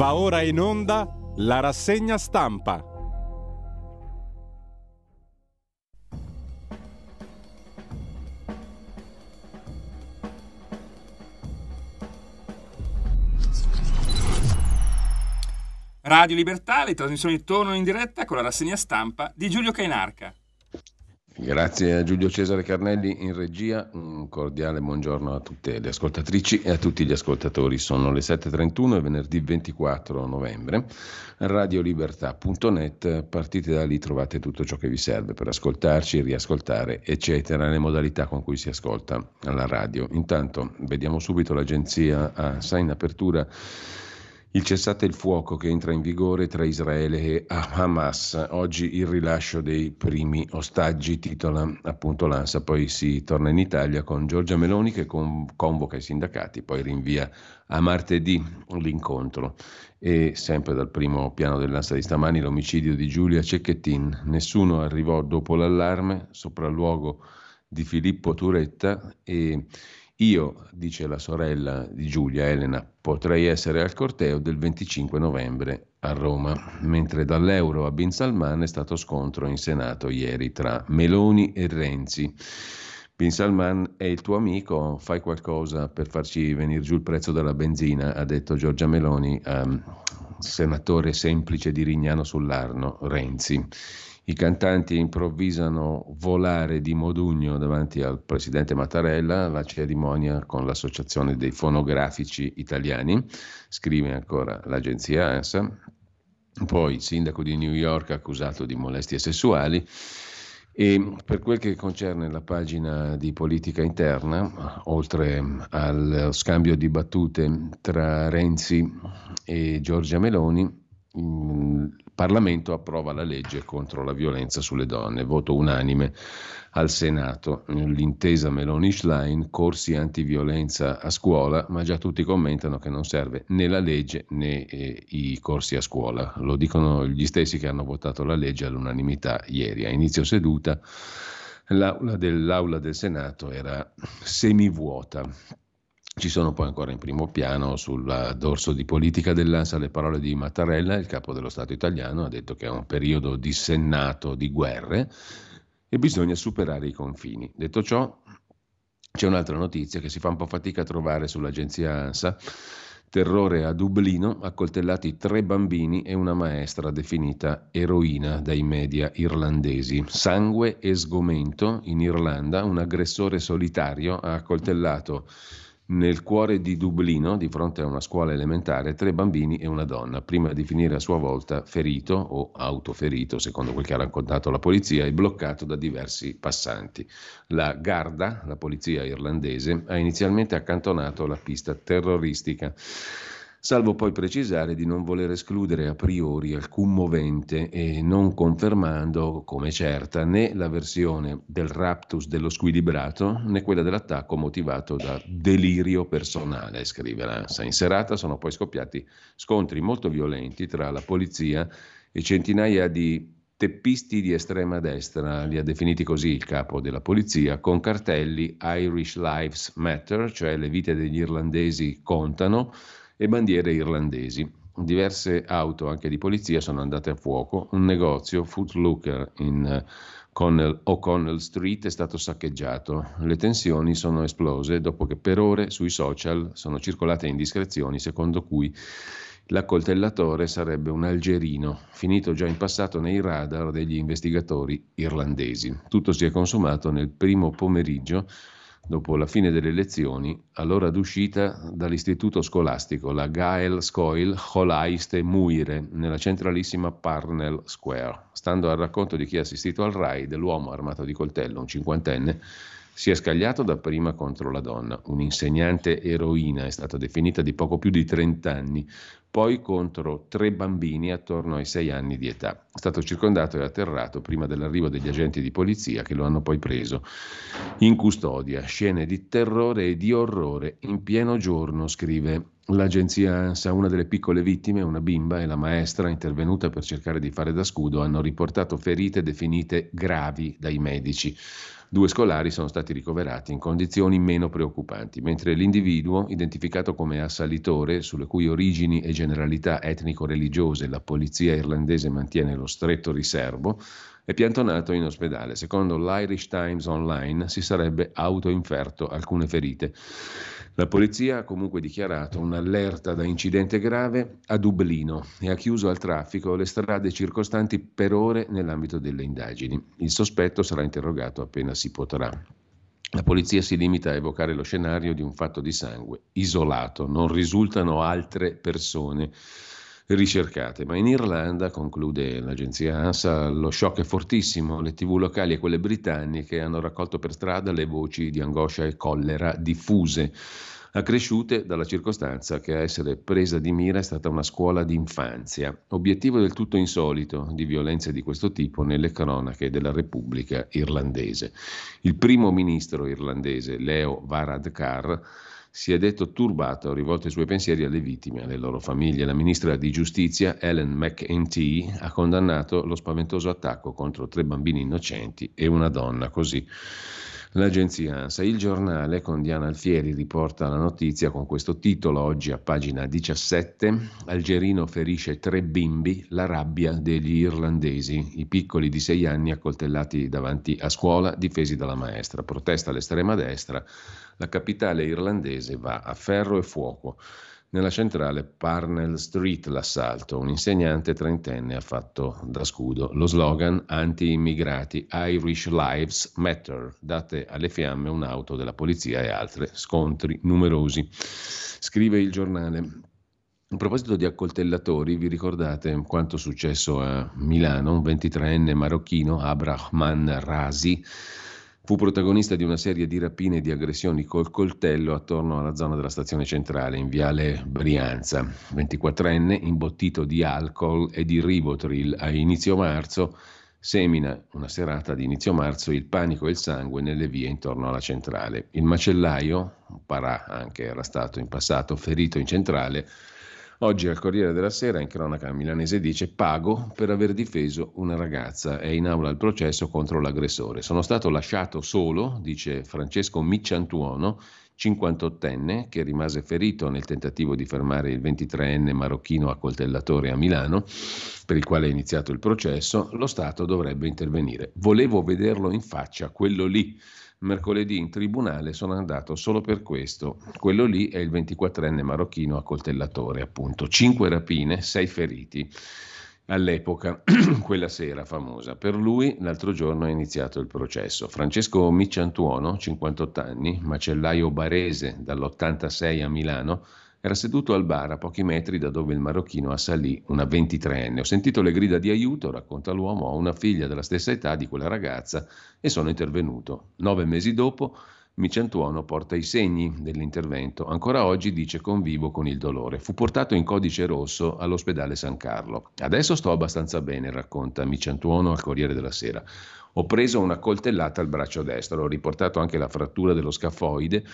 Va ora in onda la rassegna stampa. Radio Libertà, le trasmissioni tornano in diretta con la rassegna stampa di Giulio Cainarca. Grazie a Giulio Cesare Carnelli in regia, un cordiale buongiorno a tutte le ascoltatrici e a tutti gli ascoltatori. Sono le 7.31 e venerdì 24 novembre, radiolibertà.net, partite da lì, trovate tutto ciò che vi serve per ascoltarci, riascoltare, eccetera, le modalità con cui si ascolta alla radio. Intanto vediamo subito l'agenzia ANSA in apertura. Il cessate il fuoco che entra in vigore tra Israele e Hamas, oggi il rilascio dei primi ostaggi, titola appunto l'ANSA, poi si torna in Italia con Giorgia Meloni che convoca i sindacati, poi rinvia a martedì l'incontro. E sempre dal primo piano dell'ANSA di stamani l'omicidio di Giulia Cecchettin, nessuno arrivò dopo l'allarme, sopralluogo di Filippo Turetta e... Io, dice la sorella di Giulia, Elena, potrei essere al corteo del 25 novembre a Roma, mentre dall'Euro a Bin Salman è stato scontro in Senato ieri tra Meloni e Renzi. Bin Salman è il tuo amico, fai qualcosa per farci venire giù il prezzo della benzina, ha detto Giorgia Meloni, senatore semplice di Rignano sull'Arno, Renzi. I cantanti improvvisano volare di Modugno davanti al presidente Mattarella, la cerimonia con l'Associazione dei Fonografici Italiani, scrive ancora l'agenzia ANSA, poi il sindaco di New York accusato di molestie sessuali. E per quel che concerne la pagina di politica interna, oltre allo scambio di battute tra Renzi e Giorgia Meloni, il Parlamento approva la legge contro la violenza sulle donne, voto unanime al Senato, l'intesa Meloni-Schlein, corsi antiviolenza a scuola, ma già tutti commentano che non serve né la legge né i corsi a scuola, lo dicono gli stessi che hanno votato la legge all'unanimità ieri. A inizio seduta l'Aula del Senato era semivuota. Ci sono poi ancora in primo piano sul dorso di politica dell'ANSA le parole di Mattarella, il capo dello Stato italiano, ha detto che è un periodo dissennato di guerre e bisogna superare i confini. Detto ciò, c'è un'altra notizia che si fa un po' fatica a trovare sull'agenzia ANSA. Terrore a Dublino, accoltellati 3 bambini e una maestra definita eroina dai media irlandesi. Sangue e sgomento in Irlanda, un aggressore solitario ha accoltellato nel cuore di Dublino, di fronte a una scuola elementare, 3 bambini e una donna, prima di finire a sua volta ferito o autoferito, secondo quel che ha raccontato la polizia, e bloccato da diversi passanti. La Garda, la polizia irlandese, ha inizialmente accantonato la pista terroristica, salvo poi precisare di non voler escludere a priori alcun movente e non confermando come certa né la versione del raptus dello squilibrato né quella dell'attacco motivato da delirio personale, scrive l'ANSA. In serata sono poi scoppiati scontri molto violenti tra la polizia e centinaia di teppisti di estrema destra, li ha definiti così il capo della polizia, con cartelli Irish Lives Matter, cioè le vite degli irlandesi contano, e bandiere irlandesi. Diverse auto anche di polizia sono andate a fuoco, un negozio Footlooker in O'Connell Street è stato saccheggiato. Le tensioni sono esplose dopo che per ore sui social sono circolate indiscrezioni secondo cui l'accoltellatore sarebbe un algerino, finito già in passato nei radar degli investigatori irlandesi. Tutto si è consumato nel primo pomeriggio dopo la fine delle lezioni, all'ora d'uscita dall'istituto scolastico, la Gael Scoil Cholaiste Muire, nella centralissima Parnell Square. Stando al racconto di chi ha assistito al raid, l'uomo armato di coltello, un 50enne, si è scagliato dapprima contro la donna, un'insegnante eroina, è stata definita, di poco più di 30 anni, poi contro 3 bambini attorno ai 6 anni di età. È stato circondato e atterrato prima dell'arrivo degli agenti di polizia che lo hanno poi preso in custodia. Scene di terrore e di orrore in pieno giorno, scrive l'agenzia ANSA. Una delle piccole vittime, una bimba, e la maestra intervenuta per cercare di fare da scudo hanno riportato ferite definite gravi dai medici. 2 scolari sono stati ricoverati in condizioni meno preoccupanti, mentre l'individuo, identificato come assalitore, sulle cui origini e generalità etnico-religiose la polizia irlandese mantiene lo stretto riserbo, è piantonato in ospedale. Secondo l'Irish Times Online si sarebbe autoinferto alcune ferite. La polizia ha comunque dichiarato un'allerta da incidente grave a Dublino e ha chiuso al traffico le strade circostanti per ore nell'ambito delle indagini. Il sospetto sarà interrogato appena si potrà. La polizia si limita a evocare lo scenario di un fatto di sangue isolato, non risultano altre persone ricercate, ma in Irlanda, conclude l'agenzia ANSA, lo shock è fortissimo, le tv locali e quelle britanniche hanno raccolto per strada le voci di angoscia e collera diffuse, accresciute dalla circostanza che a essere presa di mira è stata una scuola d'infanzia, obiettivo del tutto insolito di violenze di questo tipo nelle cronache della Repubblica Irlandese. Il primo ministro irlandese, Leo Varadkar, si è detto turbato, ha rivolto i suoi pensieri alle vittime, alle loro famiglie. La ministra di giustizia, Ellen McEntee, ha condannato lo spaventoso attacco contro 3 bambini innocenti e una donna, così l'agenzia ANSA. Il giornale con Diana Alfieri riporta la notizia con questo titolo oggi a pagina 17: algerino ferisce 3 bimbi, la rabbia degli irlandesi, i piccoli di 6 anni accoltellati davanti a scuola, difesi dalla maestra, protesta l'estrema destra. La capitale irlandese va a ferro e fuoco. Nella centrale Parnell Street l'assalto, un insegnante trentenne ha fatto da scudo. Lo slogan anti-immigrati, Irish Lives Matter, date alle fiamme un'auto della polizia e altre, scontri numerosi, scrive il giornale. A proposito di accoltellatori, vi ricordate quanto successo a Milano? Un 23enne marocchino, Abrahman Razi, fu protagonista di una serie di rapine e di aggressioni col coltello attorno alla zona della stazione centrale in Viale Brianza. 24enne, imbottito di alcol e di Rivotril a inizio marzo, semina una serata di inizio marzo il panico e il sangue nelle vie intorno alla centrale. Il macellaio, Parà anche era stato in passato ferito in centrale, oggi al Corriere della Sera in cronaca milanese dice: pago per aver difeso una ragazza, è in aula il processo contro l'aggressore. Sono stato lasciato solo, dice Francesco Micciantuono, 58enne, che rimase ferito nel tentativo di fermare il 23enne marocchino accoltellatore a Milano, per il quale è iniziato il processo. Lo Stato dovrebbe intervenire. Volevo vederlo in faccia, quello lì. Mercoledì in tribunale sono andato solo per questo. Quello lì è il 24enne marocchino accoltellatore, appunto. 5 rapine, 6 feriti all'epoca, quella sera famosa. Per lui l'altro giorno è iniziato il processo. Francesco Micciantuono, 58 anni, macellaio barese dall'86 a Milano, era seduto al bar a pochi metri da dove il marocchino assalì una 23enne. Ho sentito le grida di aiuto, racconta l'uomo, ho una figlia della stessa età di quella ragazza e sono intervenuto. 9 mesi dopo Micciantuono porta i segni dell'intervento. Ancora oggi dice convivo con il dolore. Fu portato in codice rosso all'ospedale San Carlo. Adesso sto abbastanza bene, racconta Micciantuono al Corriere della Sera. Ho preso una coltellata al braccio destro, ho riportato anche la frattura dello scafoide.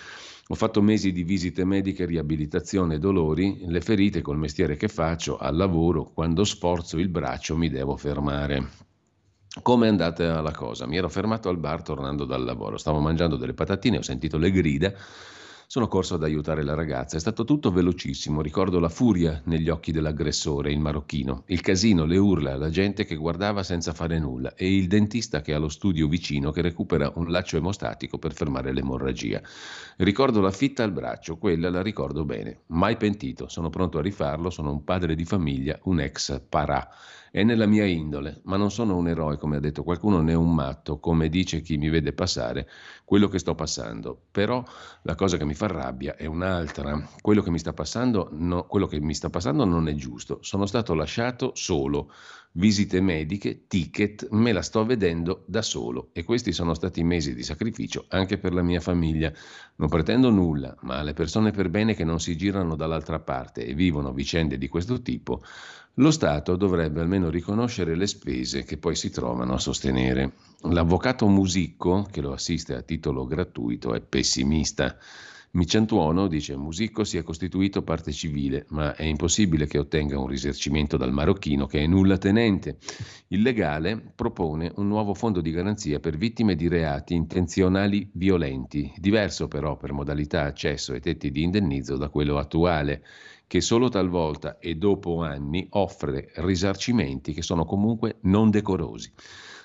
Ho fatto mesi di visite mediche, riabilitazione, dolori, le ferite col mestiere che faccio, al lavoro, quando sforzo il braccio mi devo fermare. Come è andata la cosa? Mi ero fermato al bar tornando dal lavoro, stavo mangiando delle patatine, ho sentito le grida, sono corso ad aiutare la ragazza, è stato tutto velocissimo, ricordo la furia negli occhi dell'aggressore, il marocchino, il casino, le urla, la gente che guardava senza fare nulla e il dentista che ha lo studio vicino che recupera un laccio emostatico per fermare l'emorragia. Ricordo la fitta al braccio, quella la ricordo bene, mai pentito, sono pronto a rifarlo, sono un padre di famiglia, un ex parà. È nella mia indole, ma non sono un eroe, come ha detto qualcuno, né un matto, come dice chi mi vede passare, quello che sto passando. Però la cosa che mi fa rabbia è un'altra. Quello che mi sta passando non è giusto. Sono stato lasciato solo. Visite mediche, ticket, me la sto vedendo da solo e questi sono stati mesi di sacrificio anche per la mia famiglia. Non pretendo nulla, ma alle persone per bene che non si girano dall'altra parte e vivono vicende di questo tipo, lo Stato dovrebbe almeno riconoscere le spese che poi si trovano a sostenere. L'avvocato Musicco, che lo assiste a titolo gratuito, è pessimista. Micciantuono, dice Musicco, si è costituito parte civile, ma è impossibile che ottenga un risarcimento dal marocchino che è nulla tenente. Il legale propone un nuovo fondo di garanzia per vittime di reati intenzionali violenti, diverso però per modalità, accesso e tetti di indennizzo da quello attuale, che solo talvolta e dopo anni offre risarcimenti che sono comunque non decorosi.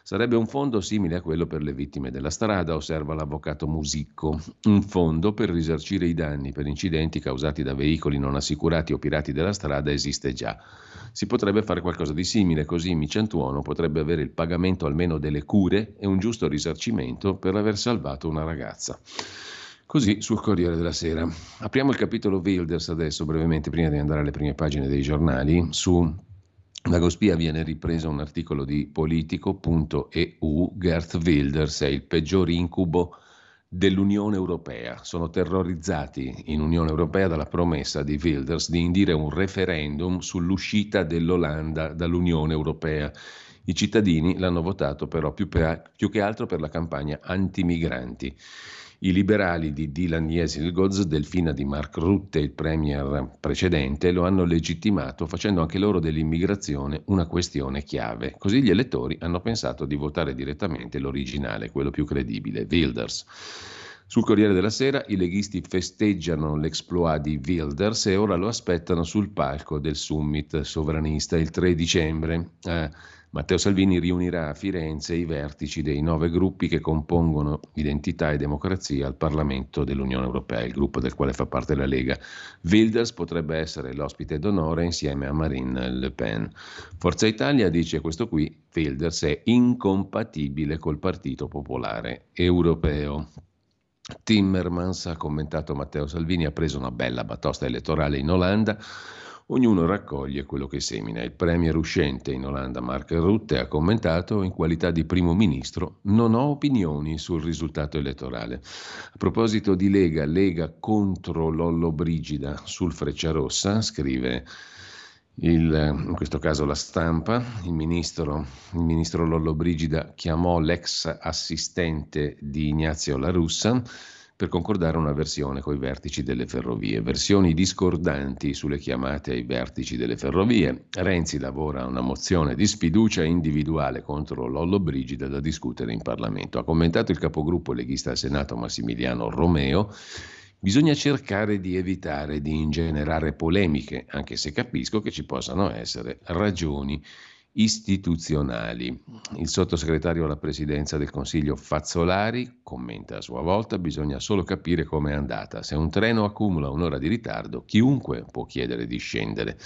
Sarebbe un fondo simile a quello per le vittime della strada, osserva l'avvocato Musicco, un fondo per risarcire i danni per incidenti causati da veicoli non assicurati o pirati della strada esiste già. Si potrebbe fare qualcosa di simile, così Micciantuono potrebbe avere il pagamento almeno delle cure e un giusto risarcimento per aver salvato una ragazza. Così sul Corriere della Sera. Apriamo il capitolo Wilders adesso brevemente, prima di andare alle prime pagine dei giornali. Su La Gospia viene ripreso un articolo di politico.eu, Geert Wilders è il peggior incubo dell'Unione Europea. Sono terrorizzati in Unione Europea dalla promessa di Wilders di indire un referendum sull'uscita dell'Olanda dall'Unione Europea. I cittadini l'hanno votato però più che altro per la campagna antimigranti. I liberali di Dylan Jezilgoz, delfina di Mark Rutte, il premier precedente, lo hanno legittimato facendo anche loro dell'immigrazione una questione chiave. Così gli elettori hanno pensato di votare direttamente l'originale, quello più credibile, Wilders. Sul Corriere della Sera i leghisti festeggiano l'exploit di Wilders e ora lo aspettano sul palco del summit sovranista il 3 dicembre. Matteo Salvini riunirà a Firenze i vertici dei 9 gruppi che compongono Identità e Democrazia al Parlamento dell'Unione Europea, il gruppo del quale fa parte la Lega. Wilders potrebbe essere l'ospite d'onore insieme a Marine Le Pen. Forza Italia dice questo qui, Wilders è incompatibile col Partito Popolare Europeo. Timmermans, ha commentato Matteo Salvini, ha preso una bella batosta elettorale in Olanda. Ognuno raccoglie quello che semina. Il premier uscente in Olanda, Mark Rutte, ha commentato in qualità di primo ministro: non ho opinioni sul risultato elettorale. A proposito di Lega, Lega contro Lollobrigida sul Frecciarossa, scrive in questo caso La Stampa, il ministro Lollobrigida chiamò l'ex assistente di Ignazio La Russa per concordare una versione coi vertici delle ferrovie. Versioni discordanti sulle chiamate ai vertici delle ferrovie. Renzi lavora a una mozione di sfiducia individuale contro Lollobrigida da discutere in Parlamento. Ha commentato il capogruppo leghista al Senato Massimiliano Romeo. Bisogna cercare di evitare di ingenerare polemiche, anche se capisco che ci possano essere ragioni istituzionali. Il sottosegretario alla presidenza del Consiglio Fazzolari commenta a sua volta: bisogna solo capire com'è andata. Se un treno accumula un'ora di ritardo, chiunque può chiedere di scendere.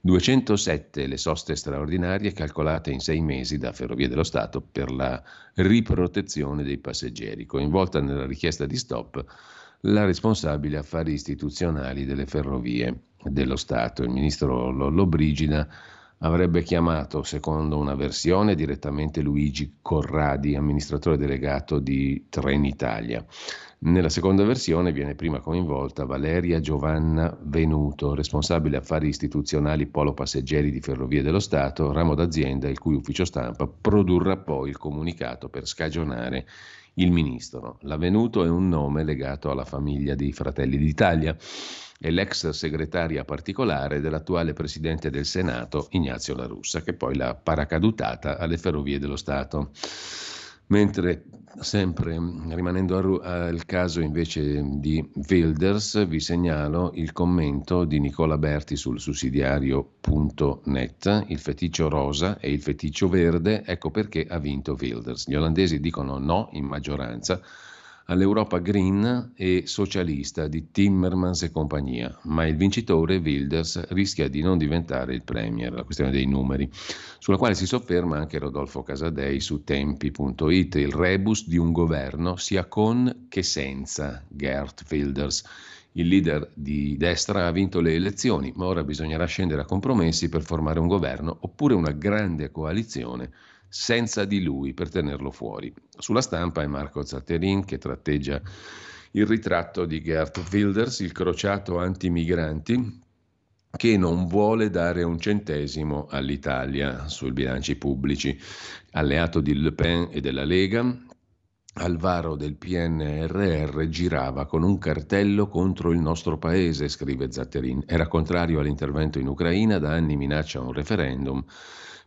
207 le soste straordinarie calcolate in 6 mesi da Ferrovie dello Stato per la riprotezione dei passeggeri. Coinvolta nella richiesta di stop la responsabile affari istituzionali delle Ferrovie dello Stato, il ministro Lollobrigida avrebbe chiamato, secondo una versione, direttamente Luigi Corradi, amministratore delegato di Trenitalia. Nella seconda versione viene prima coinvolta Valeria Giovanna Venuto, responsabile affari istituzionali Polo Passeggeri di Ferrovie dello Stato, ramo d'azienda il cui ufficio stampa produrrà poi il comunicato per scagionare il ministro. La Venuto è un nome legato alla famiglia dei Fratelli d'Italia. È l'ex segretaria particolare dell'attuale presidente del Senato Ignazio La Russa, che poi l'ha paracadutata alle Ferrovie dello Stato. Mentre, sempre rimanendo al caso invece di Wilders, vi segnalo il commento di Nicola Berti sul sussidiario.net: il feticcio rosa e il feticcio verde, ecco perché ha vinto Wilders. Gli olandesi dicono no in maggioranza all'Europa green e socialista di Timmermans e compagnia, ma il vincitore Wilders rischia di non diventare il premier, la questione dei numeri, sulla quale si sofferma anche Rodolfo Casadei su tempi.it, il rebus di un governo sia con che senza Geert Wilders. Il leader di destra ha vinto le elezioni, ma ora bisognerà scendere a compromessi per formare un governo oppure una grande coalizione senza di lui per tenerlo fuori. Sulla Stampa è Marco Zatterin che tratteggia il ritratto di Geert Wilders, il crociato antimigranti che non vuole dare un centesimo all'Italia sui bilanci pubblici. Alleato di Le Pen e della Lega, al varo del PNRR girava con un cartello contro il nostro paese, scrive Zatterin. Era contrario all'intervento in Ucraina, da anni minaccia un referendum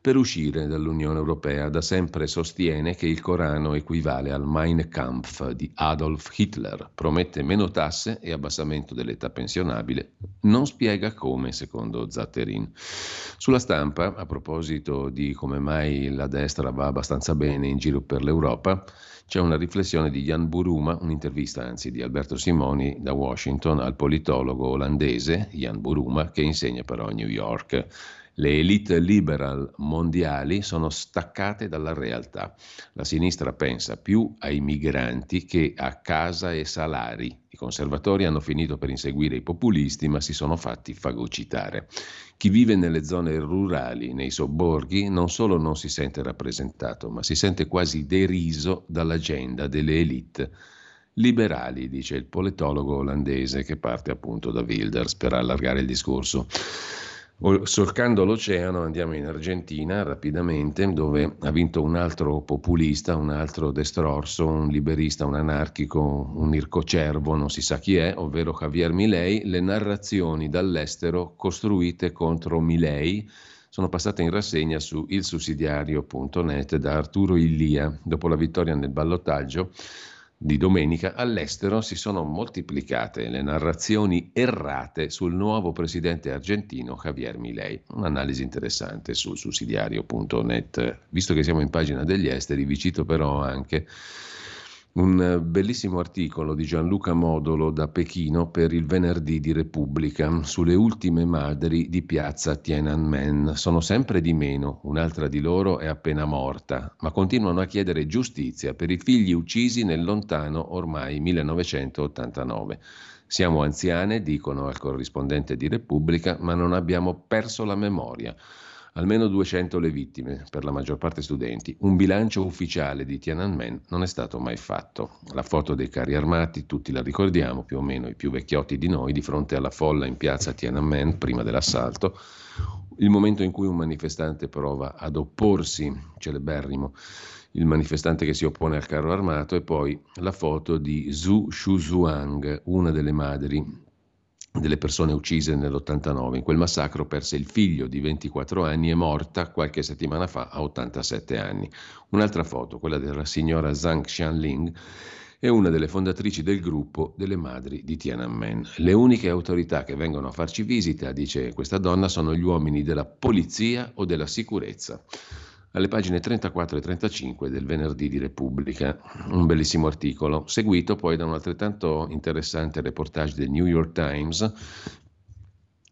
per uscire dall'Unione Europea. Da sempre sostiene che il Corano equivale al Mein Kampf di Adolf Hitler, promette meno tasse e abbassamento dell'età pensionabile, non spiega come, secondo Zatterin. Sulla Stampa, a proposito di come mai la destra va abbastanza bene in giro per l'Europa, c'è una riflessione di Jan Buruma, un'intervista anzi di Alberto Simoni da Washington al politologo olandese Jan Buruma, che insegna però a New York. Le elite liberal mondiali sono staccate dalla realtà. La sinistra pensa più ai migranti che a casa e salari. I conservatori hanno finito per inseguire i populisti, ma si sono fatti fagocitare. Chi vive nelle zone rurali, nei sobborghi, non solo non si sente rappresentato, ma si sente quasi deriso dall'agenda delle elite liberali, dice il politologo olandese, che parte appunto da Wilders per allargare il discorso. Solcando l'oceano andiamo in Argentina rapidamente, dove ha vinto un altro populista, un altro destrorso, un liberista, un anarchico, un ircocervo, non si sa chi è, ovvero Javier Milei. Le narrazioni dall'estero costruite contro Milei sono passate in rassegna su ilsussidiario.net da Arturo Illia. Dopo la vittoria nel ballottaggio di domenica, all'estero si sono moltiplicate le narrazioni errate sul nuovo presidente argentino Javier Milei. Un'analisi interessante sul sussidiario.net. Visto che siamo in pagina degli esteri, vi cito però anche un bellissimo articolo di Gianluca Modolo da Pechino per il venerdì di Repubblica sulle ultime madri di piazza Tiananmen. Sono sempre di meno, un'altra di loro è appena morta, ma continuano a chiedere giustizia per i figli uccisi nel lontano ormai 1989. Siamo anziane, dicono al corrispondente di Repubblica, ma non abbiamo perso la memoria. Almeno 200 le vittime, per la maggior parte studenti. Un bilancio ufficiale di Tiananmen non è stato mai fatto. La foto dei carri armati, tutti la ricordiamo, più o meno i più vecchiotti di noi, di fronte alla folla in piazza Tiananmen prima dell'assalto. Il momento in cui un manifestante prova ad opporsi, celeberrimo, il manifestante che si oppone al carro armato, e poi la foto di Zhu Shuzhuang, una delle madri delle persone uccise nell'89. In quel massacro perse il figlio di 24 anni e morta qualche settimana fa a 87 anni. Un'altra foto, quella della signora Zhang Xianling, è una delle fondatrici del gruppo delle madri di Tiananmen. Le uniche autorità che vengono a farci visita, dice questa donna, sono gli uomini della polizia o della sicurezza. Alle pagine 34 e 35 del venerdì di Repubblica, un bellissimo articolo, seguito poi da un altrettanto interessante reportage del New York Times,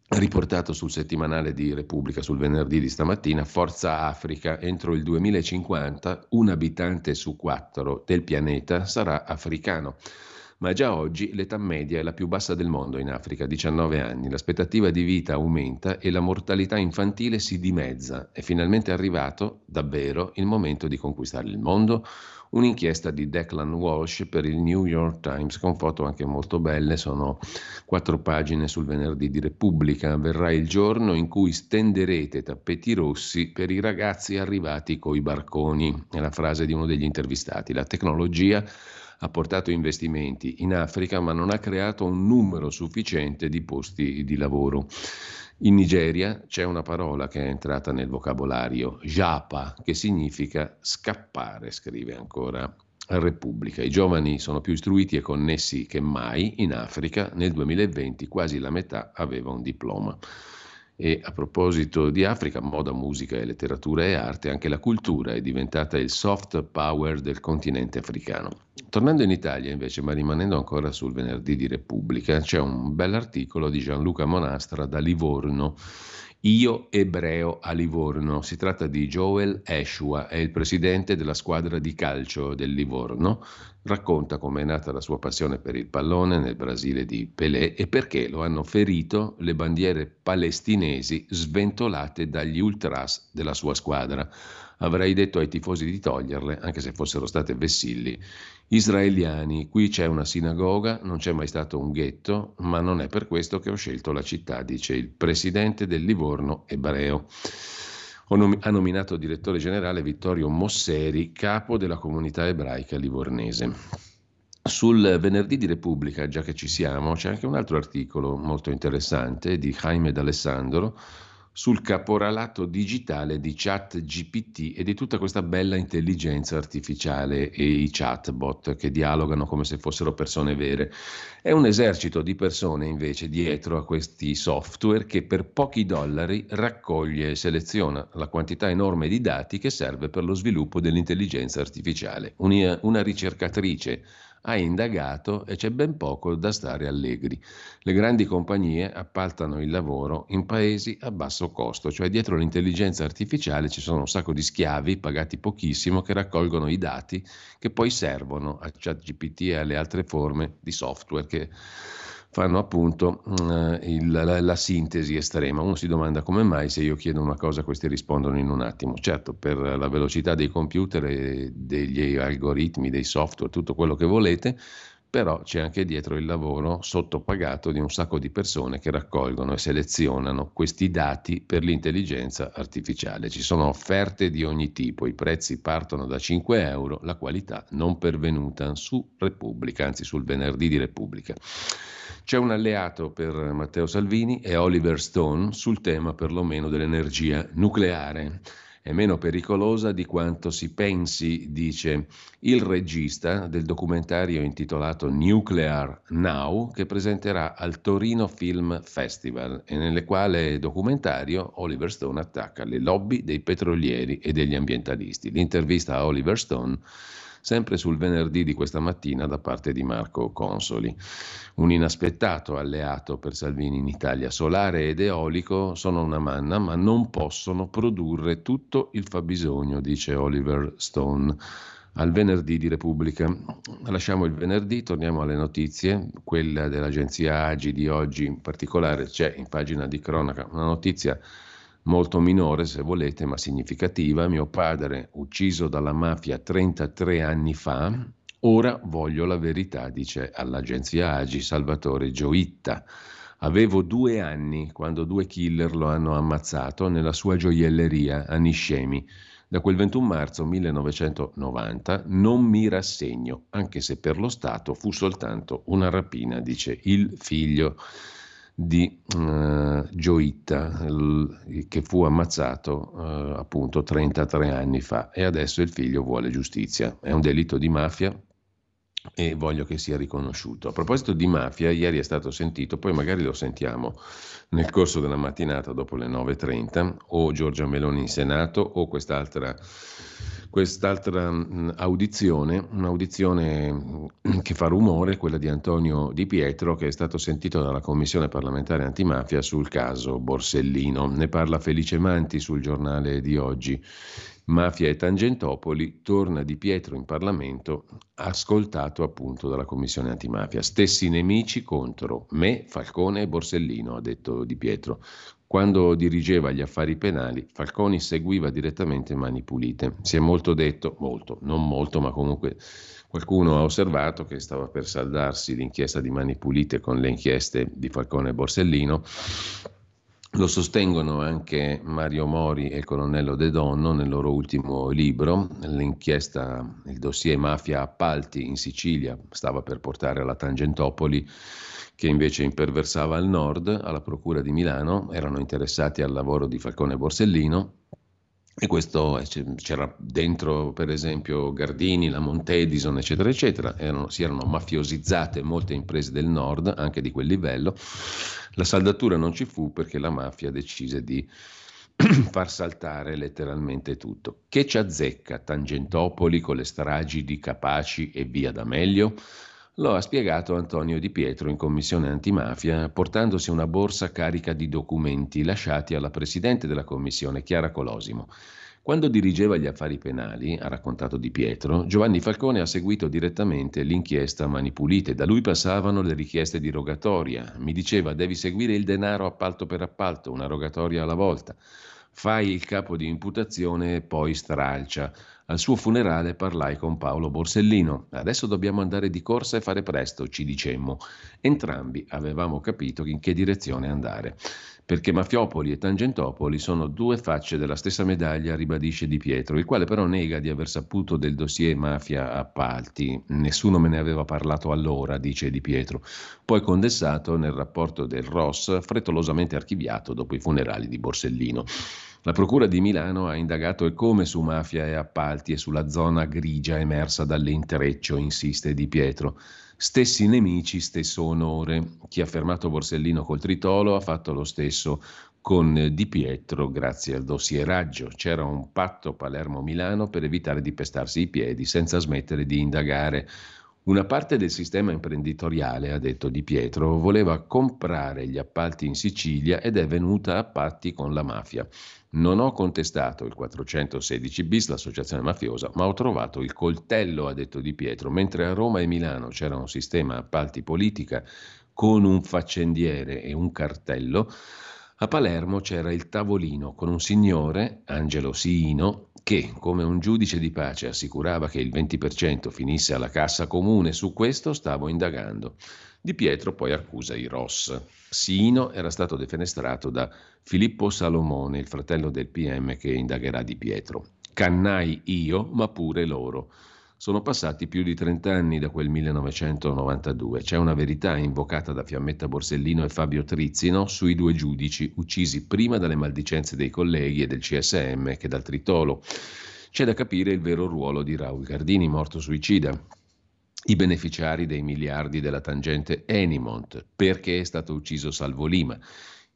riportato sul settimanale di Repubblica sul venerdì di stamattina. Forza Africa, entro il 2050 un abitante su 4 del pianeta sarà africano. Ma già oggi l'età media è la più bassa del mondo in Africa, 19 anni. L'aspettativa di vita aumenta e la mortalità infantile si dimezza. È finalmente arrivato, davvero, il momento di conquistare il mondo. Un'inchiesta di Declan Walsh per il New York Times, con foto anche molto belle, sono 4 pagine sul venerdì di Repubblica. Verrà il giorno in cui stenderete tappeti rossi per i ragazzi arrivati coi barconi, è la frase di uno degli intervistati. La tecnologia ha portato investimenti in Africa, ma non ha creato un numero sufficiente di posti di lavoro. In Nigeria c'è una parola che è entrata nel vocabolario, japa, che significa scappare, scrive ancora Repubblica. I giovani sono più istruiti e connessi che mai in Africa. Nel 2020 quasi la metà aveva un diploma. E a proposito di Africa, moda, musica e letteratura e arte, anche la cultura è diventata il soft power del continente africano. Tornando in Italia invece, ma rimanendo ancora sul venerdì di Repubblica, c'è un bell'articolo di Gianluca Monastra da Livorno. Io ebreo a Livorno. Si tratta di Joel Eshua, è il presidente della squadra di calcio del Livorno. Racconta come è nata la sua passione per il pallone nel Brasile di Pelé e perché lo hanno ferito le bandiere palestinesi sventolate dagli ultras della sua squadra. Avrei detto ai tifosi di toglierle, anche se fossero state vessilli israeliani. Qui c'è una sinagoga, non c'è mai stato un ghetto, ma non è per questo che ho scelto la città, dice il presidente del Livorno ebreo. ha nominato direttore generale Vittorio Mosseri, capo della comunità ebraica livornese. Sul venerdì di Repubblica, già che ci siamo, c'è anche un altro articolo molto interessante di Jaime D'Alessandro sul caporalato digitale di ChatGPT e di tutta questa bella intelligenza artificiale e i chatbot che dialogano come se fossero persone vere. È un esercito di persone invece dietro a questi software che per pochi dollari raccoglie e seleziona la quantità enorme di dati che serve per lo sviluppo dell'intelligenza artificiale. Una ricercatrice ha indagato e c'è ben poco da stare allegri. Le grandi compagnie appaltano il lavoro in paesi a basso costo, cioè dietro l'intelligenza artificiale ci sono un sacco di schiavi pagati pochissimo che raccolgono i dati che poi servono a ChatGPT e alle altre forme di software che fanno appunto la sintesi estrema. Uno si domanda come mai se io chiedo una cosa questi rispondono in un attimo. Certo, per la velocità dei computer e degli algoritmi, dei software, tutto quello che volete, però c'è anche dietro il lavoro sottopagato di un sacco di persone che raccolgono e selezionano questi dati per l'intelligenza artificiale. Ci sono offerte di ogni tipo, i prezzi partono da 5 euro, la qualità non pervenuta su Repubblica, anzi sul venerdì di Repubblica. C'è un alleato per Matteo Salvini e Oliver Stone sul tema perlomeno dell'energia nucleare. È meno pericolosa di quanto si pensi, dice il regista del documentario intitolato Nuclear Now, che presenterà al Torino Film Festival e nel quale documentario Oliver Stone attacca le lobby dei petrolieri e degli ambientalisti. L'intervista a Oliver Stone sempre sul venerdì di questa mattina da parte di Marco Consoli. Un inaspettato alleato per Salvini in Italia. Solare ed eolico sono una manna, ma non possono produrre tutto il fabbisogno, dice Oliver Stone al venerdì di Repubblica. Lasciamo il venerdì, torniamo alle notizie. Quella dell'agenzia AGI di oggi in particolare, c'è in pagina di cronaca una notizia molto minore se volete, ma significativa. Mio padre ucciso dalla mafia 33 anni fa, ora voglio la verità, dice all'agenzia AGI Salvatore Gioitta. Avevo 2 anni quando 2 killer lo hanno ammazzato nella sua gioielleria a Niscemi. Da quel 21 marzo 1990 non mi rassegno, anche se per lo Stato fu soltanto una rapina, dice il figlio di Gioitta, che fu ammazzato appunto 33 anni fa e adesso il figlio vuole giustizia. È un delitto di mafia e voglio che sia riconosciuto. A proposito di mafia, ieri è stato sentito, poi magari lo sentiamo nel corso della mattinata dopo le 9:30, o Giorgia Meloni in Senato o quest'altra audizione, un'audizione che fa rumore, quella di Antonio Di Pietro, che è stato sentito dalla Commissione parlamentare antimafia sul caso Borsellino. Ne parla Felice Manti sul Giornale di oggi. Mafia e Tangentopoli, torna Di Pietro in Parlamento, ascoltato appunto dalla Commissione antimafia. Stessi nemici contro me, Falcone e Borsellino, ha detto Di Pietro. Quando dirigeva gli affari penali, Falcone seguiva direttamente Mani Pulite. Si è molto detto, ma comunque qualcuno ha osservato che stava per saldarsi l'inchiesta di Mani Pulite con le inchieste di Falcone e Borsellino. Lo sostengono anche Mario Mori e il colonnello De Donno nel loro ultimo libro. L'inchiesta, il dossier Mafia Appalti in Sicilia, stava per portare alla Tangentopoli, che invece imperversava al nord, alla Procura di Milano. Erano interessati al lavoro di Falcone e Borsellino e questo c'era dentro per esempio Gardini, la Montedison, eccetera eccetera. Si erano mafiosizzate molte imprese del nord, anche di quel livello. La saldatura non ci fu perché la mafia decise di far saltare letteralmente tutto. Che ci azzecca Tangentopoli con le stragi di Capaci e via D'Amelio? Lo ha spiegato Antonio Di Pietro in Commissione Antimafia, portandosi una borsa carica di documenti lasciati alla Presidente della Commissione, Chiara Colosimo. Quando dirigeva gli affari penali, ha raccontato Di Pietro, Giovanni Falcone ha seguito direttamente l'inchiesta Mani Pulite. Da lui passavano le richieste di rogatoria. Mi diceva, devi seguire il denaro appalto per appalto, una rogatoria alla volta. Fai il capo di imputazione e poi stralcia. Al suo funerale parlai con Paolo Borsellino. Adesso dobbiamo andare di corsa e fare presto, ci dicemmo. Entrambi avevamo capito in che direzione andare. perché Mafiopoli e Tangentopoli sono due facce della stessa medaglia, ribadisce Di Pietro, il quale però nega di aver saputo del dossier mafia appalti. Nessuno me ne aveva parlato allora, dice Di Pietro, poi condensato nel rapporto del ROS, frettolosamente archiviato dopo i funerali di Borsellino. La Procura di Milano ha indagato e come su mafia e appalti e sulla zona grigia emersa dall'intreccio, insiste Di Pietro. Stessi nemici, stesso onore. Chi ha fermato Borsellino col tritolo ha fatto lo stesso con Di Pietro grazie al dossieraggio. C'era un patto Palermo-Milano per evitare di pestarsi i piedi senza smettere di indagare. Una parte del sistema imprenditoriale, ha detto Di Pietro, voleva comprare gli appalti in Sicilia ed è venuta a patti con la mafia. Non ho contestato il 416 bis, l'associazione mafiosa, ma ho trovato il coltello, ha detto Di Pietro, mentre a Roma e Milano c'era un sistema appalti politica con un faccendiere e un cartello. A Palermo c'era il tavolino con un signore, Angelo Siino, che, come un giudice di pace, assicurava che il 20% finisse alla cassa comune. Su questo stavo indagando. Di Pietro poi accusa i ROS. Siino era stato defenestrato da Filippo Salomone, il fratello del PM che indagherà Di Pietro. Cannai io, ma pure loro. Sono passati più di 30 anni da quel 1992. C'è una verità invocata da Fiammetta Borsellino e Fabio Trizzino sui due giudici uccisi prima dalle maldicenze dei colleghi e del CSM che dal tritolo. C'è da capire il vero ruolo di Raul Gardini, morto suicida, i beneficiari dei miliardi della tangente Enimont, perché è stato ucciso Salvo Lima,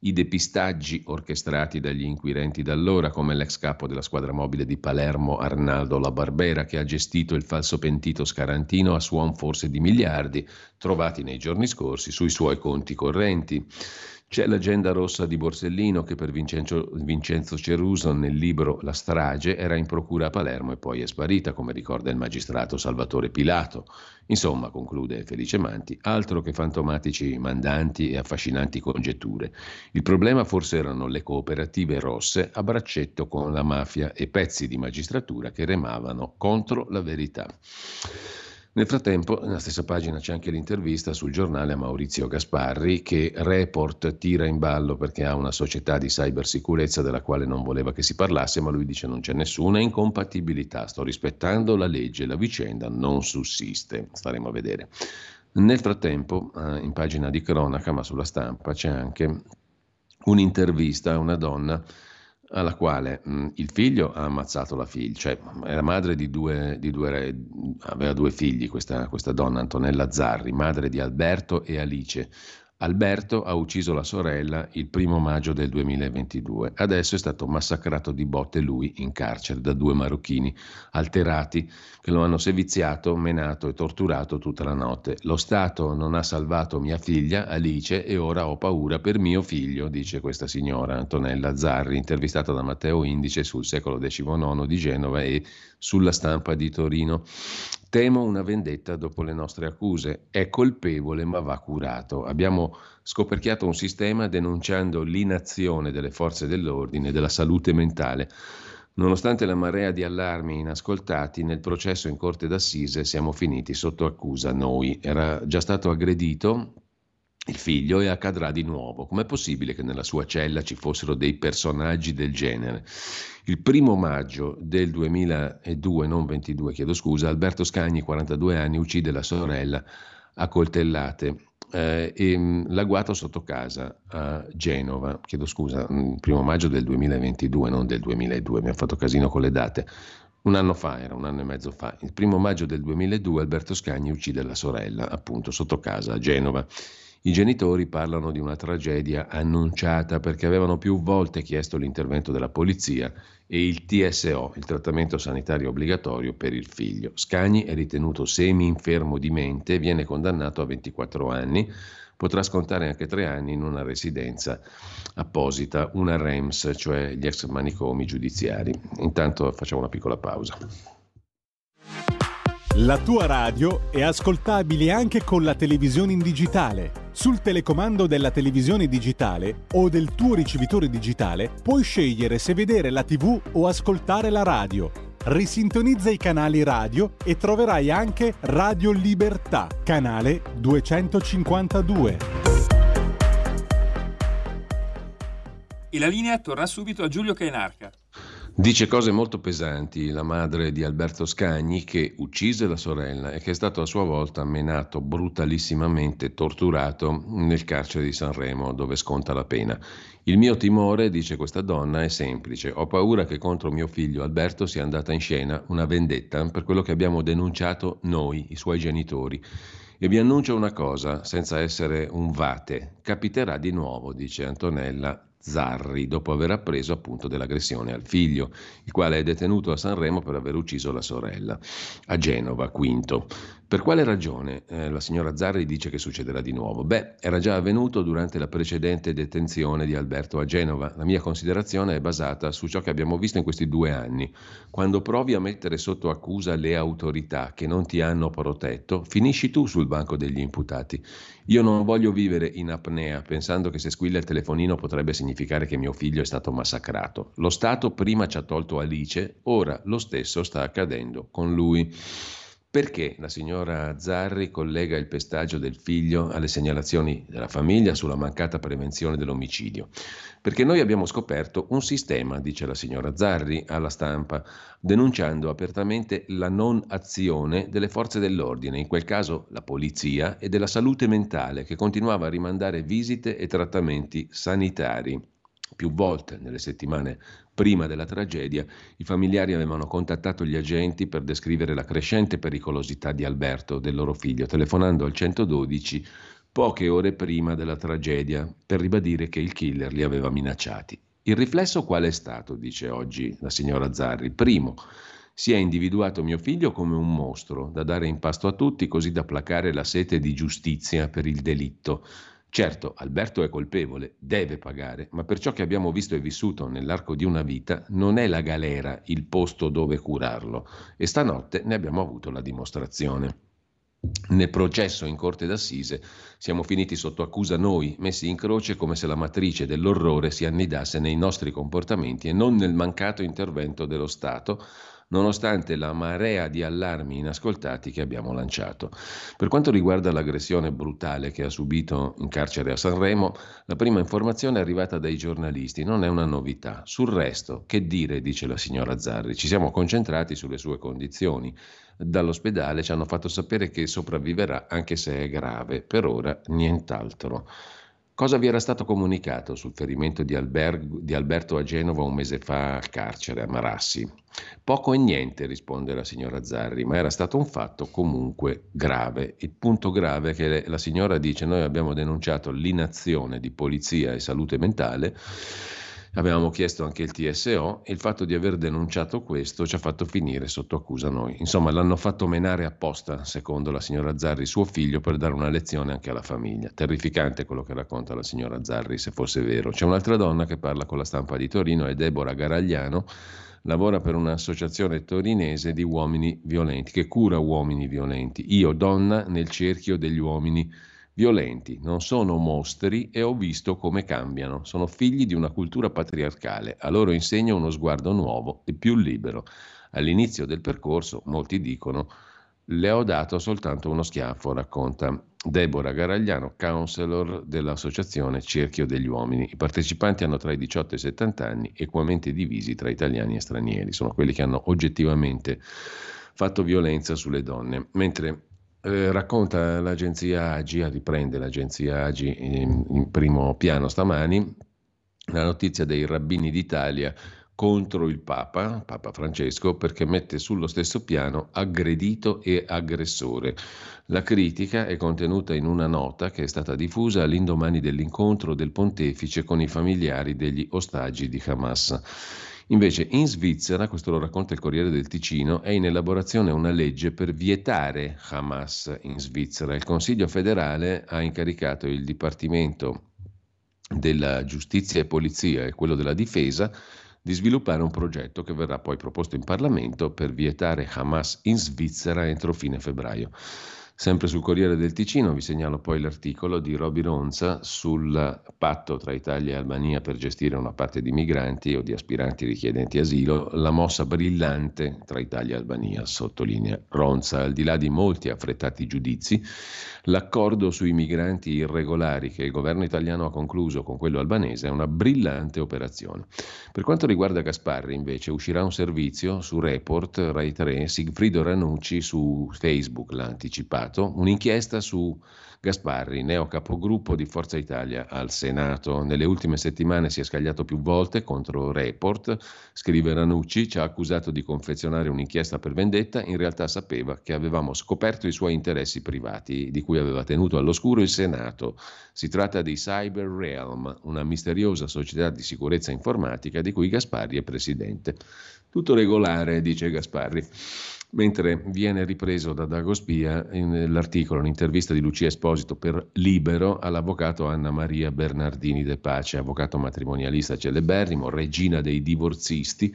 i depistaggi orchestrati dagli inquirenti d'allora, come l'ex capo della squadra mobile di Palermo Arnaldo La Barbera, che ha gestito il falso pentito Scarantino a suon forse di miliardi trovati nei giorni scorsi sui suoi conti correnti. C'è l'agenda rossa di Borsellino, che per Vincenzo Ceruso nel libro La strage era in procura a Palermo e poi è sparita, come ricorda il magistrato Salvatore Pilato. Insomma, conclude Felice Manti, altro che fantomatici mandanti e affascinanti congetture. Il problema forse erano le cooperative rosse a braccetto con la mafia e pezzi di magistratura che remavano contro la verità. Nel frattempo, nella stessa pagina c'è anche l'intervista sul giornale a Maurizio Gasparri, che Report tira in ballo perché ha una società di cybersicurezza della quale non voleva che si parlasse, ma lui dice non c'è nessuna incompatibilità, sto rispettando la legge, la vicenda non sussiste, staremo a vedere. Nel frattempo, in pagina di cronaca, ma sulla stampa, c'è anche un'intervista a una donna alla quale il figlio ha ammazzato la figlia, cioè era madre di due, aveva due figli questa donna, Antonella Zarri, madre di Alberto e Alice. Alberto ha ucciso la sorella il 1 maggio del 2022, adesso è stato massacrato di botte lui in carcere da due marocchini alterati che lo hanno seviziato, menato e torturato tutta la notte. Lo Stato non ha salvato mia figlia Alice e ora ho paura per mio figlio, dice questa signora Antonella Zarri, intervistata da Matteo Indice sul Secolo XIX di Genova e sulla Stampa di Torino. Temo una vendetta dopo le nostre accuse, è colpevole ma va curato. Abbiamo scoperchiato un sistema denunciando l'inazione delle forze dell'ordine e della salute mentale. Nonostante la marea di allarmi inascoltati, nel processo in corte d'assise siamo finiti sotto accusa noi. Era già stato aggredito il figlio e accadrà di nuovo. Com'è possibile che nella sua cella ci fossero dei personaggi del genere? Il 1 maggio del 2022, non 22, chiedo scusa, Alberto Scagni, 42 anni, uccide la sorella a coltellate. L'agguato sotto casa a Genova, chiedo scusa, 1 maggio del 2022, non del 2002, mi ha fatto casino con le date. Un anno fa, era un anno e mezzo fa. Il 1 maggio del 2002 Alberto Scagni uccide la sorella, appunto, sotto casa a Genova. I genitori parlano di una tragedia annunciata perché avevano più volte chiesto l'intervento della polizia e il TSO, il trattamento sanitario obbligatorio per il figlio. Scagni è ritenuto semi-infermo di mente, viene condannato a 24 anni, potrà scontare anche 3 anni in una residenza apposita, una REMS, cioè gli ex manicomi giudiziari. Intanto facciamo una piccola pausa. La tua radio è ascoltabile anche con la televisione in digitale. Sul telecomando della televisione digitale o del tuo ricevitore digitale puoi scegliere se vedere la TV o ascoltare la radio. Risintonizza i canali radio e troverai anche Radio Libertà, canale 252. E la linea torna subito a Giulio Cainarca. Dice cose molto pesanti la madre di Alberto Scagni, che uccise la sorella e che è stato a sua volta menato brutalissimamente, torturato nel carcere di Sanremo, dove sconta la pena. Il mio timore, dice questa donna, è semplice: ho paura che contro mio figlio Alberto sia andata in scena una vendetta per quello che abbiamo denunciato noi, i suoi genitori. E vi annuncio una cosa, senza essere un vate, capiterà di nuovo, dice Antonella Zarri, dopo aver appreso appunto dell'aggressione al figlio, il quale è detenuto a Sanremo per aver ucciso la sorella, a Genova, Quinto. Per quale ragione la signora Zarri dice che succederà di nuovo? Beh, era già avvenuto durante la precedente detenzione di Alberto a Genova. La mia considerazione è basata su ciò che abbiamo visto in questi 2 anni. Quando provi a mettere sotto accusa le autorità che non ti hanno protetto, finisci tu sul banco degli imputati. Io non voglio vivere in apnea pensando che se squilla il telefonino potrebbe significare che mio figlio è stato massacrato. Lo Stato prima ci ha tolto Alice, ora lo stesso sta accadendo con lui. Perché la signora Zarri collega il pestaggio del figlio alle segnalazioni della famiglia sulla mancata prevenzione dell'omicidio? Perché noi abbiamo scoperto un sistema, dice la signora Zarri alla stampa, denunciando apertamente la non azione delle forze dell'ordine, in quel caso la polizia, e della salute mentale, che continuava a rimandare visite e trattamenti sanitari. Più volte nelle settimane prima della tragedia i familiari avevano contattato gli agenti per descrivere la crescente pericolosità di Alberto, del loro figlio, telefonando al 112 poche ore prima della tragedia per ribadire che il killer li aveva minacciati. Il riflesso qual è stato, dice oggi la signora Zarri? Primo, si è individuato mio figlio come un mostro da dare in pasto a tutti, così da placare la sete di giustizia per il delitto. Certo, Alberto è colpevole, deve pagare, ma per ciò che abbiamo visto e vissuto nell'arco di una vita, non è la galera il posto dove curarlo, e stanotte ne abbiamo avuto la dimostrazione. Nel processo in corte d'assise siamo finiti sotto accusa noi, messi in croce come se la matrice dell'orrore si annidasse nei nostri comportamenti e non nel mancato intervento dello Stato, nonostante la marea di allarmi inascoltati che abbiamo lanciato. Per quanto riguarda l'aggressione brutale che ha subito in carcere a Sanremo, la prima informazione è arrivata dai giornalisti, non è una novità. Sul resto, che dire, dice la signora Zarri, ci siamo concentrati sulle sue condizioni. Dall'ospedale ci hanno fatto sapere che sopravviverà anche se è grave, per ora nient'altro. Cosa vi era stato comunicato sul ferimento di Alberto a Genova un mese fa al carcere a Marassi? Poco e niente, risponde la signora Zarri, ma era stato un fatto comunque grave. Il punto grave è che la signora dice: noi abbiamo denunciato l'inazione di polizia e salute mentale, avevamo chiesto anche il TSO e il fatto di aver denunciato questo ci ha fatto finire sotto accusa noi. Insomma, l'hanno fatto menare apposta, secondo la signora Zarri, suo figlio per dare una lezione anche alla famiglia. Terrificante quello che racconta la signora Zarri, se fosse vero. C'è un'altra donna che parla con la stampa di Torino, è Deborah Garagliano, lavora per un'associazione torinese di uomini violenti, che cura uomini violenti. Io, donna, nel cerchio degli uomini violenti, non sono mostri e ho visto come cambiano, sono figli di una cultura patriarcale, a loro insegno uno sguardo nuovo e più libero. All'inizio del percorso, molti dicono, le ho dato soltanto uno schiaffo, racconta Deborah Garagliano, counselor dell'associazione Cerchio degli Uomini. I partecipanti hanno tra i 18 e i 70 anni, equamente divisi tra italiani e stranieri, sono quelli che hanno oggettivamente fatto violenza sulle donne, mentre racconta l'agenzia AGI, riprende l'agenzia AGI in primo piano stamani, la notizia dei rabbini d'Italia contro il Papa Francesco, perché mette sullo stesso piano aggredito e aggressore. La critica è contenuta in una nota che è stata diffusa all'indomani dell'incontro del pontefice con i familiari degli ostaggi di Hamas. Invece in Svizzera, questo lo racconta il Corriere del Ticino, è in elaborazione una legge per vietare Hamas in Svizzera. Il Consiglio federale ha incaricato il Dipartimento della Giustizia e Polizia e quello della Difesa di sviluppare un progetto che verrà poi proposto in Parlamento per vietare Hamas in Svizzera entro fine febbraio. Sempre sul Corriere del Ticino vi segnalo poi l'articolo di Roby Ronza sul patto tra Italia e Albania per gestire una parte di migranti o di aspiranti richiedenti asilo, la mossa brillante tra Italia e Albania, sottolinea Ronza. Al di là di molti affrettati giudizi, l'accordo sui migranti irregolari che il governo italiano ha concluso con quello albanese è una brillante operazione. Per quanto riguarda Gasparri, invece, uscirà un servizio su Report, Rai 3, Sigfrido Ranucci su Facebook l'ha anticipato, un'inchiesta su Gasparri, neo capogruppo di Forza Italia al Senato. Nelle ultime settimane si è scagliato più volte contro Report, scrive Ranucci, ci ha accusato di confezionare un'inchiesta per vendetta, in realtà sapeva che avevamo scoperto i suoi interessi privati, di cui aveva tenuto all'oscuro il Senato. Si tratta di Cyber Realm, una misteriosa società di sicurezza informatica di cui Gasparri è presidente. Tutto regolare, dice Gasparri. Mentre viene ripreso da Dagospia nell'articolo, un'intervista di Lucia Esposito per Libero all'avvocato Anna Maria Bernardini De Pace, avvocato matrimonialista celeberrimo, regina dei divorzisti.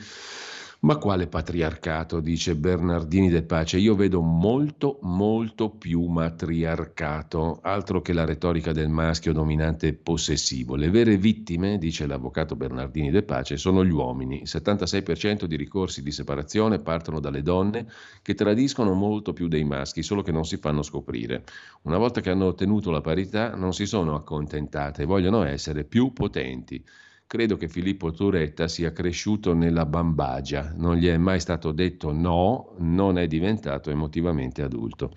Ma quale patriarcato, dice Bernardini De Pace, io vedo molto, molto più matriarcato, altro che la retorica del maschio dominante e possessivo. Le vere vittime, dice l'avvocato Bernardini De Pace, sono gli uomini. Il 76% di ricorsi di separazione partono dalle donne, che tradiscono molto più dei maschi, solo che non si fanno scoprire. Una volta che hanno ottenuto la parità non si sono accontentate, vogliono essere più potenti. Credo che Filippo Turetta sia cresciuto nella bambagia, non gli è mai stato detto no, non è diventato emotivamente adulto.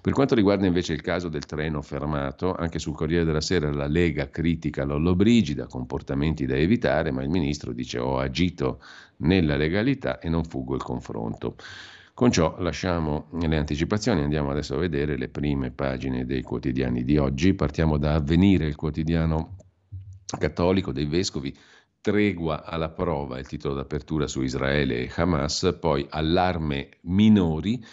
Per quanto riguarda invece il caso del treno fermato, anche sul Corriere della Sera la Lega critica Lollobrigida, comportamenti da evitare, ma il ministro dice ho agito nella legalità e non fuggo il confronto. Con ciò lasciamo le anticipazioni, andiamo adesso a vedere le prime pagine dei quotidiani di oggi. Partiamo da Avvenire, il quotidiano cattolico dei vescovi, tregua alla prova, il titolo d'apertura su Israele e Hamas, poi allarme minori,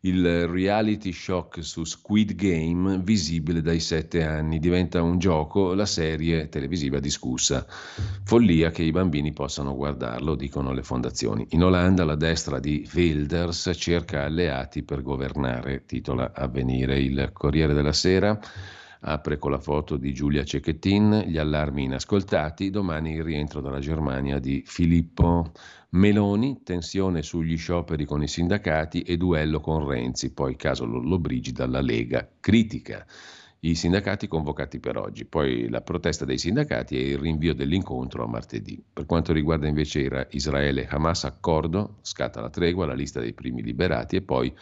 il reality shock su Squid Game visibile dai 7 anni, diventa un gioco la serie televisiva discussa, follia che i bambini possano guardarlo, dicono le fondazioni. In Olanda la destra di Wilders cerca alleati per governare, titola Avvenire. Il Corriere della Sera apre con la foto di Giulia Cecchettin, gli allarmi inascoltati, domani il rientro dalla Germania di Filippo Meloni, tensione sugli scioperi con i sindacati e duello con Renzi, poi caso Lollobrigida, la Lega critica i sindacati convocati per oggi, poi la protesta dei sindacati e il rinvio dell'incontro a martedì. Per quanto riguarda invece Israele, Hamas accordo, scatta la tregua, la lista dei primi liberati e poi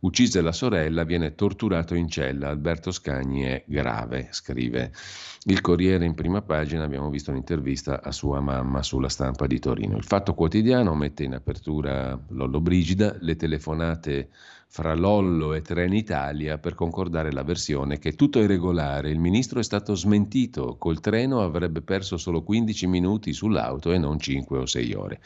uccise la sorella, viene torturato in cella, Alberto Scagni è grave, scrive il Corriere in prima pagina, abbiamo visto un'intervista a sua mamma sulla Stampa di Torino. Il Fatto Quotidiano mette in apertura Lollobrigida, le telefonate fra Lollo e Trenitalia per concordare la versione che tutto è regolare, il ministro è stato smentito, col treno avrebbe perso solo 15 minuti sull'auto e non 5 o 6 ore.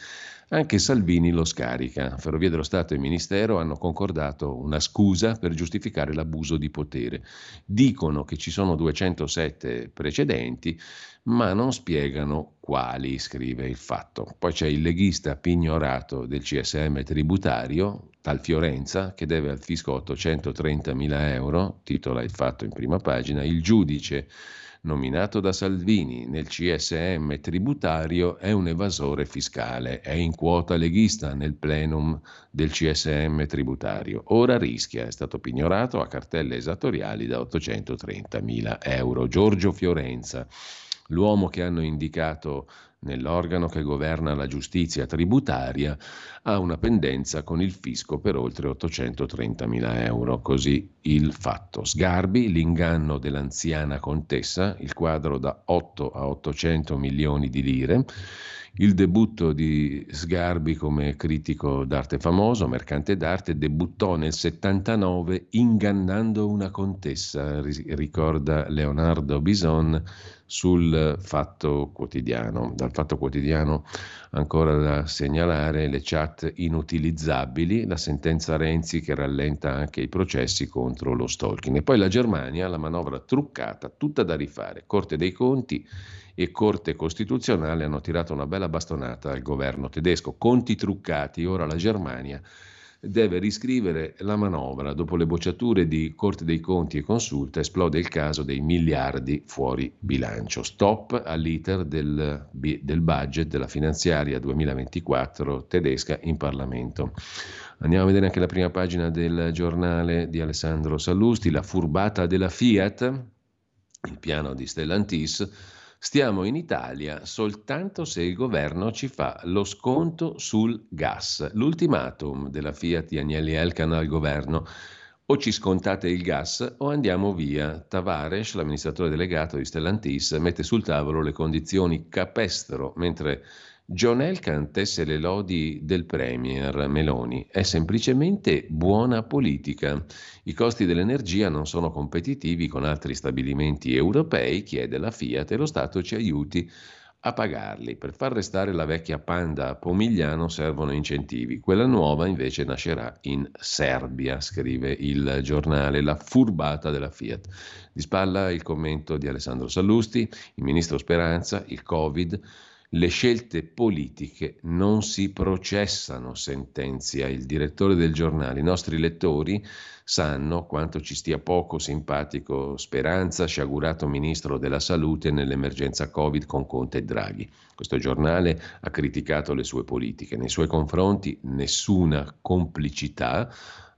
Anche Salvini lo scarica, Ferrovie dello Stato e Ministero hanno concordato una scusa per giustificare l'abuso di potere, dicono che ci sono 207 precedenti ma non spiegano quali, scrive il Fatto. Poi c'è il leghista pignorato del CSM tributario, tal Fiorenza, che deve al fisco 830.000 euro, titola il Fatto in prima pagina, il giudice nominato da Salvini nel CSM tributario è un evasore fiscale, è in quota leghista nel plenum del CSM tributario, ora rischia, è stato pignorato a cartelle esattoriali da 830.000 euro. Giorgio Fiorenza, l'uomo che hanno indicato nell'organo che governa la giustizia tributaria, ha una pendenza con il fisco per oltre 830.000 euro, così il Fatto. Sgarbi, l'inganno dell'anziana contessa, il quadro da 8 a 800 milioni di lire, il debutto di Sgarbi come critico d'arte famoso, mercante d'arte, debuttò nel 79 ingannando una contessa, ricorda Leonardo Bison sul Fatto Quotidiano. Dal Fatto Quotidiano ancora da segnalare le chat inutilizzabili, la sentenza Renzi che rallenta anche i processi contro lo stalking. E poi la Germania, la manovra truccata, tutta da rifare. Corte dei Conti e Corte Costituzionale hanno tirato una bella bastonata al governo tedesco. Conti truccati, ora la Germania deve riscrivere la manovra. Dopo le bocciature di Corte dei Conti e Consulta esplode il caso dei miliardi fuori bilancio. Stop all'iter del budget della finanziaria 2024 tedesca in Parlamento. Andiamo a vedere anche la prima pagina del giornale di Alessandro Sallusti, la furbata della Fiat, il piano di Stellantis. Stiamo in Italia soltanto se il governo ci fa lo sconto sul gas. L'ultimatum della Fiat di Agnelli Elkann al governo: o ci scontate il gas o andiamo via. Tavares, l'amministratore delegato di Stellantis, mette sul tavolo le condizioni capestro, mentre John Elkann tesse le lodi del Premier Meloni. È semplicemente buona politica. I costi dell'energia non sono competitivi con altri stabilimenti europei, chiede la Fiat, e lo Stato ci aiuti a pagarli. Per far restare la vecchia Panda a Pomigliano servono incentivi. Quella nuova invece nascerà in Serbia, scrive il giornale, la furbata della Fiat. Di spalla il commento di Alessandro Sallusti, il ministro Speranza, il Covid. Le scelte politiche non si processano, sentenzia il direttore del giornale. I nostri lettori sanno quanto ci stia poco simpatico Speranza, sciagurato ministro della salute nell'emergenza Covid con Conte e Draghi. Questo giornale ha criticato le sue politiche. Nei suoi confronti nessuna complicità,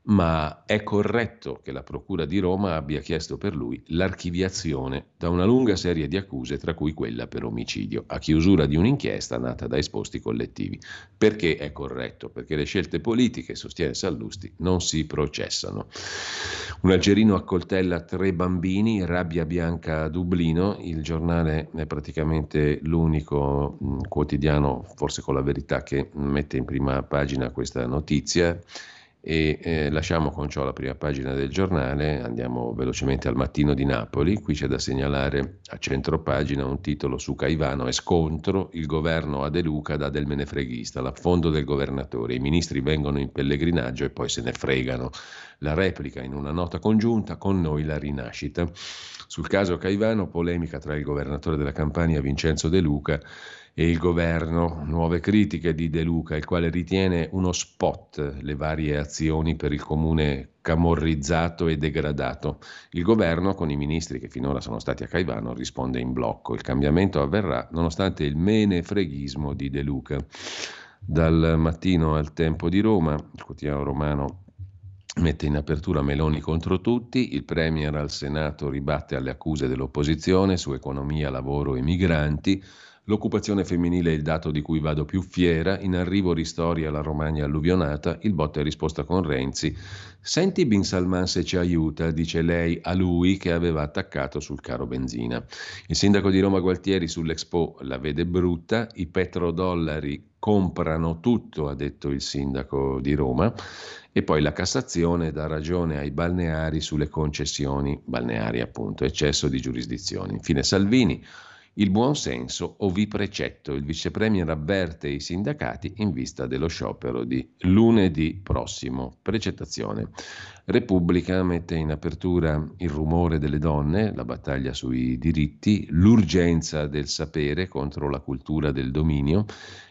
ma è corretto che la Procura di Roma abbia chiesto per lui l'archiviazione da una lunga serie di accuse, tra cui quella per omicidio, a chiusura di un'inchiesta nata da esposti collettivi. Perché è corretto? Perché le scelte politiche, sostiene Sallusti, non si processano. Un algerino accoltella 3 bambini, rabbia bianca a Dublino. Il giornale è praticamente l'unico quotidiano, forse con La Verità, che mette in prima pagina questa notizia. E lasciamo con ciò la prima pagina del giornale, andiamo velocemente al Mattino di Napoli. Qui c'è da segnalare a centro pagina un titolo su Caivano e scontro, il governo a De Luca dà del menefreghista, l'affondo del governatore, i ministri vengono in pellegrinaggio e poi se ne fregano. La replica in una nota congiunta: con noi la rinascita. Sul caso Caivano, polemica tra il governatore della Campania Vincenzo De Luca e il governo, nuove critiche di De Luca, il quale ritiene uno spot le varie azioni per il comune camorrizzato e degradato. Il governo, con i ministri che finora sono stati a Caivano, risponde in blocco. Il cambiamento avverrà nonostante il menefreghismo di De Luca. Dal Mattino al Tempo di Roma, il quotidiano romano mette in apertura Meloni contro tutti, il Premier al Senato ribatte alle accuse dell'opposizione su economia, lavoro e migranti. L'occupazione femminile è il dato di cui vado più fiera, in arrivo ristori alla Romagna alluvionata, il botto è risposta con Renzi. Senti Bin Salman se ci aiuta, dice lei a lui che aveva attaccato sul caro benzina. Il sindaco di Roma Gualtieri sull'Expo la vede brutta, i petrodollari comprano tutto, ha detto il sindaco di Roma, e poi la Cassazione dà ragione ai balneari sulle concessioni, balneari appunto, eccesso di giurisdizione. Infine Salvini, il buon senso o vi precetto, il vicepremier avverte i sindacati in vista dello sciopero di lunedì prossimo, precettazione. Repubblica mette in apertura il rumore delle donne, la battaglia sui diritti, l'urgenza del sapere contro la cultura del dominio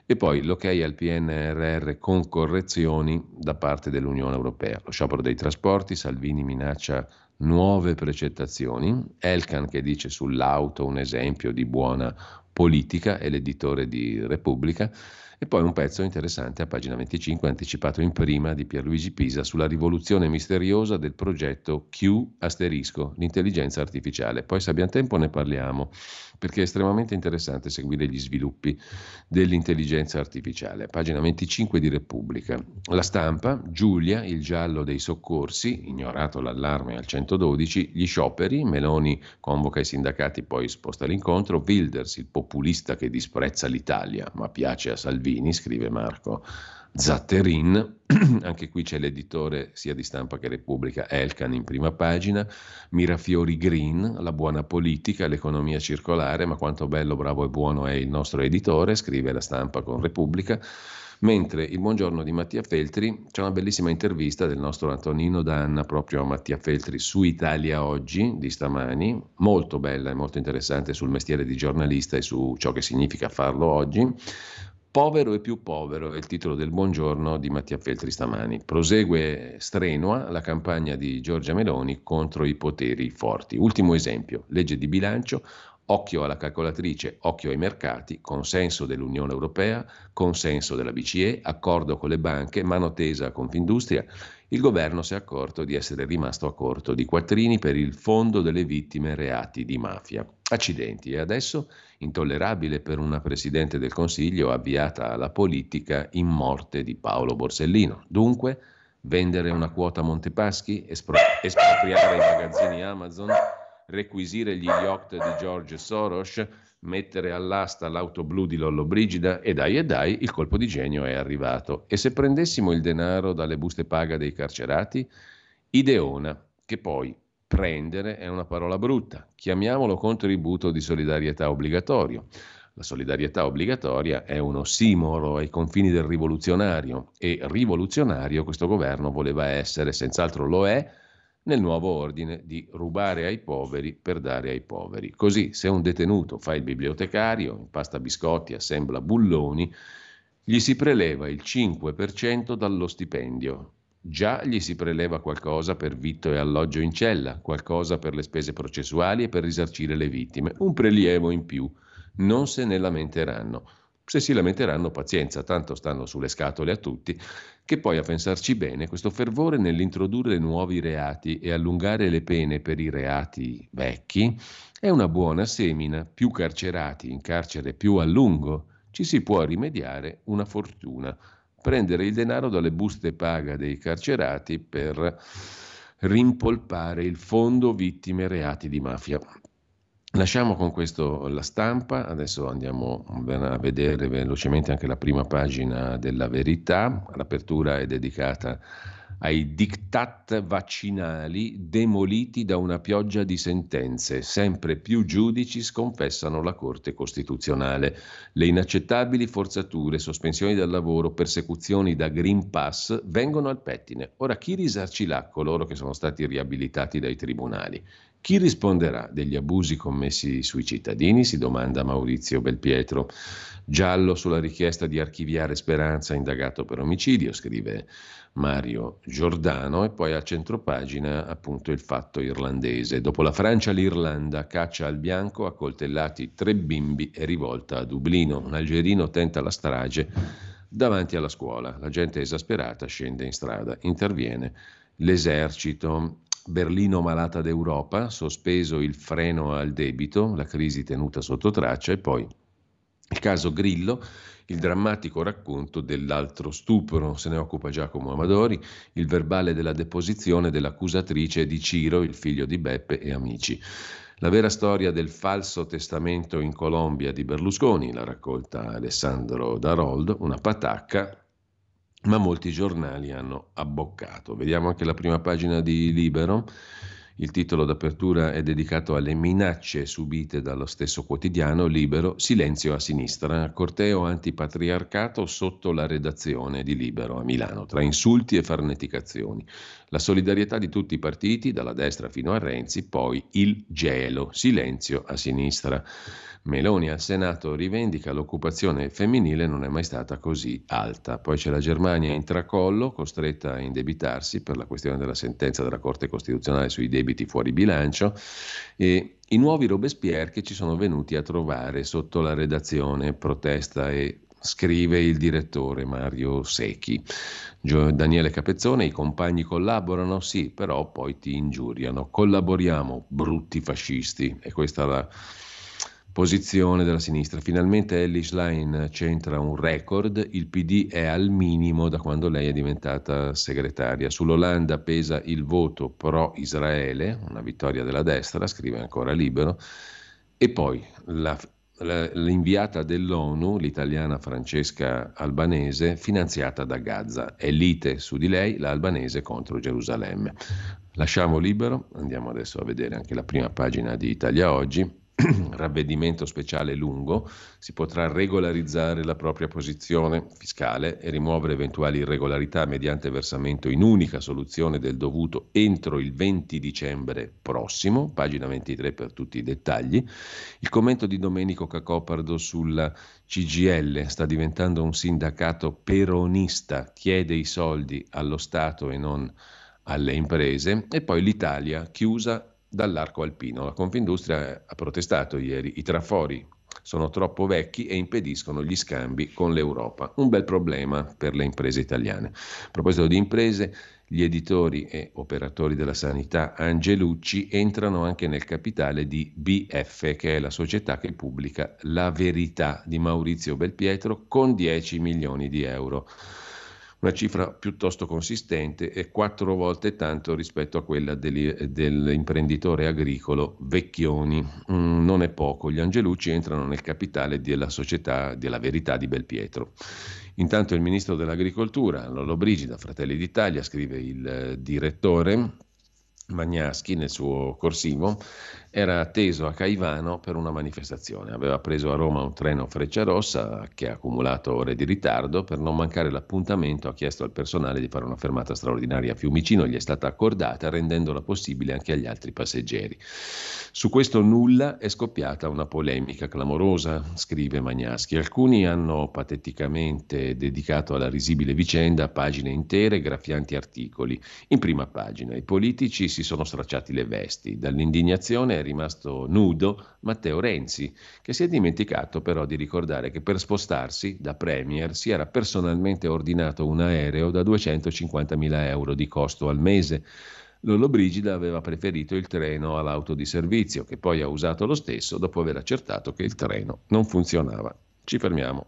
e poi l'ok al PNRR con correzioni da parte dell'Unione Europea. Lo sciopero dei trasporti, Salvini minaccia nuove precettazioni, Elkann che dice sull'auto un esempio di buona politica, è l'editore di Repubblica, e poi un pezzo interessante a pagina 25, anticipato in prima, di Pierluigi Pisa sulla rivoluzione misteriosa del progetto Q*, l'intelligenza artificiale. Poi se abbiamo tempo ne parliamo, perché è estremamente interessante seguire gli sviluppi dell'intelligenza artificiale. Pagina 25 di Repubblica. La Stampa, Giulia, il giallo dei soccorsi, ignorato l'allarme al 112, gli scioperi, Meloni convoca i sindacati, poi sposta l'incontro, Wilders, il populista che disprezza l'Italia, ma piace a Salvini, scrive Marco Zatterin. Anche qui c'è l'editore sia di Stampa che Repubblica, Elkann in prima pagina. Mirafiori Green, la buona politica, l'economia circolare, ma quanto bello, bravo e buono è il nostro editore, scrive La Stampa con Repubblica. Mentre il Buongiorno di Mattia Feltri, c'è una bellissima intervista del nostro Antonino Danna proprio a Mattia Feltri su Italia Oggi di stamani, molto bella e molto interessante sul mestiere di giornalista e su ciò che significa farlo oggi. Povero e più povero è il titolo del buongiorno di Mattia Feltri stamani. Prosegue strenua la campagna di Giorgia Meloni contro i poteri forti. Ultimo esempio, legge di bilancio, occhio alla calcolatrice, occhio ai mercati, consenso dell'Unione Europea, consenso della BCE, accordo con le banche, mano tesa a Confindustria. Il governo si è accorto di essere rimasto a corto di quattrini per il fondo delle vittime reati di mafia. Accidenti, e adesso intollerabile per una Presidente del Consiglio avviata alla politica in morte di Paolo Borsellino. Dunque, vendere una quota a Montepaschi, espropriare i magazzini Amazon, requisire gli yacht di George Soros, mettere all'asta l'auto blu di Lollobrigida e dai, il colpo di genio è arrivato. E se prendessimo il denaro dalle buste paga dei carcerati? Ideona, che poi prendere è una parola brutta, chiamiamolo contributo di solidarietà obbligatorio. La solidarietà obbligatoria è un ossimoro ai confini del rivoluzionario, e rivoluzionario questo governo voleva essere, senz'altro lo è, nel nuovo ordine di rubare ai poveri per dare ai poveri. Così, se un detenuto fa il bibliotecario, impasta biscotti, assembla bulloni, gli si preleva il 5% dallo stipendio. Già gli si preleva qualcosa per vitto e alloggio in cella, qualcosa per le spese processuali e per risarcire le vittime. Un prelievo in più. Non se ne lamenteranno. Se si lamenteranno, pazienza, tanto stanno sulle scatole a tutti, che poi a pensarci bene questo fervore nell'introdurre nuovi reati e allungare le pene per i reati vecchi è una buona semina, più carcerati in carcere più a lungo, ci si può rimediare una fortuna, prendere il denaro dalle buste paga dei carcerati per rimpolpare il fondo vittime reati di mafia. Lasciamo con questo la stampa, adesso andiamo a vedere velocemente anche la prima pagina della Verità. L'apertura è dedicata ai diktat vaccinali demoliti da una pioggia di sentenze. Sempre più giudici sconfessano la Corte Costituzionale. Le inaccettabili forzature, sospensioni dal lavoro, persecuzioni da Green Pass vengono al pettine. Ora chi risarcirà coloro che sono stati riabilitati dai tribunali? Chi risponderà degli abusi commessi sui cittadini? Si domanda Maurizio Belpietro. Giallo sulla richiesta di archiviare Speranza, indagato per omicidio, scrive Mario Giordano. E poi a centropagina appunto il Fatto irlandese. Dopo la Francia, l'Irlanda, caccia al bianco, accoltellati 3 bimbi e rivolta a Dublino. Un algerino tenta la strage davanti alla scuola. La gente esasperata scende in strada. Interviene l'esercito. Berlino malata d'Europa, sospeso il freno al debito, la crisi tenuta sotto traccia, e poi il caso Grillo, il drammatico racconto dell'altro stupro, se ne occupa Giacomo Amadori, il verbale della deposizione dell'accusatrice di Ciro, il figlio di Beppe e amici. La vera storia del falso testamento in Colombia di Berlusconi, la raccolta Alessandro D'Aroldo, una patacca, ma molti giornali hanno abboccato. Vediamo anche la prima pagina di Libero. Il titolo d'apertura è dedicato alle minacce subite dallo stesso quotidiano Libero. Silenzio a sinistra, corteo antipatriarcato sotto la redazione di Libero a Milano, tra insulti e farneticazioni. La solidarietà di tutti i partiti, dalla destra fino a Renzi, poi il gelo, silenzio a sinistra. Meloni al Senato rivendica l'occupazione femminile, non è mai stata così alta. Poi c'è la Germania in tracollo, costretta a indebitarsi per la questione della sentenza della Corte Costituzionale sui debiti fuori bilancio, e i nuovi Robespierre che ci sono venuti a trovare sotto la redazione. Protesta e scrive il direttore Mario Secchi. Daniele Capezzone, i compagni collaborano, sì, però poi ti ingiuriano. Collaboriamo, brutti fascisti. E questa la posizione della sinistra. Finalmente Elly Schlein centra un record, il PD è al minimo da quando lei è diventata segretaria. Sull'Olanda pesa il voto pro-Israele, una vittoria della destra, scrive ancora Libero. E poi l'inviata dell'ONU, l'italiana Francesca Albanese, finanziata da Gaza, è lite su di lei, la albanese contro Gerusalemme. Lasciamo Libero, andiamo adesso a vedere anche la prima pagina di Italia Oggi. ravvedimento speciale lungo, si potrà regolarizzare la propria posizione fiscale e rimuovere eventuali irregolarità mediante versamento in unica soluzione del dovuto entro il 20 dicembre prossimo, pagina 23 per tutti i dettagli. Il commento di Domenico Cacopardo sulla CGIL: sta diventando un sindacato peronista, chiede i soldi allo Stato e non alle imprese. E poi l'Italia chiusa dall'arco alpino. La Confindustria ha protestato ieri: i trafori sono troppo vecchi e impediscono gli scambi con l'Europa. Un bel problema per le imprese italiane. A proposito di imprese, gli editori e operatori della sanità Angelucci entrano anche nel capitale di BF, che è la società che pubblica La Verità di Maurizio Belpietro, con 10 milioni di euro. Una cifra piuttosto consistente e 4 volte tanto rispetto a quella dell'imprenditore agricolo Vecchioni. Non è poco. Gli Angelucci entrano nel capitale della società della Verità di Belpietro. Intanto il ministro dell'Agricoltura, Lollobrigida, Fratelli d'Italia, scrive il direttore Magnaschi nel suo corsivo, era atteso a Caivano per una manifestazione. Aveva preso a Roma un treno Frecciarossa che ha accumulato ore di ritardo. Per non mancare l'appuntamento ha chiesto al personale di fare una fermata straordinaria a Fiumicino, gli è stata accordata rendendola possibile anche agli altri passeggeri. Su questo nulla è scoppiata una polemica clamorosa, scrive Magnaschi. Alcuni hanno pateticamente dedicato alla risibile vicenda pagine intere, graffianti articoli. In prima pagina i politici si sono stracciati le vesti. Dall'indignazione è rimasto nudo Matteo Renzi, che si è dimenticato però di ricordare che per spostarsi da premier si era personalmente ordinato un aereo da 250.000 euro di costo al mese. Lollobrigida aveva preferito il treno all'auto di servizio, che poi ha usato lo stesso dopo aver accertato che il treno non funzionava. Ci fermiamo.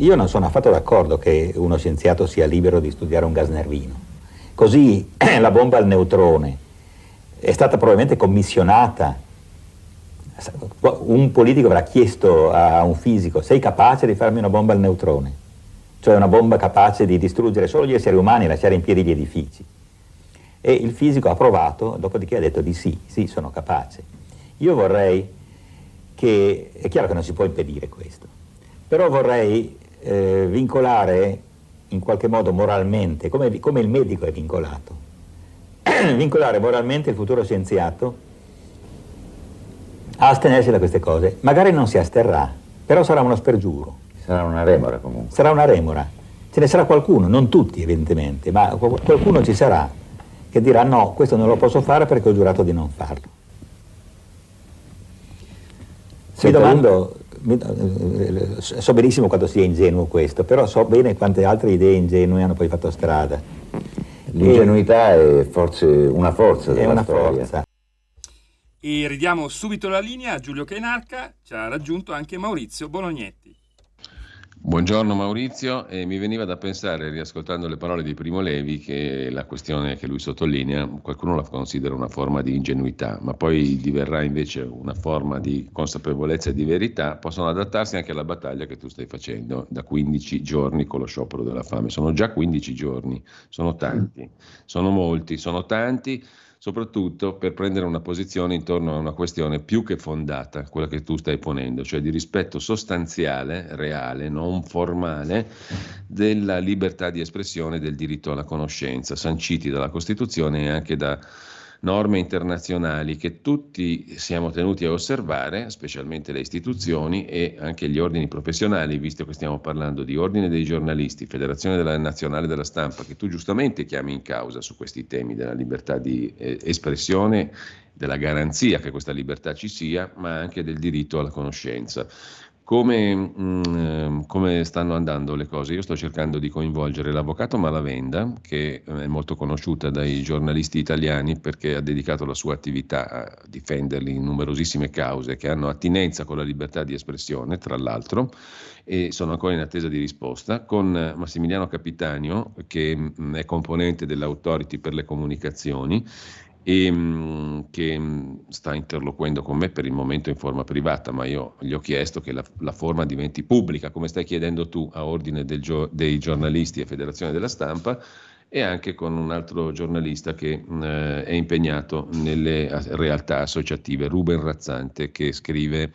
Io non sono affatto d'accordo che uno scienziato sia libero di studiare un gas nervino. Così la bomba al neutrone è stata probabilmente commissionata. Un politico avrà chiesto a un fisico: sei capace di farmi una bomba al neutrone? Cioè una bomba capace di distruggere solo gli esseri umani e lasciare in piedi gli edifici. E il fisico ha provato, dopodiché ha detto di sì, sono capace. Io vorrei che... è chiaro che non si può impedire questo, però vorrei vincolare in qualche modo moralmente, come il medico è vincolato, vincolare moralmente il futuro scienziato a astenersi da queste cose. Magari non si asterrà, però sarà uno spergiuro. Sarà una remora comunque. Sarà una remora. Ce ne sarà qualcuno, non tutti evidentemente, ma qualcuno ci sarà che dirà: no, questo non lo posso fare perché ho giurato di non farlo. Mi domando... so benissimo quanto sia ingenuo questo, però so bene quante altre idee ingenue hanno poi fatto strada. L'ingenuità è forse una forza della storia. Forza. E ridiamo subito la linea a Giulio Cainarca, ci ha raggiunto anche Maurizio Bolognetti. Buongiorno Maurizio, mi veniva da pensare, riascoltando le parole di Primo Levi, che la questione che lui sottolinea qualcuno la considera una forma di ingenuità, ma poi diverrà invece una forma di consapevolezza e di verità. Possono adattarsi anche alla battaglia che tu stai facendo da 15 giorni con lo sciopero della fame. Sono già 15 giorni, sono tanti, sono molti, sono tanti, soprattutto per prendere una posizione intorno a una questione più che fondata, quella che tu stai ponendo, cioè di rispetto sostanziale, reale, non formale, della libertà di espressione e del diritto alla conoscenza, sanciti dalla Costituzione e anche da norme internazionali che tutti siamo tenuti a osservare, specialmente le istituzioni e anche gli ordini professionali, visto che stiamo parlando di Ordine dei Giornalisti, Federazione Nazionale della Stampa, che tu giustamente chiami in causa su questi temi della libertà di espressione, della garanzia che questa libertà ci sia, ma anche del diritto alla conoscenza. Come stanno andando le cose? Io sto cercando di coinvolgere l'avvocato Malavenda, che è molto conosciuta dai giornalisti italiani perché ha dedicato la sua attività a difenderli in numerosissime cause che hanno attinenza con la libertà di espressione, tra l'altro, e sono ancora in attesa di risposta, con Massimiliano Capitanio, che è componente dell'Authority per le comunicazioni, e che sta interloquendo con me per il momento in forma privata, ma io gli ho chiesto che la forma diventi pubblica, come stai chiedendo tu a ordine dei giornalisti e Federazione della Stampa, e anche con un altro giornalista che è impegnato nelle realtà associative, Ruben Razzante, che scrive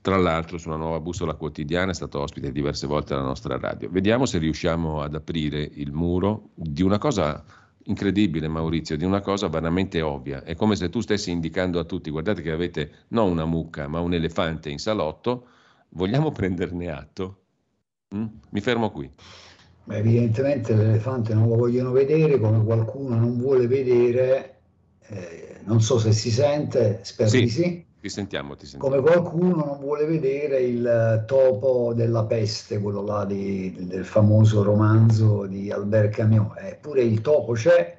tra l'altro sulla Nuova Bussola Quotidiana, è stato ospite diverse volte alla nostra radio. Vediamo se riusciamo ad aprire il muro di una cosa incredibile, Maurizio, di una cosa veramente ovvia. È come se tu stessi indicando a tutti: guardate che avete non una mucca ma un elefante in salotto, vogliamo prenderne atto? Mi fermo qui. Beh, evidentemente l'elefante non lo vogliono vedere, come qualcuno non vuole vedere, non so se si sente, spero sì, di sì. Ti sentiamo. Come qualcuno non vuole vedere il topo della peste, quello là del famoso romanzo di Albert Camus. Eppure il topo c'è,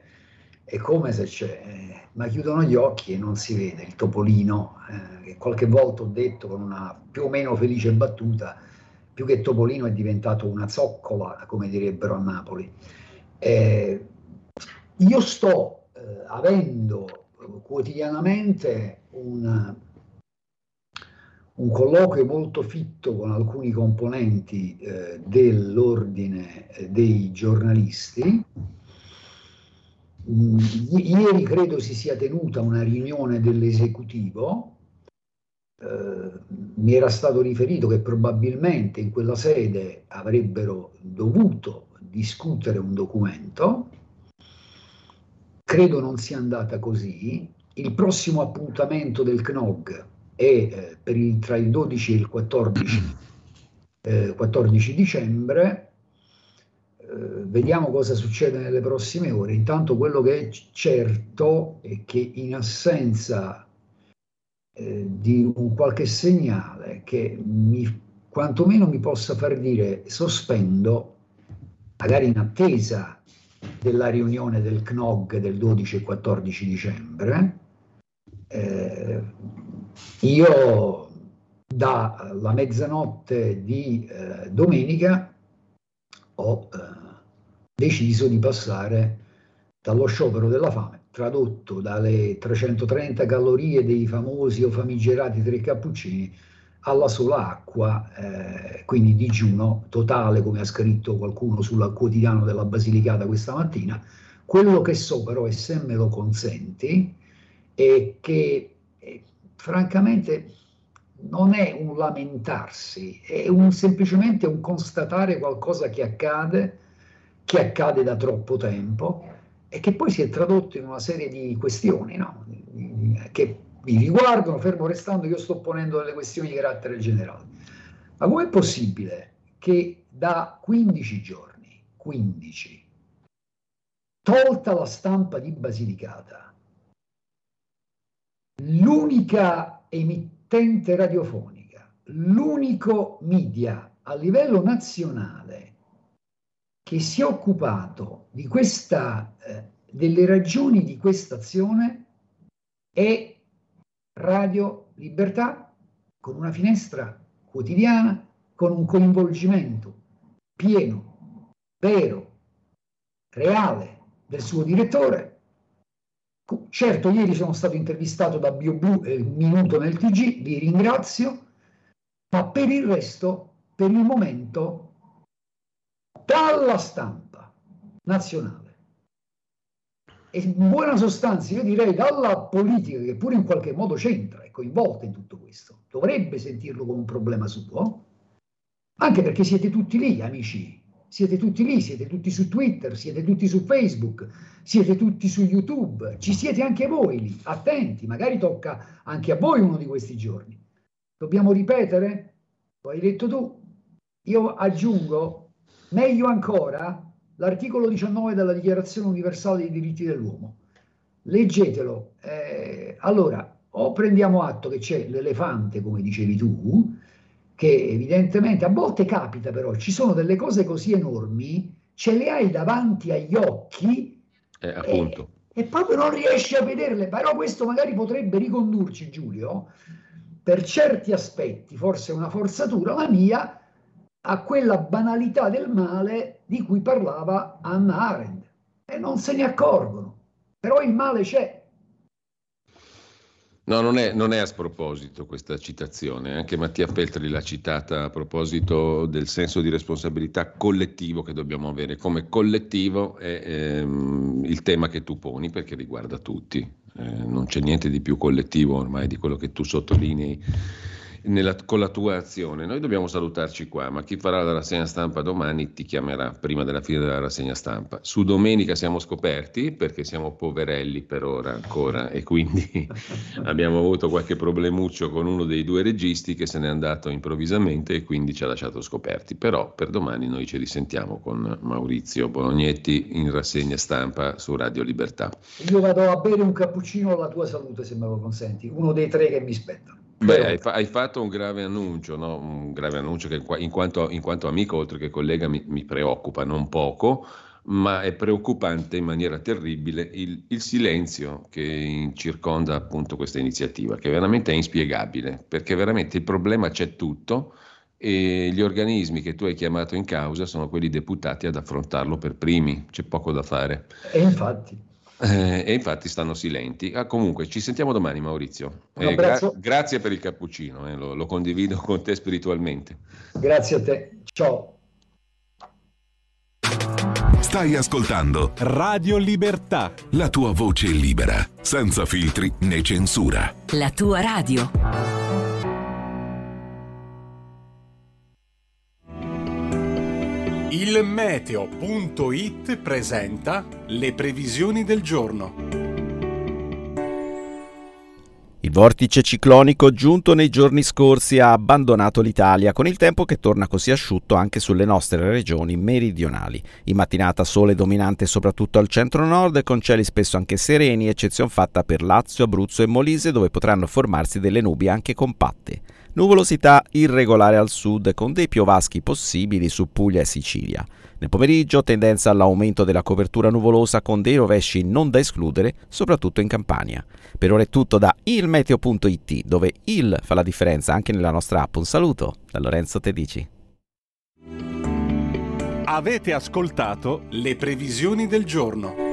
è come se c'è, ma chiudono gli occhi e non si vede il topolino, che qualche volta ho detto con una più o meno felice battuta, più che topolino è diventato una zoccola, come direbbero a Napoli. Io sto avendo quotidianamente un colloquio molto fitto con alcuni componenti dell'ordine dei giornalisti. Ieri credo si sia tenuta una riunione dell'esecutivo, mi era stato riferito che probabilmente in quella sede avrebbero dovuto discutere un documento, credo non sia andata così. Il prossimo appuntamento del CNOG è tra il 12 e il 14 dicembre, vediamo cosa succede nelle prossime ore. Intanto quello che è certo è che in assenza di un qualche segnale che quantomeno mi possa far dire sospendo, magari in attesa della riunione del CNOG del 12 e 14 dicembre, io dalla mezzanotte di domenica ho deciso di passare dallo sciopero della fame, tradotto dalle 330 calorie dei famosi o famigerati 3 cappuccini alla sola acqua, quindi digiuno totale, come ha scritto qualcuno sul quotidiano della Basilicata questa mattina. Quello che so però, e se me lo consenti, è che francamente non è un lamentarsi, è semplicemente un constatare qualcosa che accade da troppo tempo e che poi si è tradotto in una serie di questioni, no? Che mi riguardano, fermo restando io sto ponendo delle questioni di carattere generale. Ma com'è possibile che da 15 giorni, 15, tolta la stampa di Basilicata, l'unica emittente radiofonica, l'unico media a livello nazionale che si è occupato di questa, delle ragioni di questa azione, è Radio Libertà, con una finestra quotidiana, con un coinvolgimento pieno, vero, reale del suo direttore. Certo, ieri sono stato intervistato da BioBlu, Minuto nel TG, vi ringrazio, ma per il resto, per il momento, dalla stampa nazionale e in buona sostanza io direi dalla politica, che pure in qualche modo c'entra, è coinvolta in tutto questo, dovrebbe sentirlo come un problema suo, anche perché siete tutti lì, amici. Siete tutti lì, siete tutti su Twitter, siete tutti su Facebook, siete tutti su YouTube, ci siete anche voi lì, attenti, magari tocca anche a voi uno di questi giorni. Dobbiamo ripetere? Lo hai detto tu. Io aggiungo, meglio ancora, l'articolo 19 della Dichiarazione Universale dei Diritti dell'Uomo. Leggetelo. Allora, o prendiamo atto che c'è l'elefante, come dicevi tu, che evidentemente a volte capita, però ci sono delle cose così enormi, ce le hai davanti agli occhi appunto. E proprio non riesci a vederle, però questo magari potrebbe ricondurci, Giulio, per certi aspetti, forse una forzatura, la mia, a quella banalità del male di cui parlava Hannah Arendt, e non se ne accorgono, però il male c'è. No, non è a sproposito questa citazione, anche Mattia Peltri l'ha citata a proposito del senso di responsabilità collettivo che dobbiamo avere. Come collettivo è il tema che tu poni, perché riguarda tutti, non c'è niente di più collettivo ormai di quello che tu sottolinei con la tua azione. Noi dobbiamo salutarci qua, ma chi farà la rassegna stampa domani ti chiamerà prima della fine della rassegna stampa. Su domenica siamo scoperti perché siamo poverelli per ora ancora, e quindi abbiamo avuto qualche problemuccio con uno dei due registi che se n'è andato improvvisamente e quindi ci ha lasciato scoperti. Però per domani noi ci risentiamo con Maurizio Bolognetti in rassegna stampa su Radio Libertà. Io vado a bere un cappuccino alla tua salute, se me lo consenti, uno dei tre che mi spettano. Beh, hai fatto un grave annuncio, no? Un grave annuncio che in quanto amico oltre che collega mi preoccupa non poco, ma è preoccupante in maniera terribile il silenzio che circonda appunto questa iniziativa, che veramente è inspiegabile, perché veramente il problema c'è tutto e gli organismi che tu hai chiamato in causa sono quelli deputati ad affrontarlo per primi, c'è poco da fare. E infatti stanno silenti. Comunque ci sentiamo domani, Maurizio. Grazie per il cappuccino, lo condivido con te spiritualmente. Grazie a te, ciao. Stai ascoltando Radio Libertà, la tua voce libera, senza filtri né censura. La tua radio. Il meteo.it presenta le previsioni del giorno. Il vortice ciclonico giunto nei giorni scorsi ha abbandonato l'Italia, con il tempo che torna così asciutto anche sulle nostre regioni meridionali. In mattinata sole dominante soprattutto al centro-nord, con cieli spesso anche sereni, eccezion fatta per Lazio, Abruzzo e Molise, dove potranno formarsi delle nubi anche compatte. Nuvolosità irregolare al sud, con dei piovaschi possibili su Puglia e Sicilia. Nel pomeriggio tendenza all'aumento della copertura nuvolosa, con dei rovesci non da escludere, soprattutto in Campania. Per ora è tutto da ilmeteo.it, dove il fa la differenza anche nella nostra app. Un saluto da Lorenzo Tedici. Avete ascoltato le previsioni del giorno.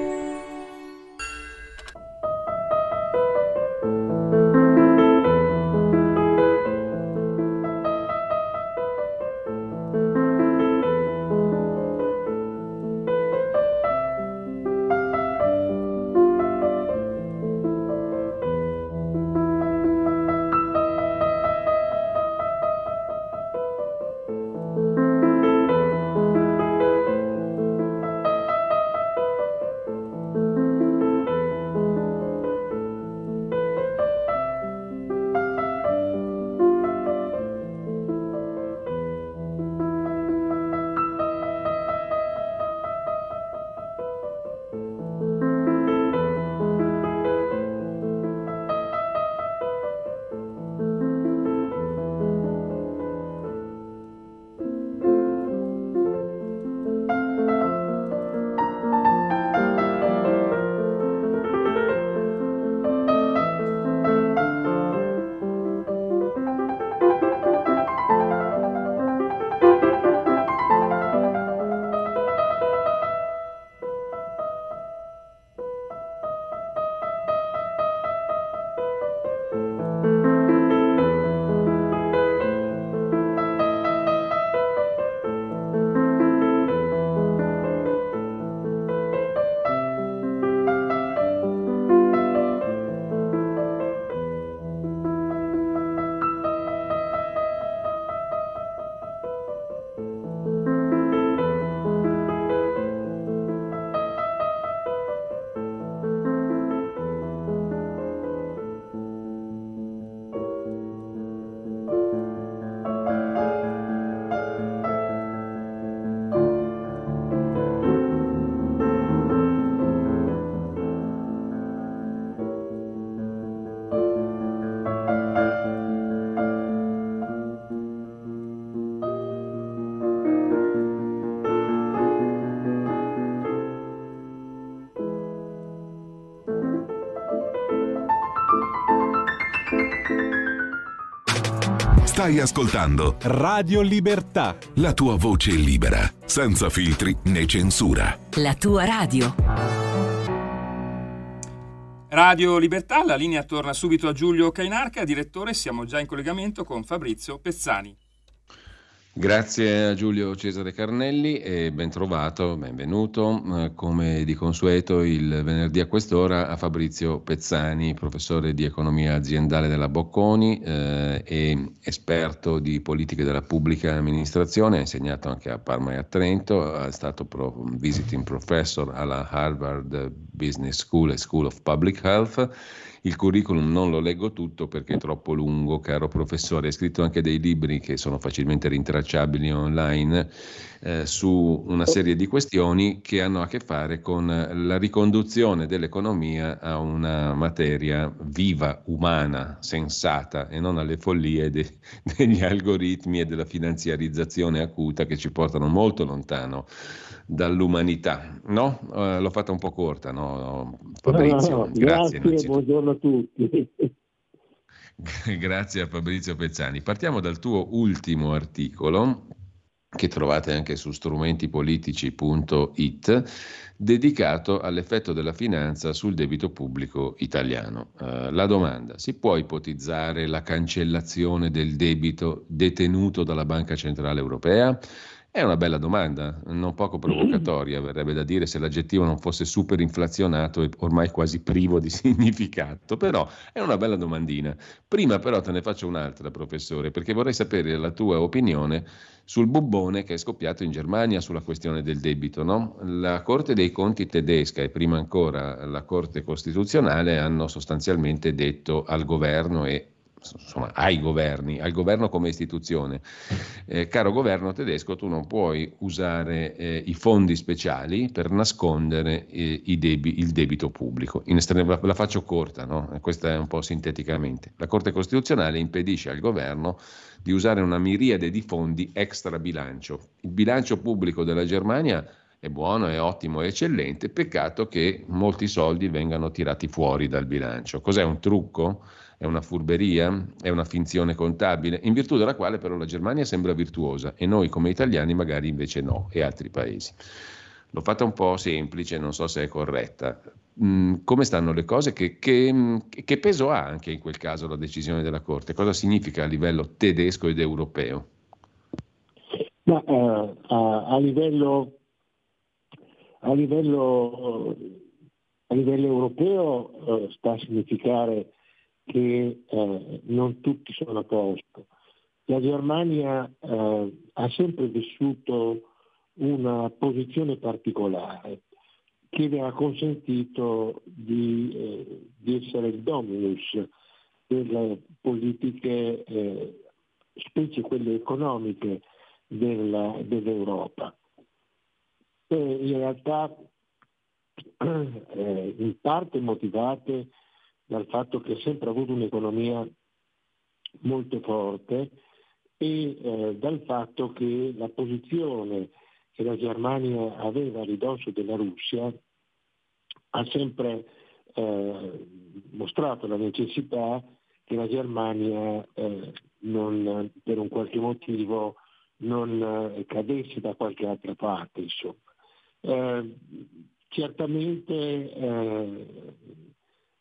Stai ascoltando Radio Libertà. La tua voce libera, senza filtri né censura. La tua radio. Radio Libertà, la linea torna subito a Giulio Cainarca, direttore. Siamo già in collegamento con Fabrizio Pezzani. Grazie a Giulio Cesare Carnelli e bentrovato, benvenuto, come di consueto il venerdì a quest'ora, a Fabrizio Pezzani, professore di economia aziendale della Bocconi e esperto di politiche della pubblica amministrazione, ha insegnato anche a Parma e a Trento, è stato visiting professor alla Harvard Business School e School of Public Health. Il curriculum non lo leggo tutto perché è troppo lungo, caro professore. Ha scritto anche dei libri che sono facilmente rintracciabili online su una serie di questioni che hanno a che fare con la riconduzione dell'economia a una materia viva, umana, sensata e non alle follie degli algoritmi e della finanziarizzazione acuta che ci portano molto lontano dall'umanità. No? L'ho fatta un po' corta, no? Fabrizio, no, grazie. Grazie, buongiorno a tutti. Grazie a Fabrizio Pezzani. Partiamo dal tuo ultimo articolo, che trovate anche su strumentipolitici.it, dedicato all'effetto della finanza sul debito pubblico italiano. La domanda: si può ipotizzare la cancellazione del debito detenuto dalla Banca Centrale Europea? È una bella domanda, non poco provocatoria, verrebbe da dire, se l'aggettivo non fosse superinflazionato e ormai quasi privo di significato, però è una bella domandina. Prima però te ne faccio un'altra, professore, perché vorrei sapere la tua opinione sul bubbone che è scoppiato in Germania sulla questione del debito, no? La Corte dei Conti tedesca e prima ancora la Corte Costituzionale hanno sostanzialmente detto al governo e insomma ai governi, al governo come istituzione, caro governo tedesco, tu non puoi usare i fondi speciali per nascondere il debito pubblico. La faccio corta, no? Questa è un po' sinteticamente. La Corte Costituzionale impedisce al governo di usare una miriade di fondi extra bilancio. Il bilancio pubblico della Germania è buono, è ottimo, è eccellente, peccato che molti soldi vengano tirati fuori dal bilancio. Cos'è, un trucco? È una furberia? È una finzione contabile? In virtù della quale però la Germania sembra virtuosa e noi come italiani magari invece no, e altri paesi. L'ho fatta un po' semplice, non so se è corretta. Come stanno le cose? Che peso ha anche in quel caso la decisione della Corte? Cosa significa a livello tedesco ed europeo? Ma, a livello europeo sta a significare che non tutti sono a posto. La Germania ha sempre vissuto una posizione particolare che le ha consentito di essere il dominus delle politiche, specie quelle economiche, dell'Europa. E in realtà in parte motivate dal fatto che ha sempre avuto un'economia molto forte e dal fatto che la posizione che la Germania aveva a ridosso della Russia ha sempre mostrato la necessità che la Germania non, per un qualche motivo non cadesse da qualche altra parte, insomma. Certamente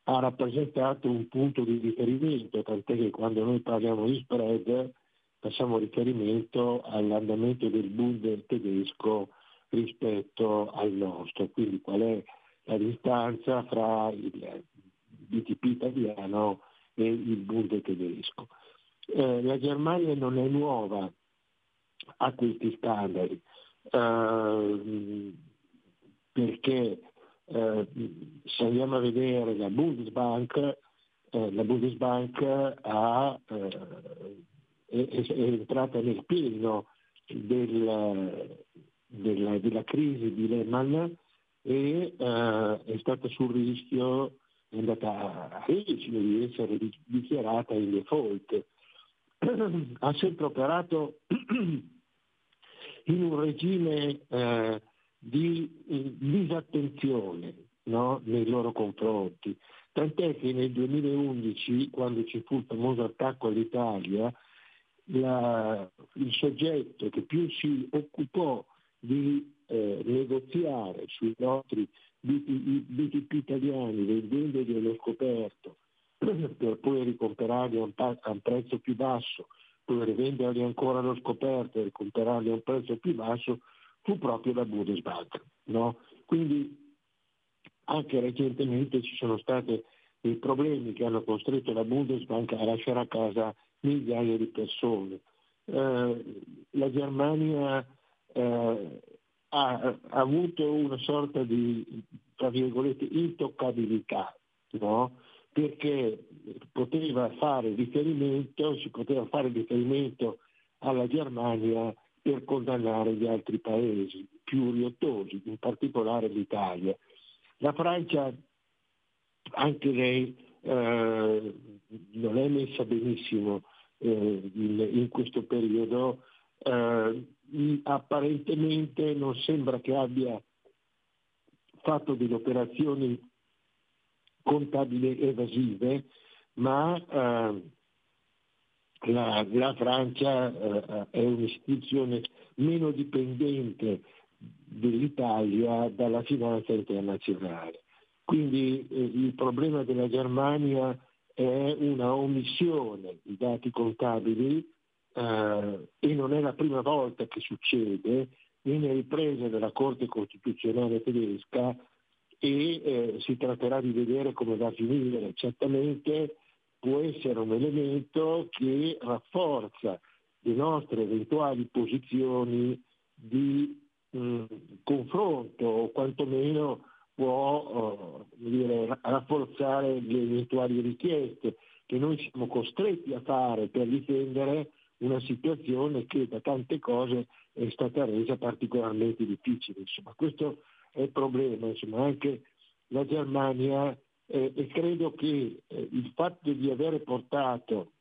ha rappresentato un punto di riferimento, tant'è che quando noi parliamo di spread facciamo riferimento all'andamento del Bund tedesco rispetto al nostro, quindi qual è la distanza fra il BTP italiano e il Bund tedesco. La Germania non è nuova a questi standard, perché se andiamo a vedere la Bundesbank è entrata nel pieno della crisi di Lehman e è stata è andata a rischio di essere dichiarata in default. Ha sempre operato in un regime di disattenzione, no? Nei loro confronti, tant'è che nel 2011, quando ci fu il famoso attacco all'Italia, il soggetto che più si occupò di negoziare sui nostri BTP italiani, vendendoli allo scoperto per poi ricomperarli a un prezzo più basso, poi rivenderli ancora allo scoperto e ricomperarli a un prezzo più basso, fu proprio la Bundesbank, no? Quindi anche recentemente ci sono stati dei problemi che hanno costretto la Bundesbank a lasciare a casa migliaia di persone. La Germania ha avuto una sorta di, tra virgolette, intoccabilità, no? Perché si poteva fare riferimento alla Germania per condannare gli altri paesi più riottosi, in particolare l'Italia. La Francia, anche lei, non è messa benissimo in questo periodo. Apparentemente non sembra che abbia fatto delle operazioni contabili evasive, ma la Francia è un'istituzione meno dipendente dell'Italia dalla finanza internazionale. Quindi il problema della Germania è una omissione di dati contabili, e non è la prima volta che succede. Viene ripresa dalla Corte Costituzionale tedesca e si tratterà di vedere come va a finire. Certamente può essere un elemento che rafforza le nostre eventuali posizioni di confronto, o quantomeno può rafforzare le eventuali richieste che noi siamo costretti a fare per difendere una situazione che da tante cose è stata resa particolarmente difficile. Insomma, questo è il problema, insomma, anche la Germania, e credo che il fatto di avere portato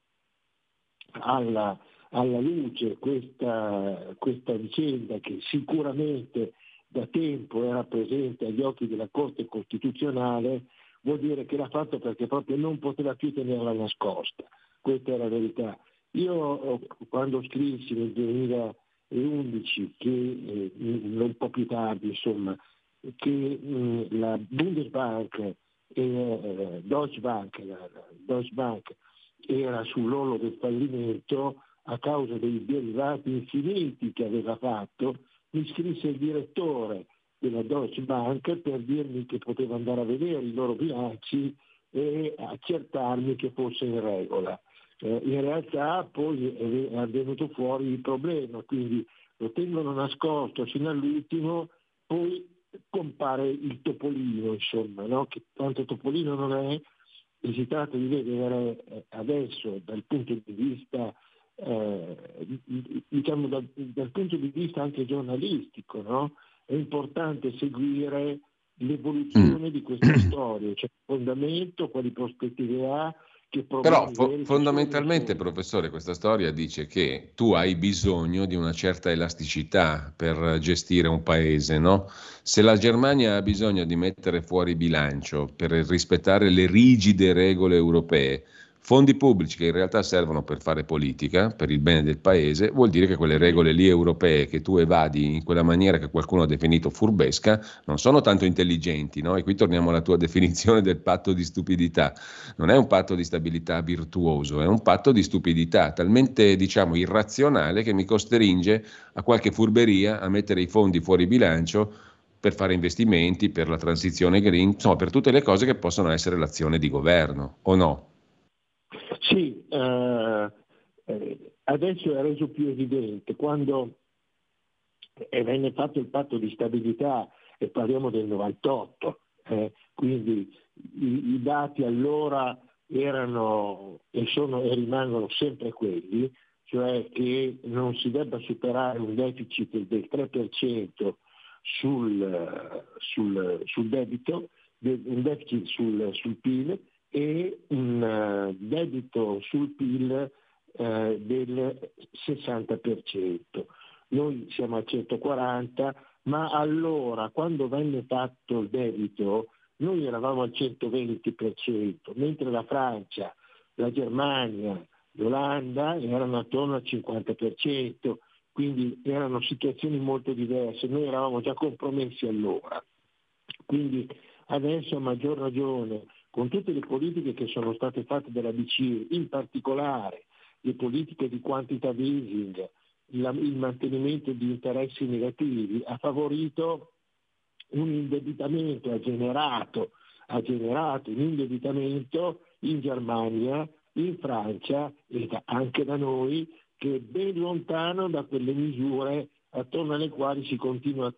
alla luce questa vicenda, che sicuramente da tempo era presente agli occhi della Corte Costituzionale, vuol dire che l'ha fatto perché proprio non poteva più tenerla nascosta. Questa è la verità. Io, quando scrissi nel 2011, che un po' più tardi, insomma, che la Bundesbank e la Deutsche Bank era sull'orlo del fallimento a causa dei derivati infiniti che aveva fatto, mi scrisse il direttore della Deutsche Bank per dirmi che potevo andare a vedere i loro bilanci e accertarmi che fosse in regola. In realtà poi è venuto fuori il problema, quindi lo tengono nascosto fino all'ultimo, poi compare il topolino, insomma, no? Che tanto topolino non è, e si tratta di vedere adesso dal punto di vista dal punto di vista anche giornalistico, no? È importante seguire l'evoluzione di questa storia, cioè il fondamento, quali prospettive ha. Però fondamentalmente, professore, questa storia dice che tu hai bisogno di una certa elasticità per gestire un paese, no? Se la Germania ha bisogno di mettere fuori bilancio per rispettare le rigide regole europee, fondi pubblici che in realtà servono per fare politica, per il bene del paese, vuol dire che quelle regole lì europee che tu evadi in quella maniera che qualcuno ha definito furbesca non sono tanto intelligenti, no? E qui torniamo alla tua definizione del patto di stupidità. Non è un patto di stabilità virtuoso, è un patto di stupidità talmente, diciamo, irrazionale che mi costringe a qualche furberia, a mettere i fondi fuori bilancio per fare investimenti, per la transizione green, insomma per tutte le cose che possono essere l'azione di governo, o no? Sì, adesso è reso più evidente quando venne fatto il patto di stabilità, e parliamo del 98, quindi i dati allora erano e rimangono sempre quelli, cioè che non si debba superare un deficit del 3% sul debito, un deficit sul PIL, e un debito sul PIL del 60%. Noi siamo a 140, ma allora quando venne fatto il debito noi eravamo al 120%, mentre la Francia, la Germania, l'Olanda erano attorno al 50%, quindi erano situazioni molto diverse, noi eravamo già compromessi allora. Quindi adesso a maggior ragione, con tutte le politiche che sono state fatte dalla BCE, in particolare le politiche di quantitative easing, il mantenimento di interessi negativi, ha favorito un indebitamento, ha generato un indebitamento in Germania, in Francia e anche da noi, che è ben lontano da quelle misure attorno alle quali si continua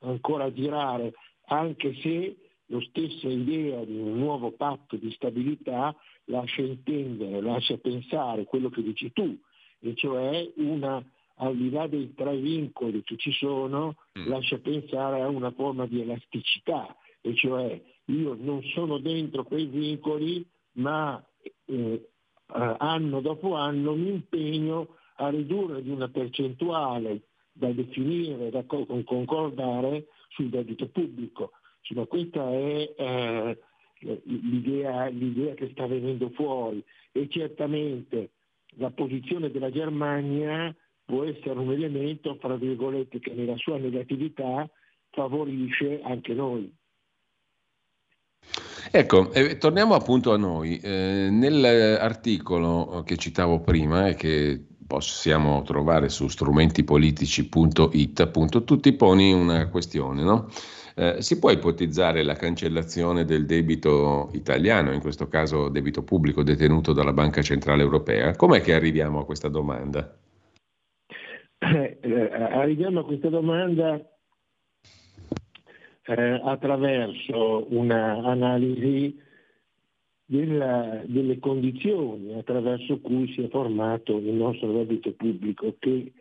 ancora a girare, anche se la stessa idea di un nuovo patto di stabilità lascia intendere, lascia pensare quello che dici tu, e cioè una, al di là dei tre vincoli che ci sono, lascia pensare a una forma di elasticità, e cioè io non sono dentro quei vincoli, ma anno dopo anno mi impegno a ridurre di una percentuale da definire, da concordare sul debito pubblico. Insomma, questa è l'idea che sta venendo fuori, e certamente la posizione della Germania può essere un elemento, fra virgolette, che nella sua negatività favorisce anche noi. Ecco, torniamo appunto a noi. Nell'articolo che citavo prima e che possiamo trovare su strumentipolitici.it, appunto, tu ti poni una questione, no? Si può ipotizzare la cancellazione del debito italiano, in questo caso debito pubblico detenuto dalla Banca Centrale Europea? Com'è che arriviamo a questa domanda? Arriviamo a questa domanda attraverso un'analisi delle condizioni attraverso cui si è formato il nostro debito pubblico, che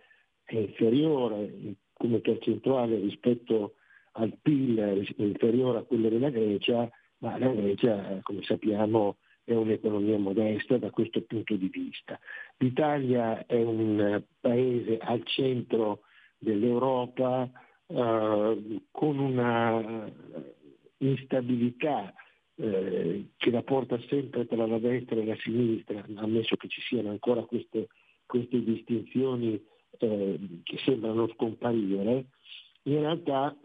è inferiore come percentuale rispetto al PIL, inferiore a quello della Grecia, ma la Grecia, come sappiamo, è un'economia modesta da questo punto di vista. L'Italia è un paese al centro dell'Europa, con una instabilità che la porta sempre tra la destra e la sinistra, ammesso che ci siano ancora queste distinzioni che sembrano scomparire. In realtà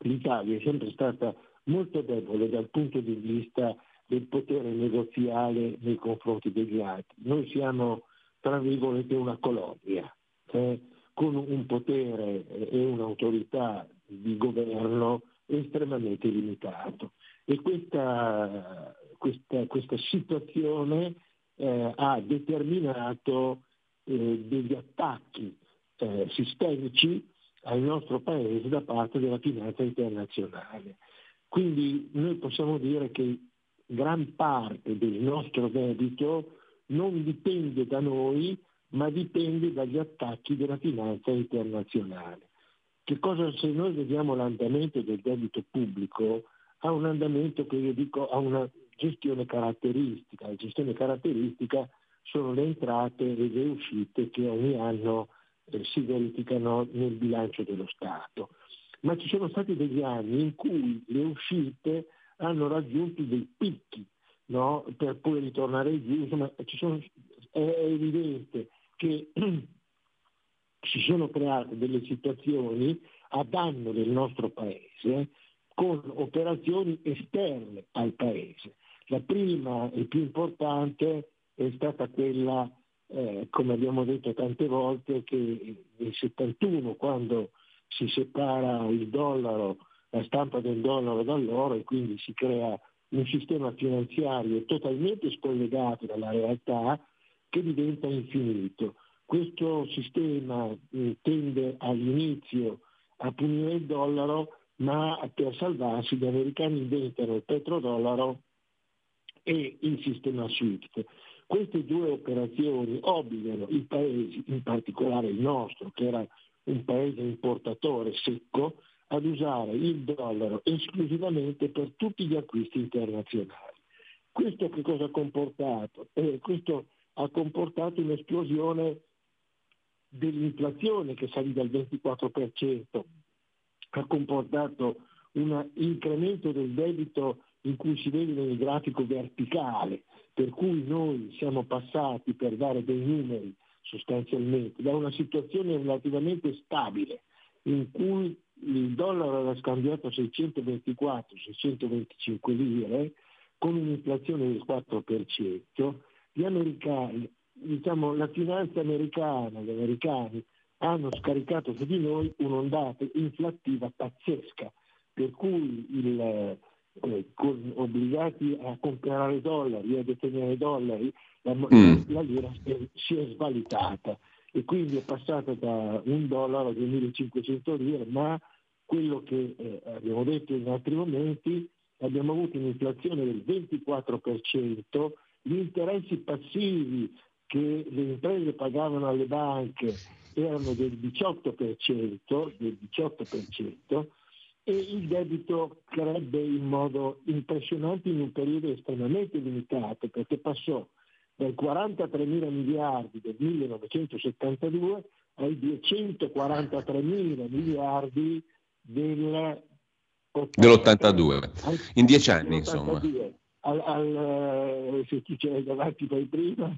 l'Italia è sempre stata molto debole dal punto di vista del potere negoziale nei confronti degli altri. Noi siamo, tra virgolette, una colonia, cioè con un potere e un'autorità di governo estremamente limitato, e questa situazione ha determinato degli attacchi sistemici al nostro paese da parte della finanza internazionale. Quindi noi possiamo dire che gran parte del nostro debito non dipende da noi, ma dipende dagli attacchi della finanza internazionale. Che cosa, se noi vediamo l'andamento del debito pubblico, ha un andamento che io dico ha una gestione caratteristica. La gestione caratteristica sono le entrate e le uscite che ogni anno si verificano nel bilancio dello Stato. Ma ci sono stati degli anni in cui le uscite hanno raggiunto dei picchi, no? Per poi ritornare giù. Insomma, è evidente che si sono create delle situazioni a danno del nostro Paese con operazioni esterne al Paese. La prima e più importante è stata quella, come abbiamo detto tante volte, che nel 71, quando si separa il dollaro, la stampa del dollaro dall'oro, e quindi si crea un sistema finanziario totalmente scollegato dalla realtà che diventa infinito. Questo sistema tende all'inizio a punire il dollaro, ma per salvarsi gli americani inventano il petrodollaro e il sistema SWIFT. Queste due operazioni obbligano i paesi, in particolare il nostro, che era un paese importatore secco, ad usare il dollaro esclusivamente per tutti gli acquisti internazionali. Questo che cosa ha comportato? Questo ha comportato un'esplosione dell'inflazione che salì dal 24%, ha comportato un incremento del debito in cui si vede nel grafico verticale, per cui noi siamo passati, per dare dei numeri sostanzialmente, da una situazione relativamente stabile in cui il dollaro era scambiato a 624-625 lire con un'inflazione del 4%, gli americani, diciamo la finanza americana, gli americani hanno scaricato su di noi un'ondata inflattiva pazzesca, per cui obbligati a comprare dollari, a detenere dollari, la lira si è svalutata e quindi è passata da un dollaro a 2.500 lire, ma quello che abbiamo detto in altri momenti, abbiamo avuto un'inflazione del 24%, gli interessi passivi che le imprese pagavano alle banche erano del 18%, e il debito crebbe in modo impressionante in un periodo estremamente limitato, perché passò dai 43 mila miliardi del 1972 ai 243 mila miliardi dell'82, in 10 anni insomma. Se tu c'eri davanti poi prima.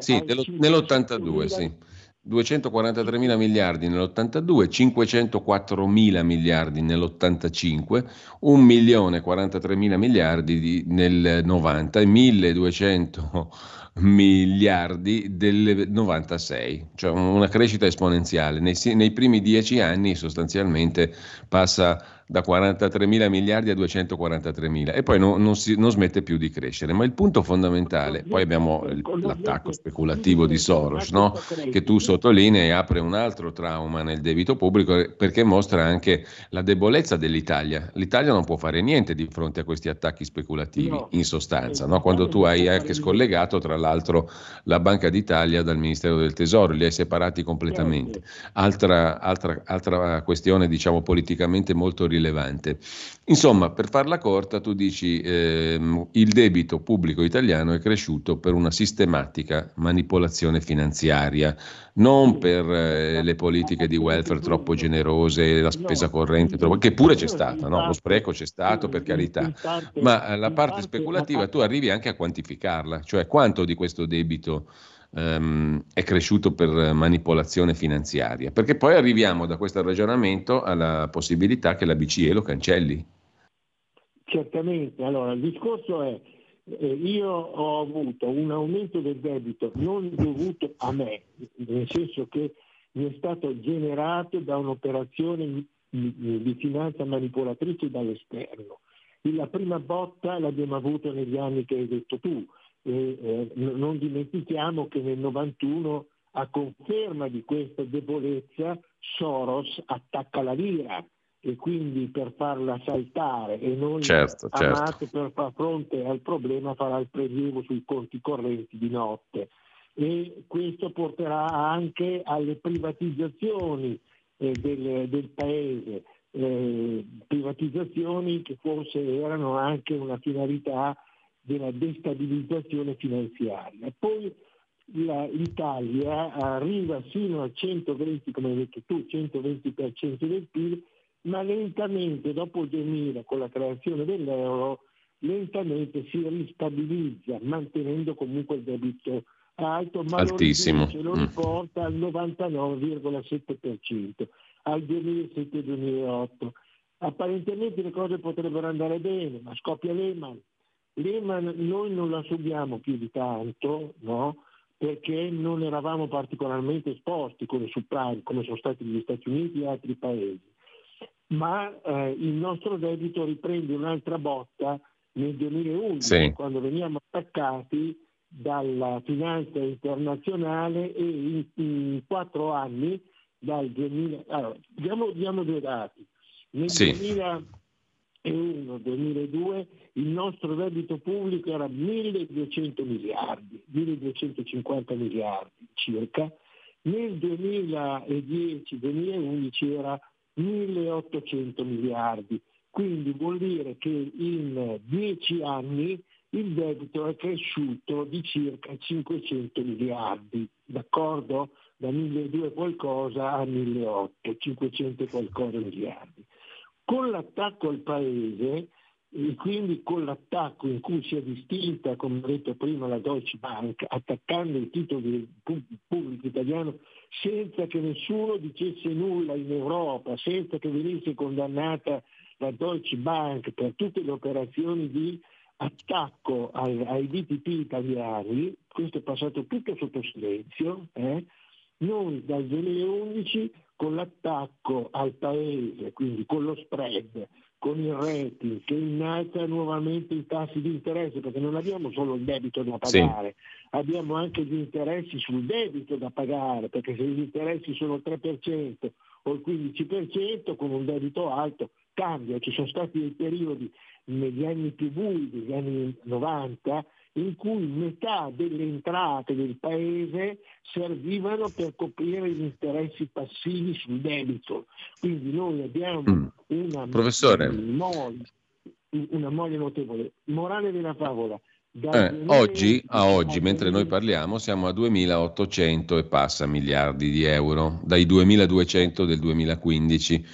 Sì, nell'82 sì. 243 mila miliardi nell'82, 504 mila miliardi nell'85, 1.043 mila miliardi nel 90 e 1.200 miliardi del 96, cioè una crescita esponenziale. Nei primi 10 anni sostanzialmente passa da 43 mila miliardi a 243 mila e poi non smette più di crescere. Ma il punto fondamentale, poi abbiamo l'attacco speculativo di Soros, no? Che tu sottolinei, apre un altro trauma nel debito pubblico, perché mostra anche la debolezza dell'Italia. L'Italia non può fare niente di fronte a questi attacchi speculativi, in sostanza, no? Quando tu hai anche scollegato, tra l'altro, la Banca d'Italia dal Ministero del Tesoro, li hai separati completamente. Altra questione, diciamo, politicamente molto rilevante. Insomma, per farla corta, tu dici il debito pubblico italiano è cresciuto per una sistematica manipolazione finanziaria, non per le politiche di welfare troppo generose, la spesa corrente troppo, che pure c'è stata, no? Lo spreco c'è stato, per carità, ma la parte speculativa tu arrivi anche a quantificarla, cioè quanto di questo debito è cresciuto per manipolazione finanziaria, perché poi arriviamo da questo ragionamento alla possibilità che la BCE lo cancelli. Certamente, allora il discorso è io ho avuto un aumento del debito non dovuto a me, nel senso che mi è stato generato da un'operazione di finanza manipolatrice dall'esterno. La prima botta l'abbiamo avuta negli anni che hai detto tu. Non dimentichiamo che nel 91, a conferma di questa debolezza, Soros attacca la lira e quindi per farla saltare, e non Amato per far fronte al problema farà il prelievo sui conti correnti di notte, e questo porterà anche alle privatizzazioni del paese, privatizzazioni che forse erano anche una finalità della destabilizzazione finanziaria. Poi l'Italia arriva fino al 120, come hai detto tu, 120% del PIL, ma lentamente, dopo il 2000, con la creazione dell'euro, lentamente si ristabilizza, mantenendo comunque il debito alto, ma lo riporta al 99,7%, al 2007-2008. Apparentemente le cose potrebbero andare bene, ma scoppia Lehman, noi non la subiamo più di tanto, no? Perché non eravamo particolarmente esposti come subprime, come sono stati gli Stati Uniti e altri paesi, ma il nostro debito riprende un'altra botta nel 2011, quando veniamo attaccati dalla finanza internazionale, e in 4 anni dal 2000. Allora, diamo due dati. Nel 2001-2002 il nostro debito pubblico era 1.200 miliardi, 1.250 miliardi circa, nel 2010-2011 era 1.800 miliardi, quindi vuol dire che in 10 anni il debito è cresciuto di circa 500 miliardi, d'accordo? Da 1.200 qualcosa a 1.800, 500 qualcosa miliardi. Con l'attacco al paese Quindi con l'attacco in cui si è distinta, come ho detto prima, la Deutsche Bank, attaccando il titolo pubblico italiano senza che nessuno dicesse nulla in Europa, senza che venisse condannata la Deutsche Bank per tutte le operazioni di attacco ai BTP italiani, questo è passato tutto sotto silenzio, Noi dal 2011 con l'attacco al paese, quindi con lo spread, con il rating che innalza nuovamente i tassi di interesse, perché non abbiamo solo il debito da pagare, abbiamo anche gli interessi sul debito da pagare, perché se gli interessi sono il 3% o il 15% con un debito alto cambia. Ci sono stati dei periodi negli anni più bui degli anni 90 in cui metà delle entrate del paese servivano per coprire gli interessi passivi sul debito. Quindi noi abbiamo una mole notevole. Morale della favola. Oggi a oggi, mentre noi parliamo, siamo a 2.800 e passa miliardi di euro, dai 2.200 del 2015.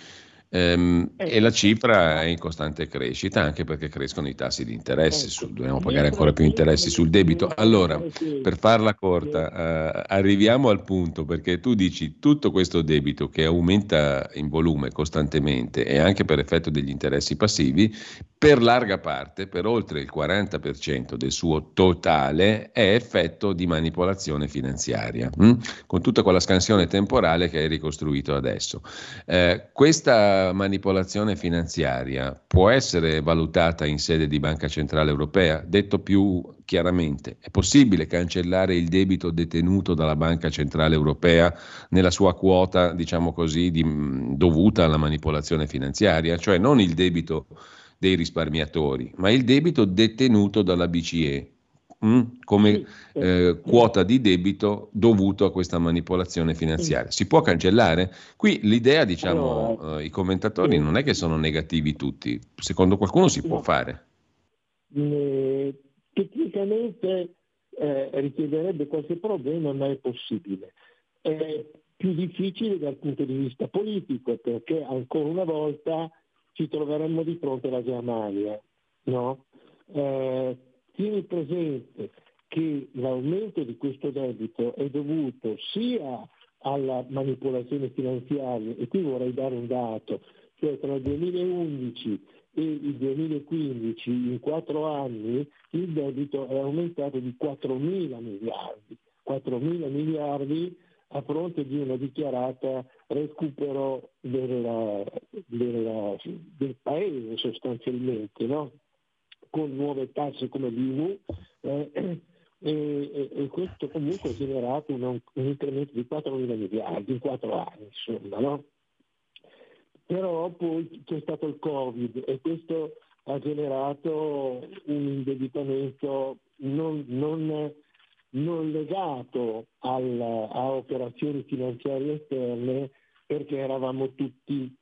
E la cifra è in costante crescita, anche perché crescono i tassi di interesse, dobbiamo pagare ancora più interessi sul debito. Allora, per farla corta, arriviamo al punto, perché tu dici tutto questo debito che aumenta in volume costantemente e anche per effetto degli interessi passivi, per larga parte, per oltre il 40% del suo totale, è effetto di manipolazione finanziaria, con tutta quella scansione temporale che hai ricostruito adesso. Questa manipolazione finanziaria può essere valutata in sede di Banca Centrale Europea? Detto più chiaramente, è possibile cancellare il debito detenuto dalla Banca Centrale Europea nella sua quota, diciamo così, dovuta alla manipolazione finanziaria? Cioè non il debito dei risparmiatori, ma il debito detenuto dalla BCE come quota di debito dovuto a questa manipolazione finanziaria. Si può cancellare? Qui l'idea, diciamo, i commentatori non è che sono negativi tutti, secondo qualcuno si può fare. Tecnicamente richiederebbe qualche problema, ma è possibile. È più difficile dal punto di vista politico, perché ancora una volta ci troveremmo di fronte alla Germania, no? Tieni presente che l'aumento di questo debito è dovuto sia alla manipolazione finanziaria, e qui vorrei dare un dato, cioè tra il 2011 e il 2015, in 4 anni, il debito è aumentato di 4.000 miliardi a fronte di una dichiarata recupero del paese sostanzialmente, no? Con nuove tasse come l'IMU, e questo comunque ha generato un incremento di 4.000 miliardi in 4 anni, insomma, no? Però poi c'è stato il Covid e questo ha generato un indebitamento non legato a operazioni finanziarie esterne, perché eravamo tutti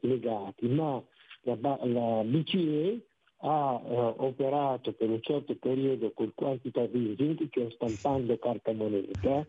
legati, ma la BCE ha operato per un certo periodo col quantitative easing, cioè stampando carta moneta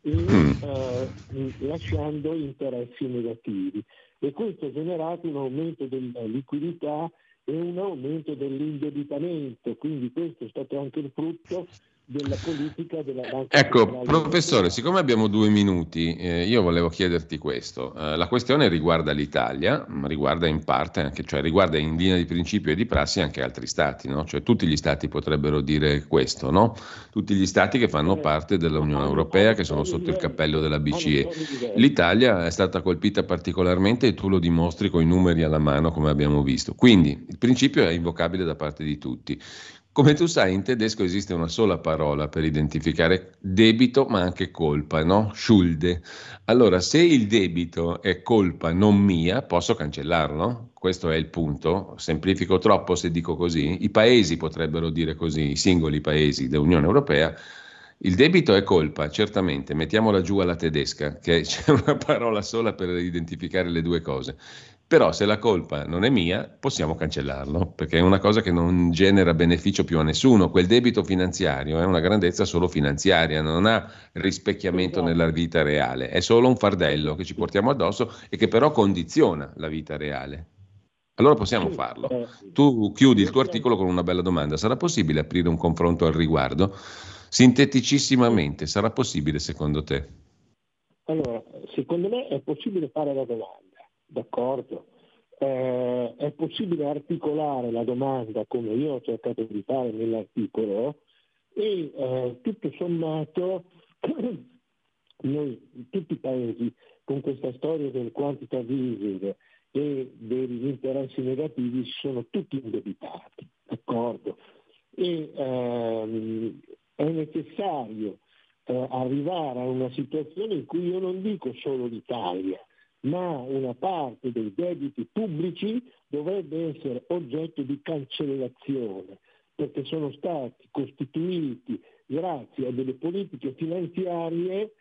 e lasciando interessi negativi, e questo ha generato un aumento della liquidità e un aumento dell'indebitamento, quindi questo è stato anche il frutto della politica della Banca Centrale. Professore, siccome abbiamo 2 minuti, io volevo chiederti questo. La questione riguarda l'Italia, riguarda in parte anche, cioè riguarda in linea di principio e di prassi anche altri stati, no? Cioè tutti gli stati potrebbero dire questo, no? Tutti gli stati che fanno parte dell'Unione Europea, che sono sotto il cappello della BCE. L'Italia è stata colpita particolarmente e tu lo dimostri con i numeri alla mano, come abbiamo visto. Quindi il principio è invocabile da parte di tutti. Come tu sai, in tedesco esiste una sola parola per identificare debito, ma anche colpa, no? Schulde. Allora, se il debito è colpa non mia, posso cancellarlo? Questo è il punto. Semplifico troppo se dico così. I paesi potrebbero dire così, i singoli paesi dell'Unione Europea. Il debito è colpa, certamente, mettiamola giù alla tedesca, che c'è una parola sola per identificare le due cose. Però se la colpa non è mia, possiamo cancellarlo, perché è una cosa che non genera beneficio più a nessuno. Quel debito finanziario è una grandezza solo finanziaria, non ha rispecchiamento nella vita reale, è solo un fardello che ci portiamo addosso e che però condiziona la vita reale. Allora possiamo farlo. Tu chiudi il tuo articolo con una bella domanda. Sarà possibile aprire un confronto al riguardo? Sinteticissimamente, sarà possibile secondo te? Allora, secondo me è possibile fare la domanda, d'accordo? È possibile articolare la domanda come io ho cercato di fare nell'articolo e tutto sommato noi in tutti i paesi con questa storia del quantitative easing e degli interessi negativi sono tutti indebitati, d'accordo? E è necessario arrivare a una situazione in cui io non dico solo l'Italia, ma una parte dei debiti pubblici dovrebbe essere oggetto di cancellazione, perché sono stati costituiti grazie a delle politiche finanziarie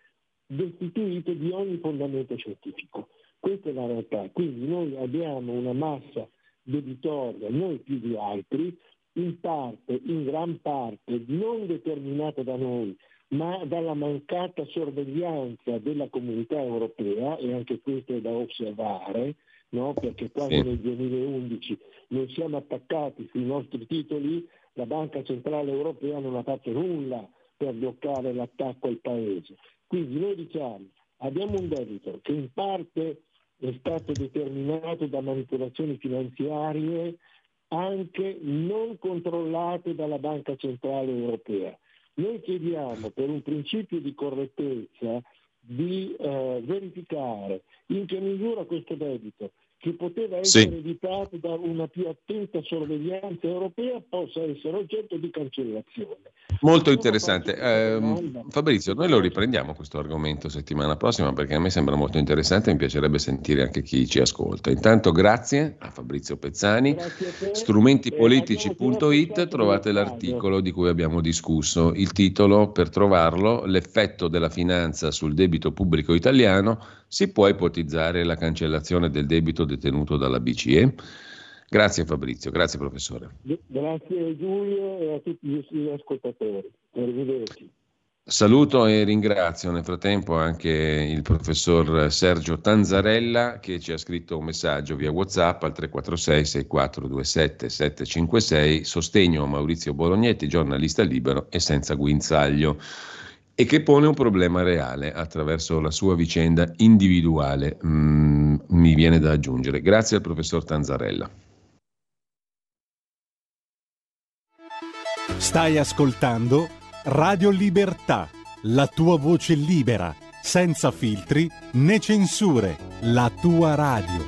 destituite di ogni fondamento scientifico. Questa è la realtà, quindi noi abbiamo una massa debitoria, noi più di altri, in parte, in gran parte, non determinata da noi, ma dalla mancata sorveglianza della comunità europea, e anche questo è da osservare, no? Perché quando nel 2011 noi siamo attaccati sui nostri titoli, la Banca Centrale Europea non ha fatto nulla per bloccare l'attacco al paese. Quindi noi diciamo, abbiamo un debito che in parte è stato determinato da manipolazioni finanziarie anche non controllate dalla Banca Centrale Europea. Noi chiediamo per un principio di correttezza di verificare in che misura questo debito, che poteva essere evitato da una più attenta sorveglianza europea, possa essere oggetto di cancellazione. Molto interessante. Fabrizio, noi lo riprendiamo questo argomento settimana prossima, perché a me sembra molto interessante e mi piacerebbe sentire anche chi ci ascolta. Intanto grazie a Fabrizio Pezzani, strumentipolitici.it, trovate l'articolo di cui abbiamo discusso. Il titolo, per trovarlo, l'effetto della finanza sul debito pubblico italiano, si può ipotizzare la cancellazione del debito detenuto dalla BCE? Grazie Fabrizio, grazie professore. Grazie Giulio e a tutti gli ascoltatori. Arrivederci. Saluto e ringrazio nel frattempo anche il professor Sergio Tanzarella che ci ha scritto un messaggio via WhatsApp al 346-6427-756, sostegno a Maurizio Bolognetti, giornalista libero e senza guinzaglio, e che pone un problema reale attraverso la sua vicenda individuale, mi viene da aggiungere. Grazie al professor Tanzarella. Stai ascoltando Radio Libertà, la tua voce libera, senza filtri né censure, la tua radio.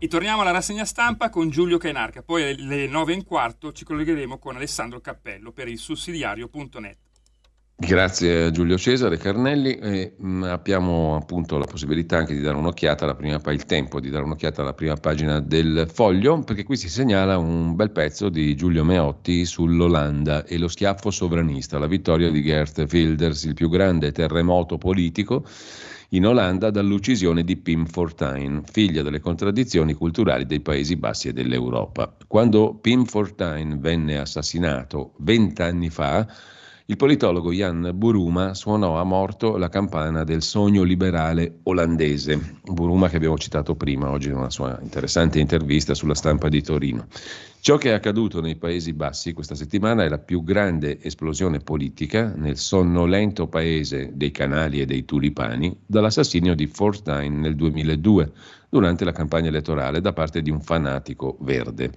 E torniamo alla rassegna stampa con Giulio Cainarca, poi alle 9:15 ci collegheremo con Alessandro Cappello per il sussidiario.net. Grazie a Giulio Cesare Carnelli, e abbiamo appunto la possibilità anche di dare un'occhiata alla prima, il tempo di dare un'occhiata alla prima pagina del Foglio, perché qui si segnala un bel pezzo di Giulio Meotti sull'Olanda e lo schiaffo sovranista, la vittoria di Geert Wilders, il più grande terremoto politico in Olanda dall'uccisione di Pim Fortuyn, figlia delle contraddizioni culturali dei Paesi Bassi e dell'Europa. Quando Pim Fortuyn venne assassinato 20 anni fa, Il politologo Jan Buruma suonò a morto la campana del sogno liberale olandese. Buruma, che abbiamo citato prima oggi in una sua interessante intervista sulla Stampa di Torino. Ciò che è accaduto nei Paesi Bassi questa settimana è la più grande esplosione politica nel sonnolento paese dei canali e dei tulipani dall'assassinio di Forstein nel 2002 durante la campagna elettorale da parte di un fanatico verde.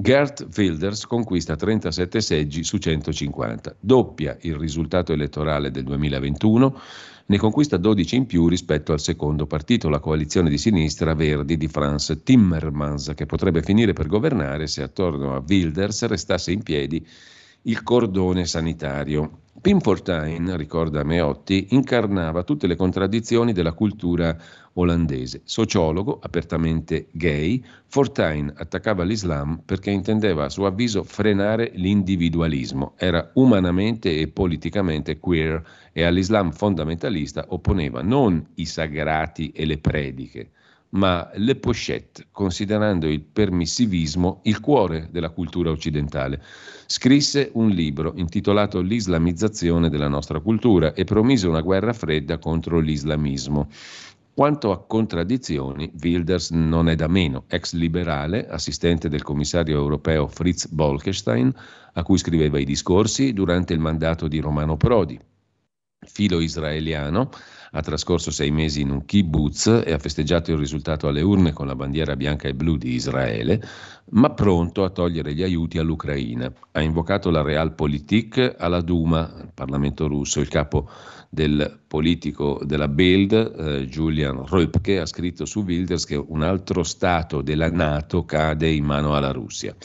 Geert Wilders conquista 37 seggi su 150, doppia il risultato elettorale del 2021, ne conquista 12 in più rispetto al secondo partito, la coalizione di sinistra Verdi di Frans Timmermans, che potrebbe finire per governare se attorno a Wilders restasse in piedi il cordone sanitario. Pim Fortuyn, ricorda Meotti, incarnava tutte le contraddizioni della cultura olandese. Sociologo, apertamente gay, Fortuyn attaccava l'Islam perché intendeva a suo avviso frenare l'individualismo. Era umanamente e politicamente queer e all'Islam fondamentalista opponeva non i sagrati e le prediche, ma le pochette, considerando il permissivismo il cuore della cultura occidentale. Scrisse un libro intitolato L'islamizzazione della nostra cultura e promise una guerra fredda contro l'islamismo. Quanto a contraddizioni, Wilders non è da meno. Ex liberale, assistente del commissario europeo Frits Bolkestein, a cui scriveva i discorsi durante il mandato di Romano Prodi. Filo israeliano, ha trascorso 6 mesi in un kibbutz e ha festeggiato il risultato alle urne con la bandiera bianca e blu di Israele, ma pronto a togliere gli aiuti all'Ucraina. Ha invocato la Realpolitik alla Duma, il Parlamento russo. Il capo del politico della Bild, Julian Röpke, ha scritto su Wilders che un altro stato della NATO cade in mano alla Russia.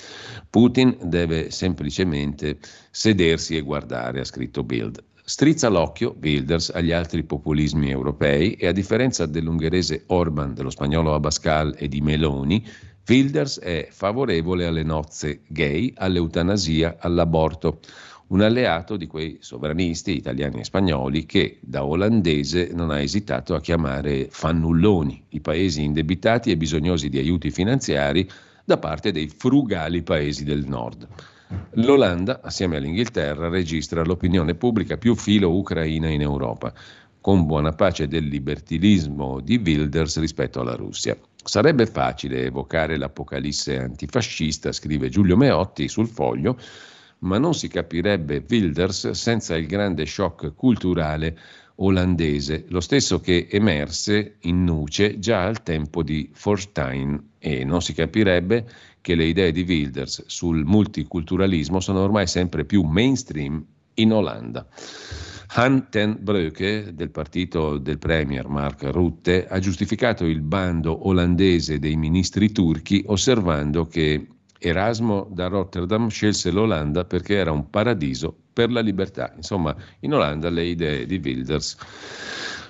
Putin deve semplicemente sedersi e guardare, ha scritto Bild. Strizza l'occhio Wilders agli altri populismi europei e, a differenza dell'ungherese Orban, dello spagnolo Abascal e di Meloni, Wilders è favorevole alle nozze gay, all'eutanasia, all'aborto. Un alleato di quei sovranisti italiani e spagnoli che, da olandese, non ha esitato a chiamare fannulloni i paesi indebitati e bisognosi di aiuti finanziari da parte dei frugali paesi del nord. L'Olanda, assieme all'Inghilterra, registra l'opinione pubblica più filo-ucraina in Europa, con buona pace del libertinismo di Wilders rispetto alla Russia. Sarebbe facile evocare l'apocalisse antifascista, scrive Giulio Meotti sul Foglio, ma non si capirebbe Wilders senza il grande shock culturale olandese, lo stesso che emerse in nuce già al tempo di Forstein, e non si capirebbe che le idee di Wilders sul multiculturalismo sono ormai sempre più mainstream in Olanda. Han ten Broeke, del partito del premier Mark Rutte, ha giustificato il bando olandese dei ministri turchi osservando che Erasmo da Rotterdam scelse l'Olanda perché era un paradiso per la libertà. Insomma, in Olanda le idee di Wilders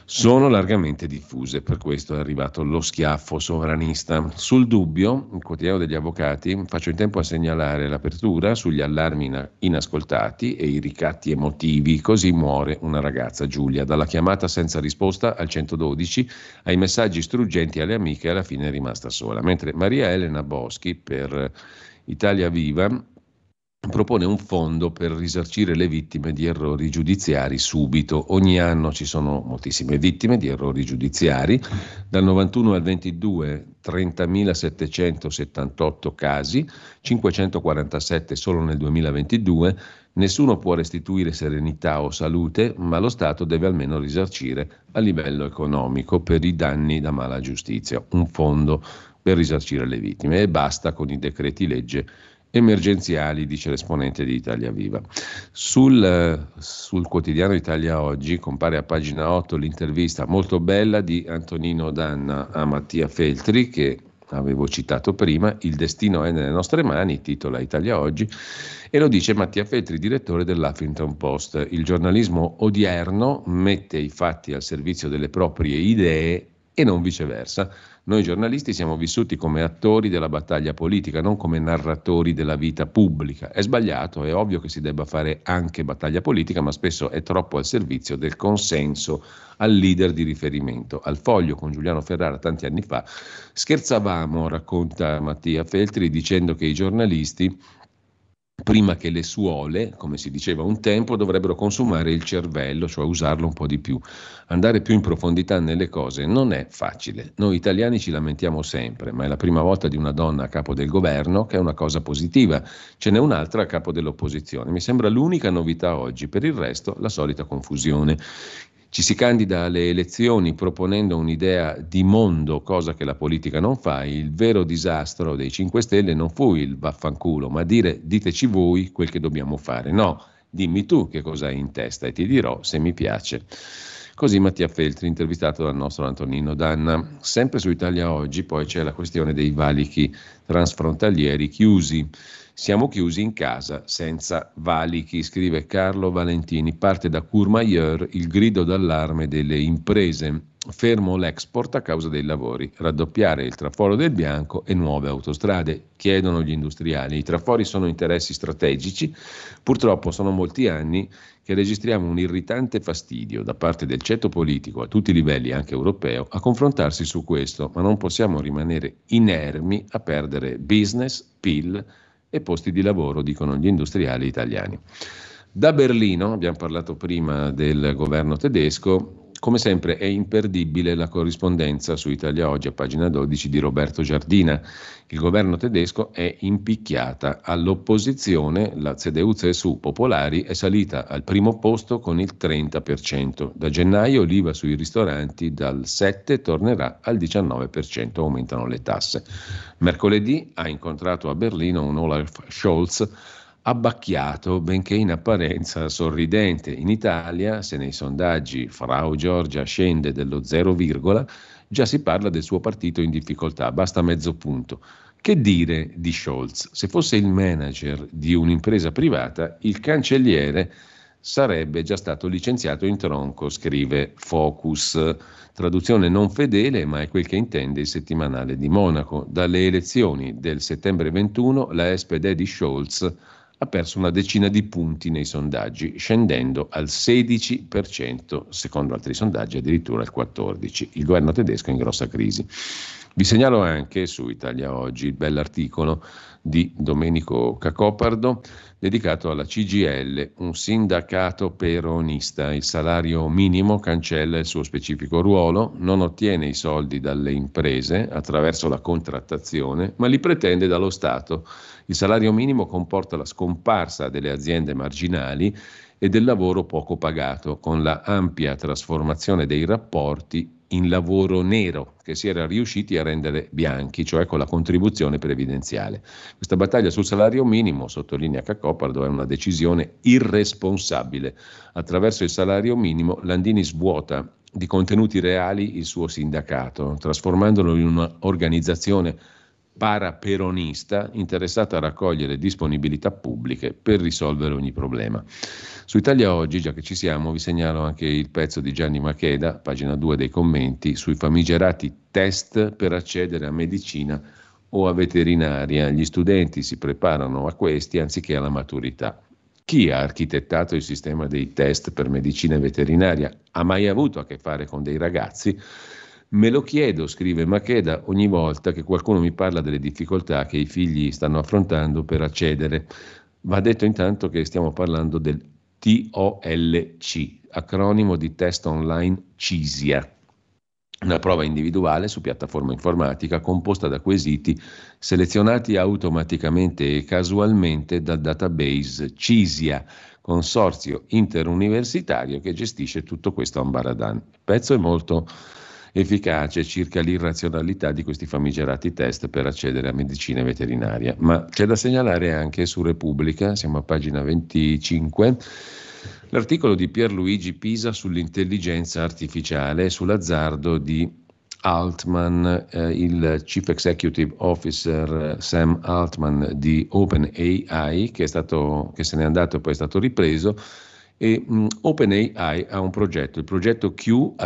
sono largamente diffuse, per questo è arrivato lo schiaffo sovranista. Sul Dubbio, il quotidiano degli avvocati, faccio in tempo a segnalare l'apertura sugli allarmi inascoltati e i ricatti emotivi. Così muore una ragazza, Giulia, dalla chiamata senza risposta al 112 ai messaggi struggenti alle amiche, alla fine è rimasta sola. Mentre Maria Elena Boschi, per Italia Viva, propone un fondo per risarcire le vittime di errori giudiziari subito. Ogni anno ci sono moltissime vittime di errori giudiziari, dal 91 al 22 30.778 casi, 547 solo nel 2022. Nessuno può restituire serenità o salute, ma lo Stato deve almeno risarcire a livello economico per i danni da mala giustizia, un fondo per risarcire le vittime, e basta con i decreti legge emergenziali, dice l'esponente di Italia Viva. Sul quotidiano Italia Oggi compare a pagina 8 l'intervista molto bella di Antonino Danna a Mattia Feltri, che avevo citato prima. Il destino è nelle nostre mani, titola Italia Oggi, e lo dice Mattia Feltri, direttore dell'Huffington Post. Il giornalismo odierno mette i fatti al servizio delle proprie idee e non viceversa. Noi giornalisti siamo vissuti come attori della battaglia politica, non come narratori della vita pubblica. È sbagliato, è ovvio che si debba fare anche battaglia politica, ma spesso è troppo al servizio del consenso al leader di riferimento. Al Foglio con Giuliano Ferrara tanti anni fa scherzavamo, racconta Mattia Feltri, dicendo che i giornalisti prima che le suole, come si diceva un tempo, dovrebbero consumare il cervello, cioè usarlo un po' di più. Andare più in profondità nelle cose non è facile. Noi italiani ci lamentiamo sempre, ma è la prima volta di una donna a capo del governo che è una cosa positiva. Ce n'è un'altra a capo dell'opposizione. Mi sembra l'unica novità oggi, per il resto la solita confusione. Ci si candida alle elezioni proponendo un'idea di mondo, cosa che la politica non fa. Il vero disastro dei 5 Stelle non fu il vaffanculo, ma dire diteci voi quel che dobbiamo fare. No, dimmi tu che cosa hai in testa e ti dirò se mi piace. Così Mattia Feltri, intervistato dal nostro Antonino Danna. Sempre su Italia Oggi poi c'è la questione dei valichi transfrontalieri chiusi. Siamo chiusi in casa senza valichi, scrive Carlo Valentini. Parte da Courmayeur il grido d'allarme delle imprese. Fermo l'export a causa dei lavori. Raddoppiare il traforo del Bianco e nuove autostrade, chiedono gli industriali. I trafori sono interessi strategici. Purtroppo sono molti anni che registriamo un irritante fastidio da parte del ceto politico, a tutti i livelli, anche europeo, a confrontarsi su questo, ma non possiamo rimanere inermi a perdere business, PIL e posti di lavoro, dicono gli industriali italiani. Da Berlino, abbiamo parlato prima del governo tedesco, come sempre è imperdibile la corrispondenza su Italia Oggi a pagina 12 di Roberto Giardina. Il governo tedesco è impicchiata all'opposizione, la CDU-CSU Popolari è salita al primo posto con il 30%. Da gennaio l'IVA sui ristoranti dal 7% tornerà al 19%, aumentano le tasse. Mercoledì ha incontrato a Berlino un Olaf Scholz abbacchiato, benché in apparenza sorridente. In Italia, se nei sondaggi Frau Giorgia scende dello 0, già si parla del suo partito in difficoltà, basta mezzo punto. Che dire di Scholz? Se fosse il manager di un'impresa privata, il cancelliere sarebbe già stato licenziato in tronco, scrive Focus. Traduzione non fedele, ma è quel che intende il settimanale di Monaco. Dalle elezioni del settembre 21 la SPD di Scholz ha perso una decina di punti nei sondaggi, scendendo al 16%, secondo altri sondaggi addirittura al 14%. Il governo tedesco è in grossa crisi. Vi segnalo anche su Italia Oggi il bell'articolo di Domenico Cacopardo dedicato alla CGIL, un sindacato peronista. Il salario minimo cancella il suo specifico ruolo, non ottiene i soldi dalle imprese attraverso la contrattazione, ma li pretende dallo Stato. Il salario minimo comporta la scomparsa delle aziende marginali e del lavoro poco pagato, con la ampia trasformazione dei rapporti in lavoro nero che si era riusciti a rendere bianchi, cioè con la contribuzione previdenziale. Questa battaglia sul salario minimo, sottolinea Cacopardo, è una decisione irresponsabile. Attraverso il salario minimo Landini svuota di contenuti reali il suo sindacato, trasformandolo in un'organizzazione paraperonista interessata a raccogliere disponibilità pubbliche per risolvere ogni problema. Su Italia Oggi, già che ci siamo, vi segnalo anche il pezzo di Gianni Macheda, pagina 2 dei commenti, sui famigerati test per accedere a medicina o a veterinaria. Gli studenti si preparano a questi anziché alla maturità. Chi ha architettato il sistema dei test per medicina e veterinaria? Ha mai avuto a che fare con dei ragazzi? Me lo chiedo, scrive Macheda, ogni volta che qualcuno mi parla delle difficoltà che i figli stanno affrontando per accedere. Va detto intanto che stiamo parlando del TOLC, acronimo di test online CISIA, una prova individuale su piattaforma informatica composta da quesiti selezionati automaticamente e casualmente dal database CISIA, consorzio interuniversitario che gestisce tutto questo ambaradan. Il pezzo è molto efficace circa l'irrazionalità di questi famigerati test per accedere a medicina veterinaria. Ma c'è da segnalare anche su Repubblica, siamo a pagina 25, l'articolo di Pierluigi Pisa sull'intelligenza artificiale e sull'azzardo di Altman, il Chief Executive Officer Sam Altman di OpenAI, che se n'è andato e poi è stato ripreso. E OpenAI ha un progetto, il progetto Q*,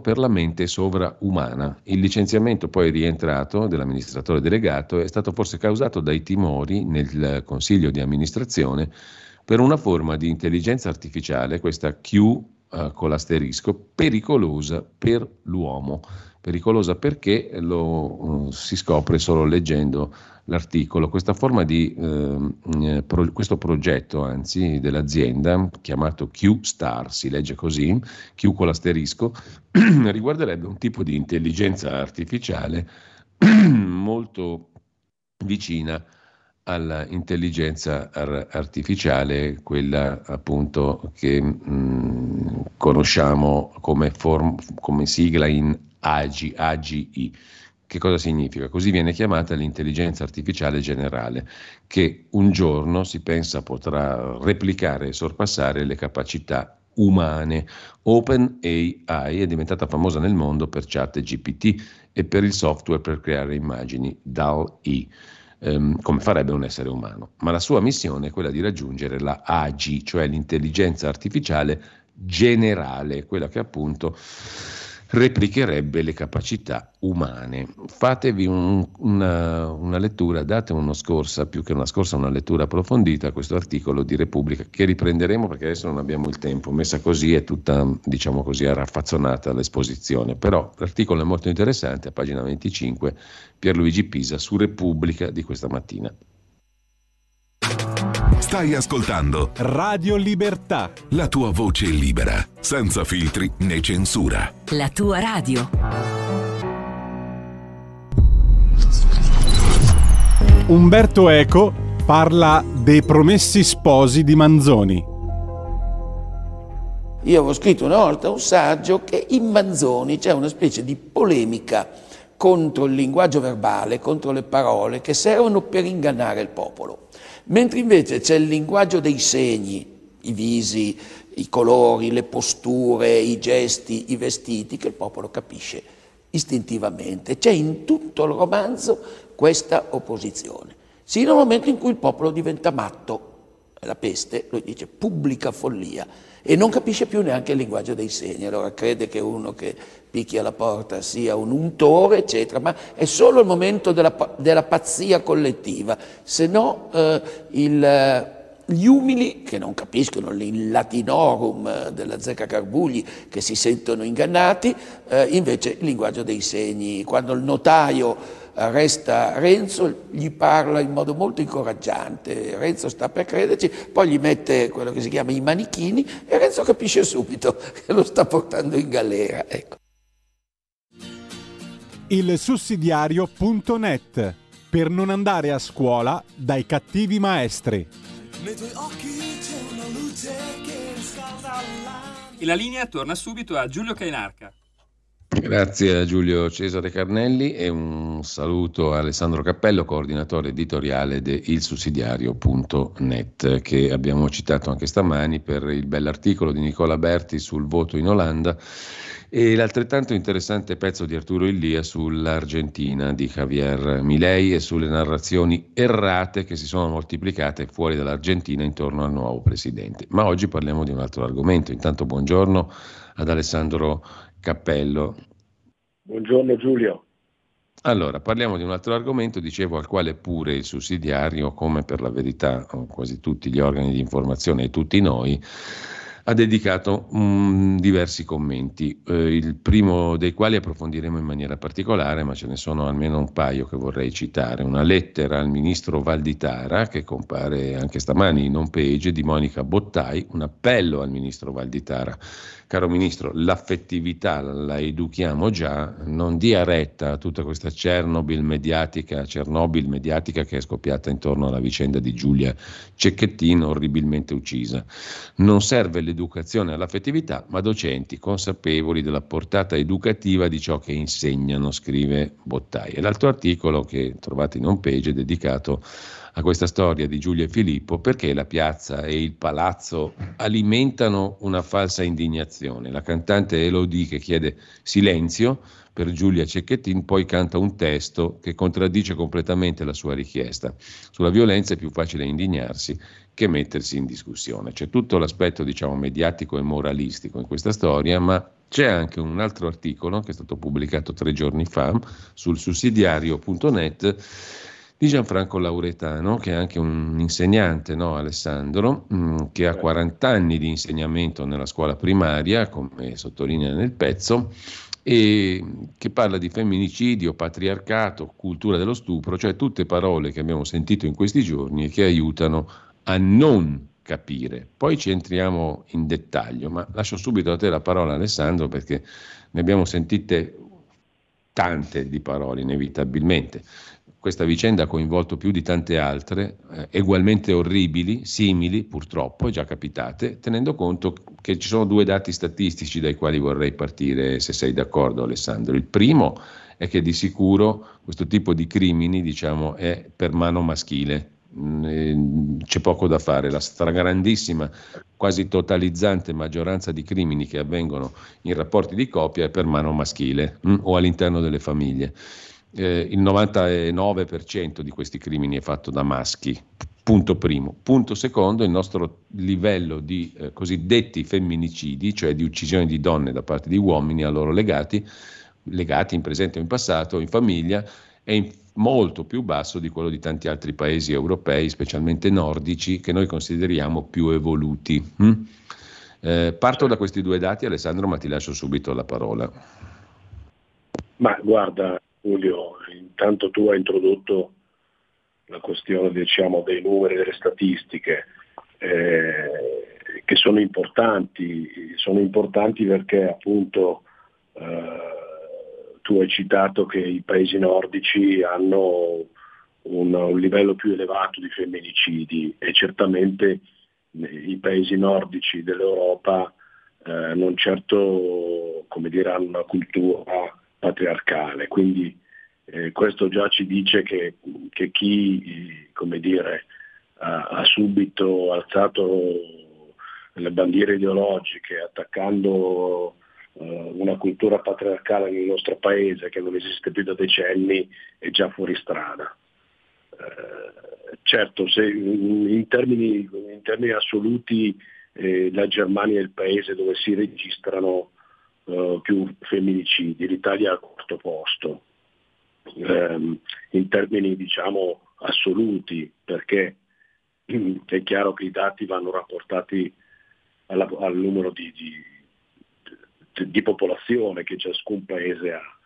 per la mente sovraumana. Il licenziamento poi rientrato dell'amministratore delegato è stato forse causato dai timori nel consiglio di amministrazione per una forma di intelligenza artificiale, questa Q con l'asterisco, pericolosa per l'uomo. Pericolosa perché lo si scopre solo leggendo l'articolo. Questa forma di questo progetto, anzi, dell'azienda chiamato Q-Star, si legge così, Q con l'asterisco, riguarderebbe un tipo di intelligenza artificiale molto vicina alla intelligenza artificiale, quella appunto che conosciamo come sigla in AGI. Che cosa significa? Così viene chiamata l'intelligenza artificiale generale, che un giorno si pensa potrà replicare e sorpassare le capacità umane. OpenAI è diventata famosa nel mondo per ChatGPT e per il software per creare immagini, DALL-E. Come farebbe un essere umano, ma la sua missione è quella di raggiungere la AGI, cioè l'intelligenza artificiale generale, quella che appunto replicherebbe le capacità umane. Fatevi una lettura, date una lettura approfondita a questo articolo di Repubblica, che riprenderemo perché adesso non abbiamo il tempo. Messa così è tutta, diciamo così, raffazzonata l'esposizione, però l'articolo è molto interessante, a pagina 25, Pierluigi Pisa, su Repubblica di questa mattina. Stai ascoltando Radio Libertà, la tua voce libera, senza filtri né censura. La tua radio. Umberto Eco parla dei promessi sposi di Manzoni. Io avevo scritto una volta un saggio che in Manzoni c'è una specie di polemica contro il linguaggio verbale, contro le parole che servono per ingannare il popolo. Mentre invece c'è il linguaggio dei segni, i visi, i colori, le posture, i gesti, i vestiti, che il popolo capisce istintivamente. C'è in tutto il romanzo questa opposizione, sino al momento in cui il popolo diventa matto, è la peste, lui dice pubblica follia, e non capisce più neanche il linguaggio dei segni, allora crede che uno che picchia alla porta sia un untore, eccetera, ma è solo il momento della pazzia collettiva, se no gli umili che non capiscono il latinorum della Zecca-Carbugli, che si sentono ingannati, invece il linguaggio dei segni, quando il notaio arresta Renzo, gli parla in modo molto incoraggiante, Renzo sta per crederci, poi gli mette quello che si chiama i manichini e Renzo capisce subito che lo sta portando in galera. Ecco. Il sussidiario.net, per non andare a scuola dai cattivi maestri. E la linea torna subito a Giulio Cainarca. Grazie a Giulio Cesare Carnelli e un saluto a Alessandro Cappello, coordinatore editoriale di ilsussidiario.net, che abbiamo citato anche stamani per il bell'articolo di Nicola Berti sul voto in Olanda e l'altrettanto interessante pezzo di Arturo Illia sull'Argentina di Javier Milei e sulle narrazioni errate che si sono moltiplicate fuori dall'Argentina intorno al nuovo presidente. Ma oggi parliamo di un altro argomento. Intanto buongiorno ad Alessandro Cappello. Buongiorno Giulio. Allora, parliamo di un altro argomento, dicevo, al quale pure il sussidiario, come per la verità quasi tutti gli organi di informazione e tutti noi, ha dedicato diversi commenti, il primo dei quali approfondiremo in maniera particolare, ma ce ne sono almeno un paio che vorrei citare. Una lettera al ministro Valditara, che compare anche stamani in home page, di Monica Bottai, un appello al ministro Valditara. Caro ministro, l'affettività la educhiamo già, non dia retta a tutta questa Chernobyl mediatica che è scoppiata intorno alla vicenda di Giulia Cecchettin, orribilmente uccisa. Non serve l'educazione all'affettività, ma docenti consapevoli della portata educativa di ciò che insegnano, scrive Bottai. E l'altro articolo che trovate in home page è dedicato a questa storia di Giulia e Filippo, perché la piazza e il palazzo alimentano una falsa indignazione. La cantante Elodie, che chiede silenzio per Giulia Cecchettin, poi canta un testo che contraddice completamente la sua richiesta. Sulla violenza è più facile indignarsi che mettersi in discussione. C'è tutto l'aspetto, diciamo, mediatico e moralistico in questa storia, ma c'è anche un altro articolo che è stato pubblicato 3 giorni fa sul sussidiario.net di Gianfranco Lauretano, che è anche un insegnante, no, Alessandro, che ha 40 anni di insegnamento nella scuola primaria, come sottolinea nel pezzo, e che parla di femminicidio, patriarcato, cultura dello stupro, cioè tutte parole che abbiamo sentito in questi giorni e che aiutano a non capire. Poi ci entriamo in dettaglio, ma lascio subito a te la parola, Alessandro, perché ne abbiamo sentite tante di parole, inevitabilmente. Questa vicenda ha coinvolto più di tante altre, ugualmente orribili, simili, purtroppo, già capitate, tenendo conto che ci sono due dati statistici dai quali vorrei partire, se sei d'accordo, Alessandro. Il primo è che di sicuro questo tipo di crimini, diciamo, è per mano maschile. C'è poco da fare, la stragrandissima, quasi totalizzante maggioranza di crimini che avvengono in rapporti di coppia è per mano maschile o all'interno delle famiglie. Il 99% di questi crimini è fatto da maschi, punto primo. Punto secondo, il nostro livello di cosiddetti femminicidi, cioè di uccisioni di donne da parte di uomini a loro legati in presente o in passato, in famiglia, è molto più basso di quello di tanti altri paesi europei, specialmente nordici, che noi consideriamo più evoluti. Parto da questi due dati, Alessandro, ma ti lascio subito la parola. Ma guarda, Giulio, intanto tu hai introdotto la questione, diciamo, dei numeri, delle statistiche, che sono importanti perché appunto tu hai citato che i paesi nordici hanno un livello più elevato di femminicidi e certamente i paesi nordici dell'Europa non certo, come dire, hanno una cultura patriarcale, quindi questo già ci dice che chi, come dire, ha subito alzato le bandiere ideologiche attaccando una cultura patriarcale nel nostro paese che non esiste più da decenni è già fuori strada. Certo, se in termini assoluti la Germania è il paese dove si registrano più femminicidi, l'Italia è al quarto posto in termini, diciamo, assoluti, perché è chiaro che i dati vanno rapportati al numero di popolazione che ciascun paese ha,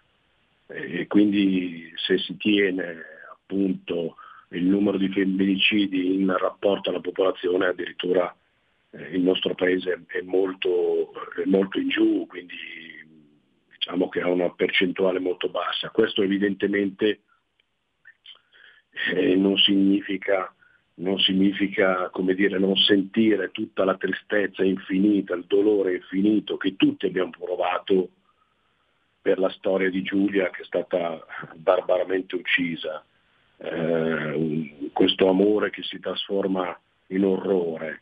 e quindi se si tiene appunto il numero di femminicidi in rapporto alla popolazione, addirittura il nostro paese è molto in giù, quindi diciamo che ha una percentuale molto bassa. Questo evidentemente non significa, come dire, non sentire tutta la tristezza infinita, il dolore infinito che tutti abbiamo provato per la storia di Giulia, che è stata barbaramente uccisa. Questo amore che si trasforma in orrore.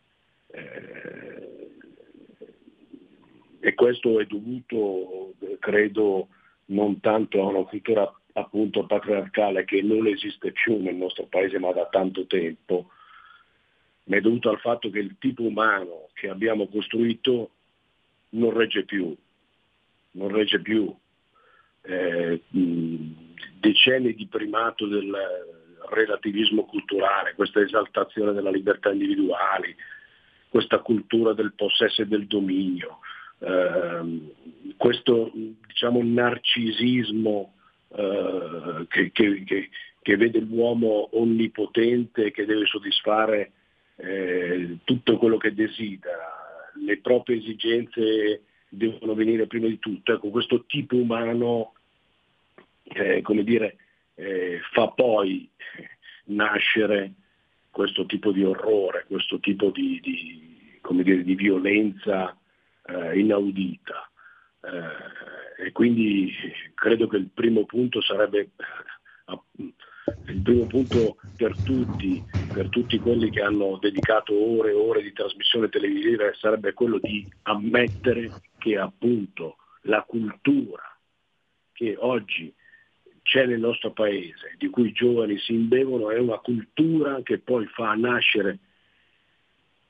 E questo è dovuto, credo, non tanto a una cultura appunto patriarcale che non esiste più nel nostro paese ma da tanto tempo, ma è dovuto al fatto che il tipo umano che abbiamo costruito non regge più. Decenni di primato del relativismo culturale, questa esaltazione della libertà individuale, questa cultura del possesso e del dominio, questo, diciamo, narcisismo che vede l'uomo onnipotente che deve soddisfare tutto quello che desidera, le proprie esigenze devono venire prima di tutto. Ecco, questo tipo umano, come dire, fa poi nascere questo tipo di orrore, questo tipo di, come dire, di violenza inaudita. E quindi credo che il primo punto per tutti quelli che hanno dedicato ore e ore di trasmissione televisiva sarebbe quello di ammettere che appunto la cultura che oggi c'è nel nostro paese, di cui i giovani si imbevono, è una cultura che poi fa nascere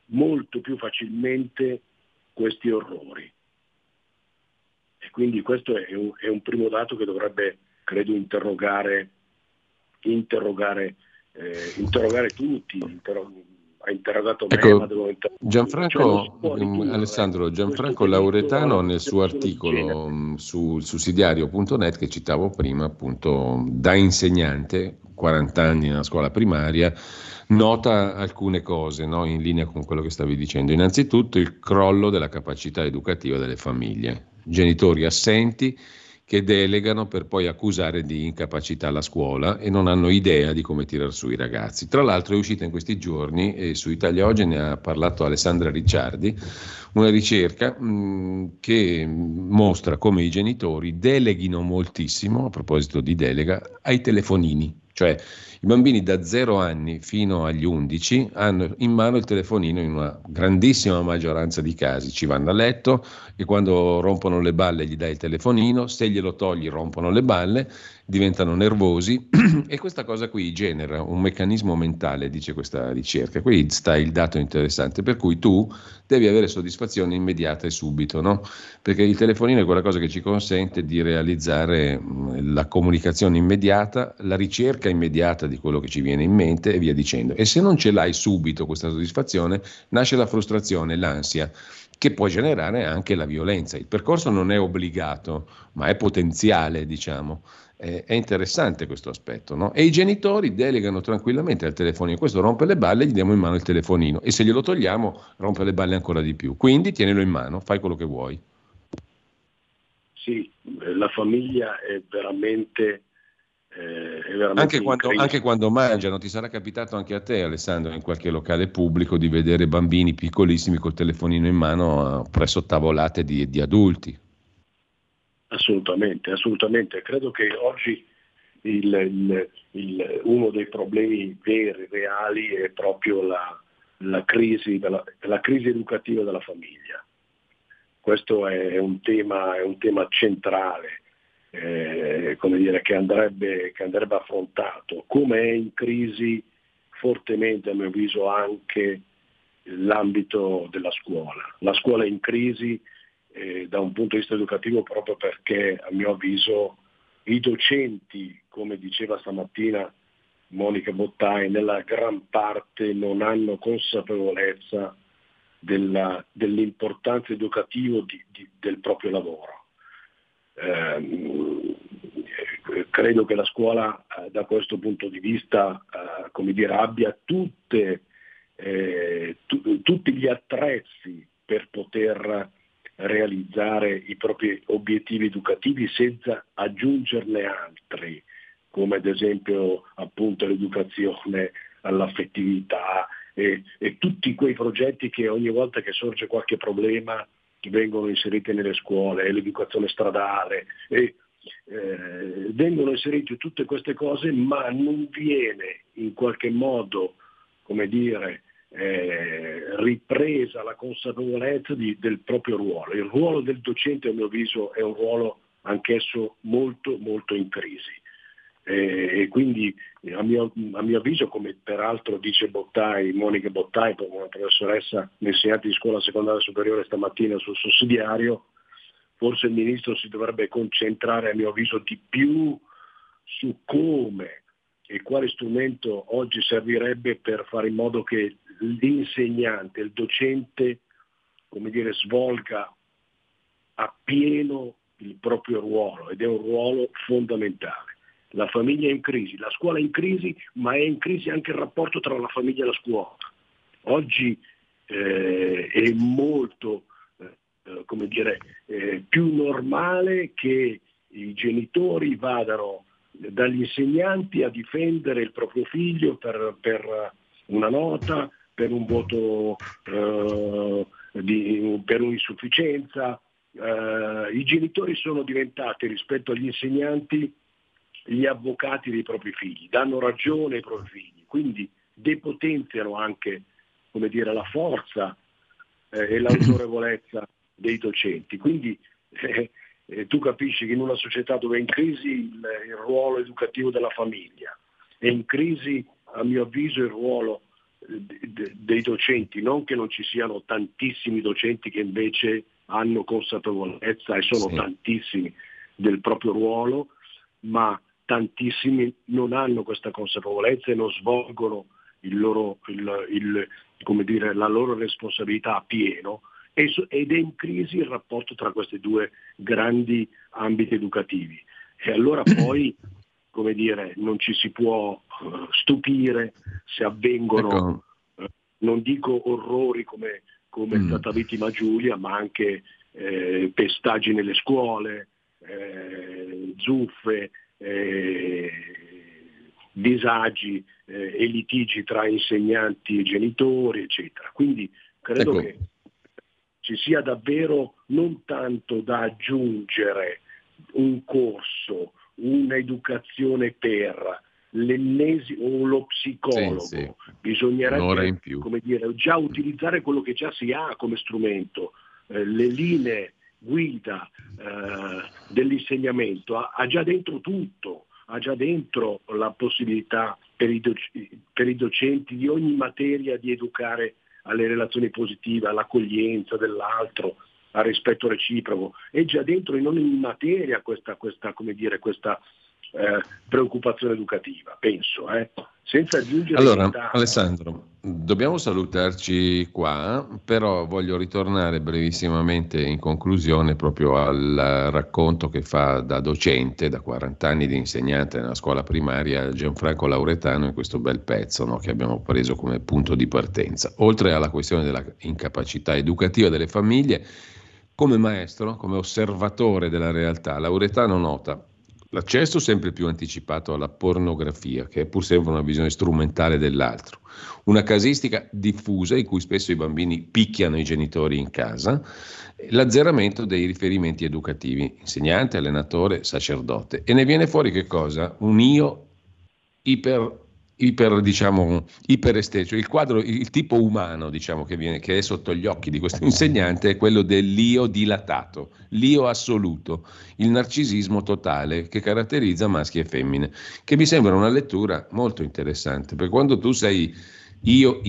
molto più facilmente questi orrori. E quindi questo è un primo dato che dovrebbe, credo, interrogare interrogare tutti, ha interrogato me, ecco, ma devo interrogare. Gianfranco, Alessandro, Gianfranco Lauretano nel suo articolo su sussidiario.net che citavo prima, appunto, da insegnante, 40 anni nella scuola primaria, nota alcune cose, no? In linea con quello che stavi dicendo. Innanzitutto il crollo della capacità educativa delle famiglie, genitori assenti che delegano per poi accusare di incapacità la scuola e non hanno idea di come tirar su i ragazzi. Tra l'altro è uscita in questi giorni, e su Italia Oggi ne ha parlato Alessandra Ricciardi, una ricerca che mostra come i genitori deleghino moltissimo, a proposito di delega, ai telefonini. Cioè i bambini da 0 anni fino agli 11 hanno in mano il telefonino in una grandissima maggioranza di casi, ci vanno a letto e quando rompono le balle gli dai il telefonino, se glielo togli rompono le balle, diventano nervosi e questa cosa qui genera un meccanismo mentale, dice questa ricerca. Qui sta il dato interessante, per cui tu devi avere soddisfazione immediata e subito, no? Perché il telefonino è quella cosa che ci consente di realizzare la comunicazione immediata, la ricerca immediata di quello che ci viene in mente e via dicendo. E se non ce l'hai subito questa soddisfazione, nasce la frustrazione, l'ansia, che può generare anche la violenza. Il percorso non è obbligato, ma è potenziale, diciamo. È interessante questo aspetto, no? E i genitori delegano tranquillamente al telefonino. Questo rompe le balle, gli diamo in mano il telefonino e se glielo togliamo rompe le balle ancora di più. Quindi tienilo in mano, fai quello che vuoi. Sì, la famiglia è veramente... Anche quando mangiano, ti sarà capitato anche a te, Alessandro, in qualche locale pubblico di vedere bambini piccolissimi col telefonino in mano presso tavolate di adulti. Assolutamente, assolutamente. Credo che oggi uno dei problemi veri, reali, è proprio la crisi educativa della famiglia. Questo è un tema centrale. Che andrebbe affrontato, come è in crisi fortemente a mio avviso anche l'ambito della scuola. La scuola è in crisi da un punto di vista educativo proprio perché a mio avviso i docenti, come diceva stamattina Monica Bottai, nella gran parte non hanno consapevolezza dell'importanza educativa del proprio lavoro. Credo che la scuola da questo punto di vista abbia tutti gli attrezzi per poter realizzare i propri obiettivi educativi senza aggiungerne altri, come ad esempio appunto l'educazione all'affettività e tutti quei progetti che ogni volta che sorge qualche problema vengono inserite nelle scuole, l'educazione stradale, e vengono inserite tutte queste cose, ma non viene in qualche modo, ripresa la consapevolezza del proprio ruolo. Il ruolo del docente, a mio avviso, è un ruolo anch'esso molto, molto in crisi. E quindi a mio avviso, come peraltro dice Monica Bottai, una professoressa, insegnante di scuola secondaria superiore stamattina sul sussidiario, forse il ministro si dovrebbe concentrare a mio avviso di più su come e quale strumento oggi servirebbe per fare in modo che l'insegnante, il docente, svolga appieno il proprio ruolo, ed è un ruolo fondamentale. La famiglia è in crisi, la scuola è in crisi, ma è in crisi anche il rapporto tra la famiglia e la scuola. Oggi è molto più normale che i genitori vadano dagli insegnanti a difendere il proprio figlio per una nota, per un voto, per un'insufficienza. I genitori sono diventati, rispetto agli insegnanti, gli avvocati dei propri figli, danno ragione ai propri figli, quindi depotenziano anche la forza e l'autorevolezza dei docenti. Quindi tu capisci che in una società dove è in crisi il ruolo educativo della famiglia, è in crisi a mio avviso il ruolo dei docenti, non che non ci siano tantissimi docenti che invece hanno consapevolezza e sono tantissimi del proprio ruolo, ma tantissimi non hanno questa consapevolezza e non svolgono la loro responsabilità a pieno, ed è in crisi il rapporto tra questi due grandi ambiti educativi. E allora poi, non ci si può stupire se avvengono, non dico orrori come è stata vittima Giulia, ma anche pestaggi nelle scuole, zuffe, disagi e litigi tra insegnanti e genitori, eccetera. Quindi credo che ci sia davvero non tanto da aggiungere un corso, un'educazione per l'ennesimo o lo psicologo, bisognerebbe già utilizzare quello che già si ha come strumento, le linee guida dell'insegnamento ha già dentro tutto, ha già dentro la possibilità per i docenti di ogni materia di educare alle relazioni positive, all'accoglienza dell'altro, al rispetto reciproco. È già dentro in ogni materia questa preoccupazione educativa, penso. Senza aggiungere. Allora, Alessandro, dobbiamo salutarci qua, però voglio ritornare brevissimamente in conclusione proprio al racconto che fa da docente, da 40 anni di insegnante nella scuola primaria, Gianfranco Lauretano, in questo bel pezzo che abbiamo preso come punto di partenza. Oltre alla questione della incapacità educativa delle famiglie, come maestro, come osservatore della realtà, Lauretano nota l'accesso sempre più anticipato alla pornografia, che pur sempre una visione strumentale dell'altro, una casistica diffusa in cui spesso i bambini picchiano i genitori in casa, l'azzeramento dei riferimenti educativi, insegnante, allenatore, sacerdote. E ne viene fuori che cosa? Un io iperestetico, il tipo umano che è sotto gli occhi di questo insegnante è quello dell'io dilatato, l'io assoluto, il narcisismo totale che caratterizza maschi e femmine, che mi sembra una lettura molto interessante, perché quando tu sei io,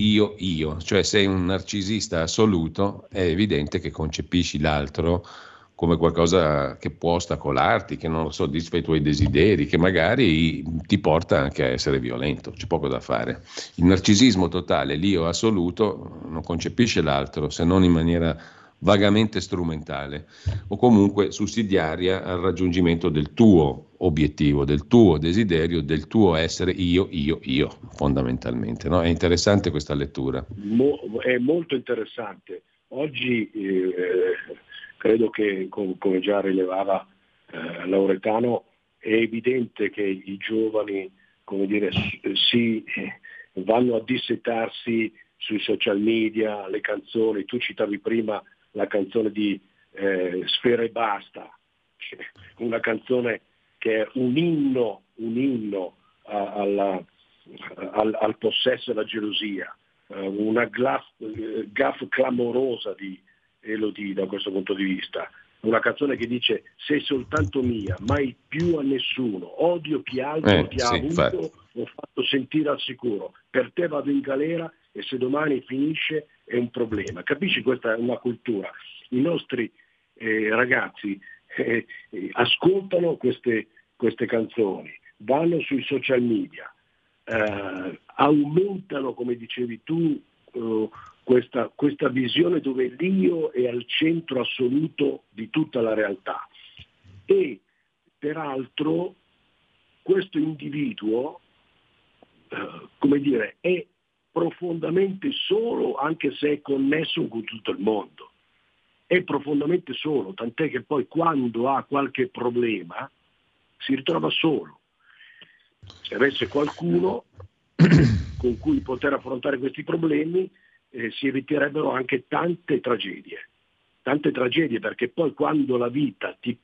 cioè sei un narcisista assoluto, è evidente che concepisci l'altro come qualcosa che può ostacolarti, che non soddisfa i tuoi desideri, che magari ti porta anche a essere violento, c'è poco da fare. Il narcisismo totale, l'io assoluto, non concepisce l'altro, se non in maniera vagamente strumentale o comunque sussidiaria al raggiungimento del tuo obiettivo, del tuo desiderio, del tuo essere io, fondamentalmente. No? È interessante questa lettura. È molto interessante. Oggi... credo che, come già rilevava Lauretano, è evidente che i giovani vanno a dissetarsi sui social media, le canzoni. Tu citavi prima la canzone di Sfera Ebbasta, una canzone che è un inno al possesso della gelosia, una gaffe clamorosa di Elodie da questo punto di vista, una canzone che dice sei soltanto mia, mai più a nessuno, odio chi altro ti ha avuto o fatto sentire al sicuro, per te vado in galera e se domani finisce è un problema. Capisci, questa è una cultura. I nostri ragazzi ascoltano queste canzoni, vanno sui social media, aumentano, come dicevi tu, questa visione dove l'io è al centro assoluto di tutta la realtà, e peraltro questo individuo è profondamente solo, anche se è connesso con tutto il mondo, è profondamente solo, tant'è che poi quando ha qualche problema si ritrova solo. Se avesse qualcuno con cui poter affrontare questi problemi, si eviterebbero anche tante tragedie, perché poi quando la vita ti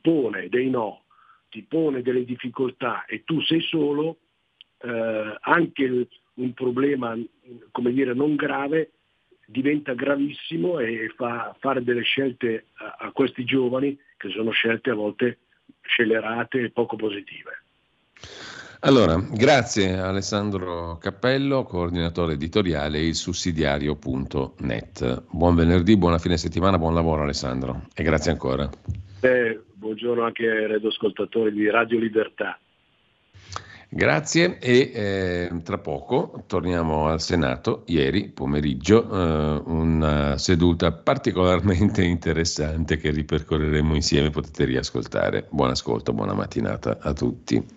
pone dei no, ti pone delle difficoltà e tu sei solo, anche un problema non grave diventa gravissimo e fa fare delle scelte a questi giovani, che sono scelte a volte scellerate e poco positive. Allora, grazie Alessandro Cappello, coordinatore editoriale il sussidiario.net. Buon venerdì, buona fine settimana, buon lavoro Alessandro e grazie ancora. Buongiorno anche ai radioascoltatori di Radio Libertà. Grazie e tra poco torniamo al Senato. Ieri pomeriggio una seduta particolarmente interessante che ripercorreremo insieme, potete riascoltare. Buon ascolto, buona mattinata a tutti.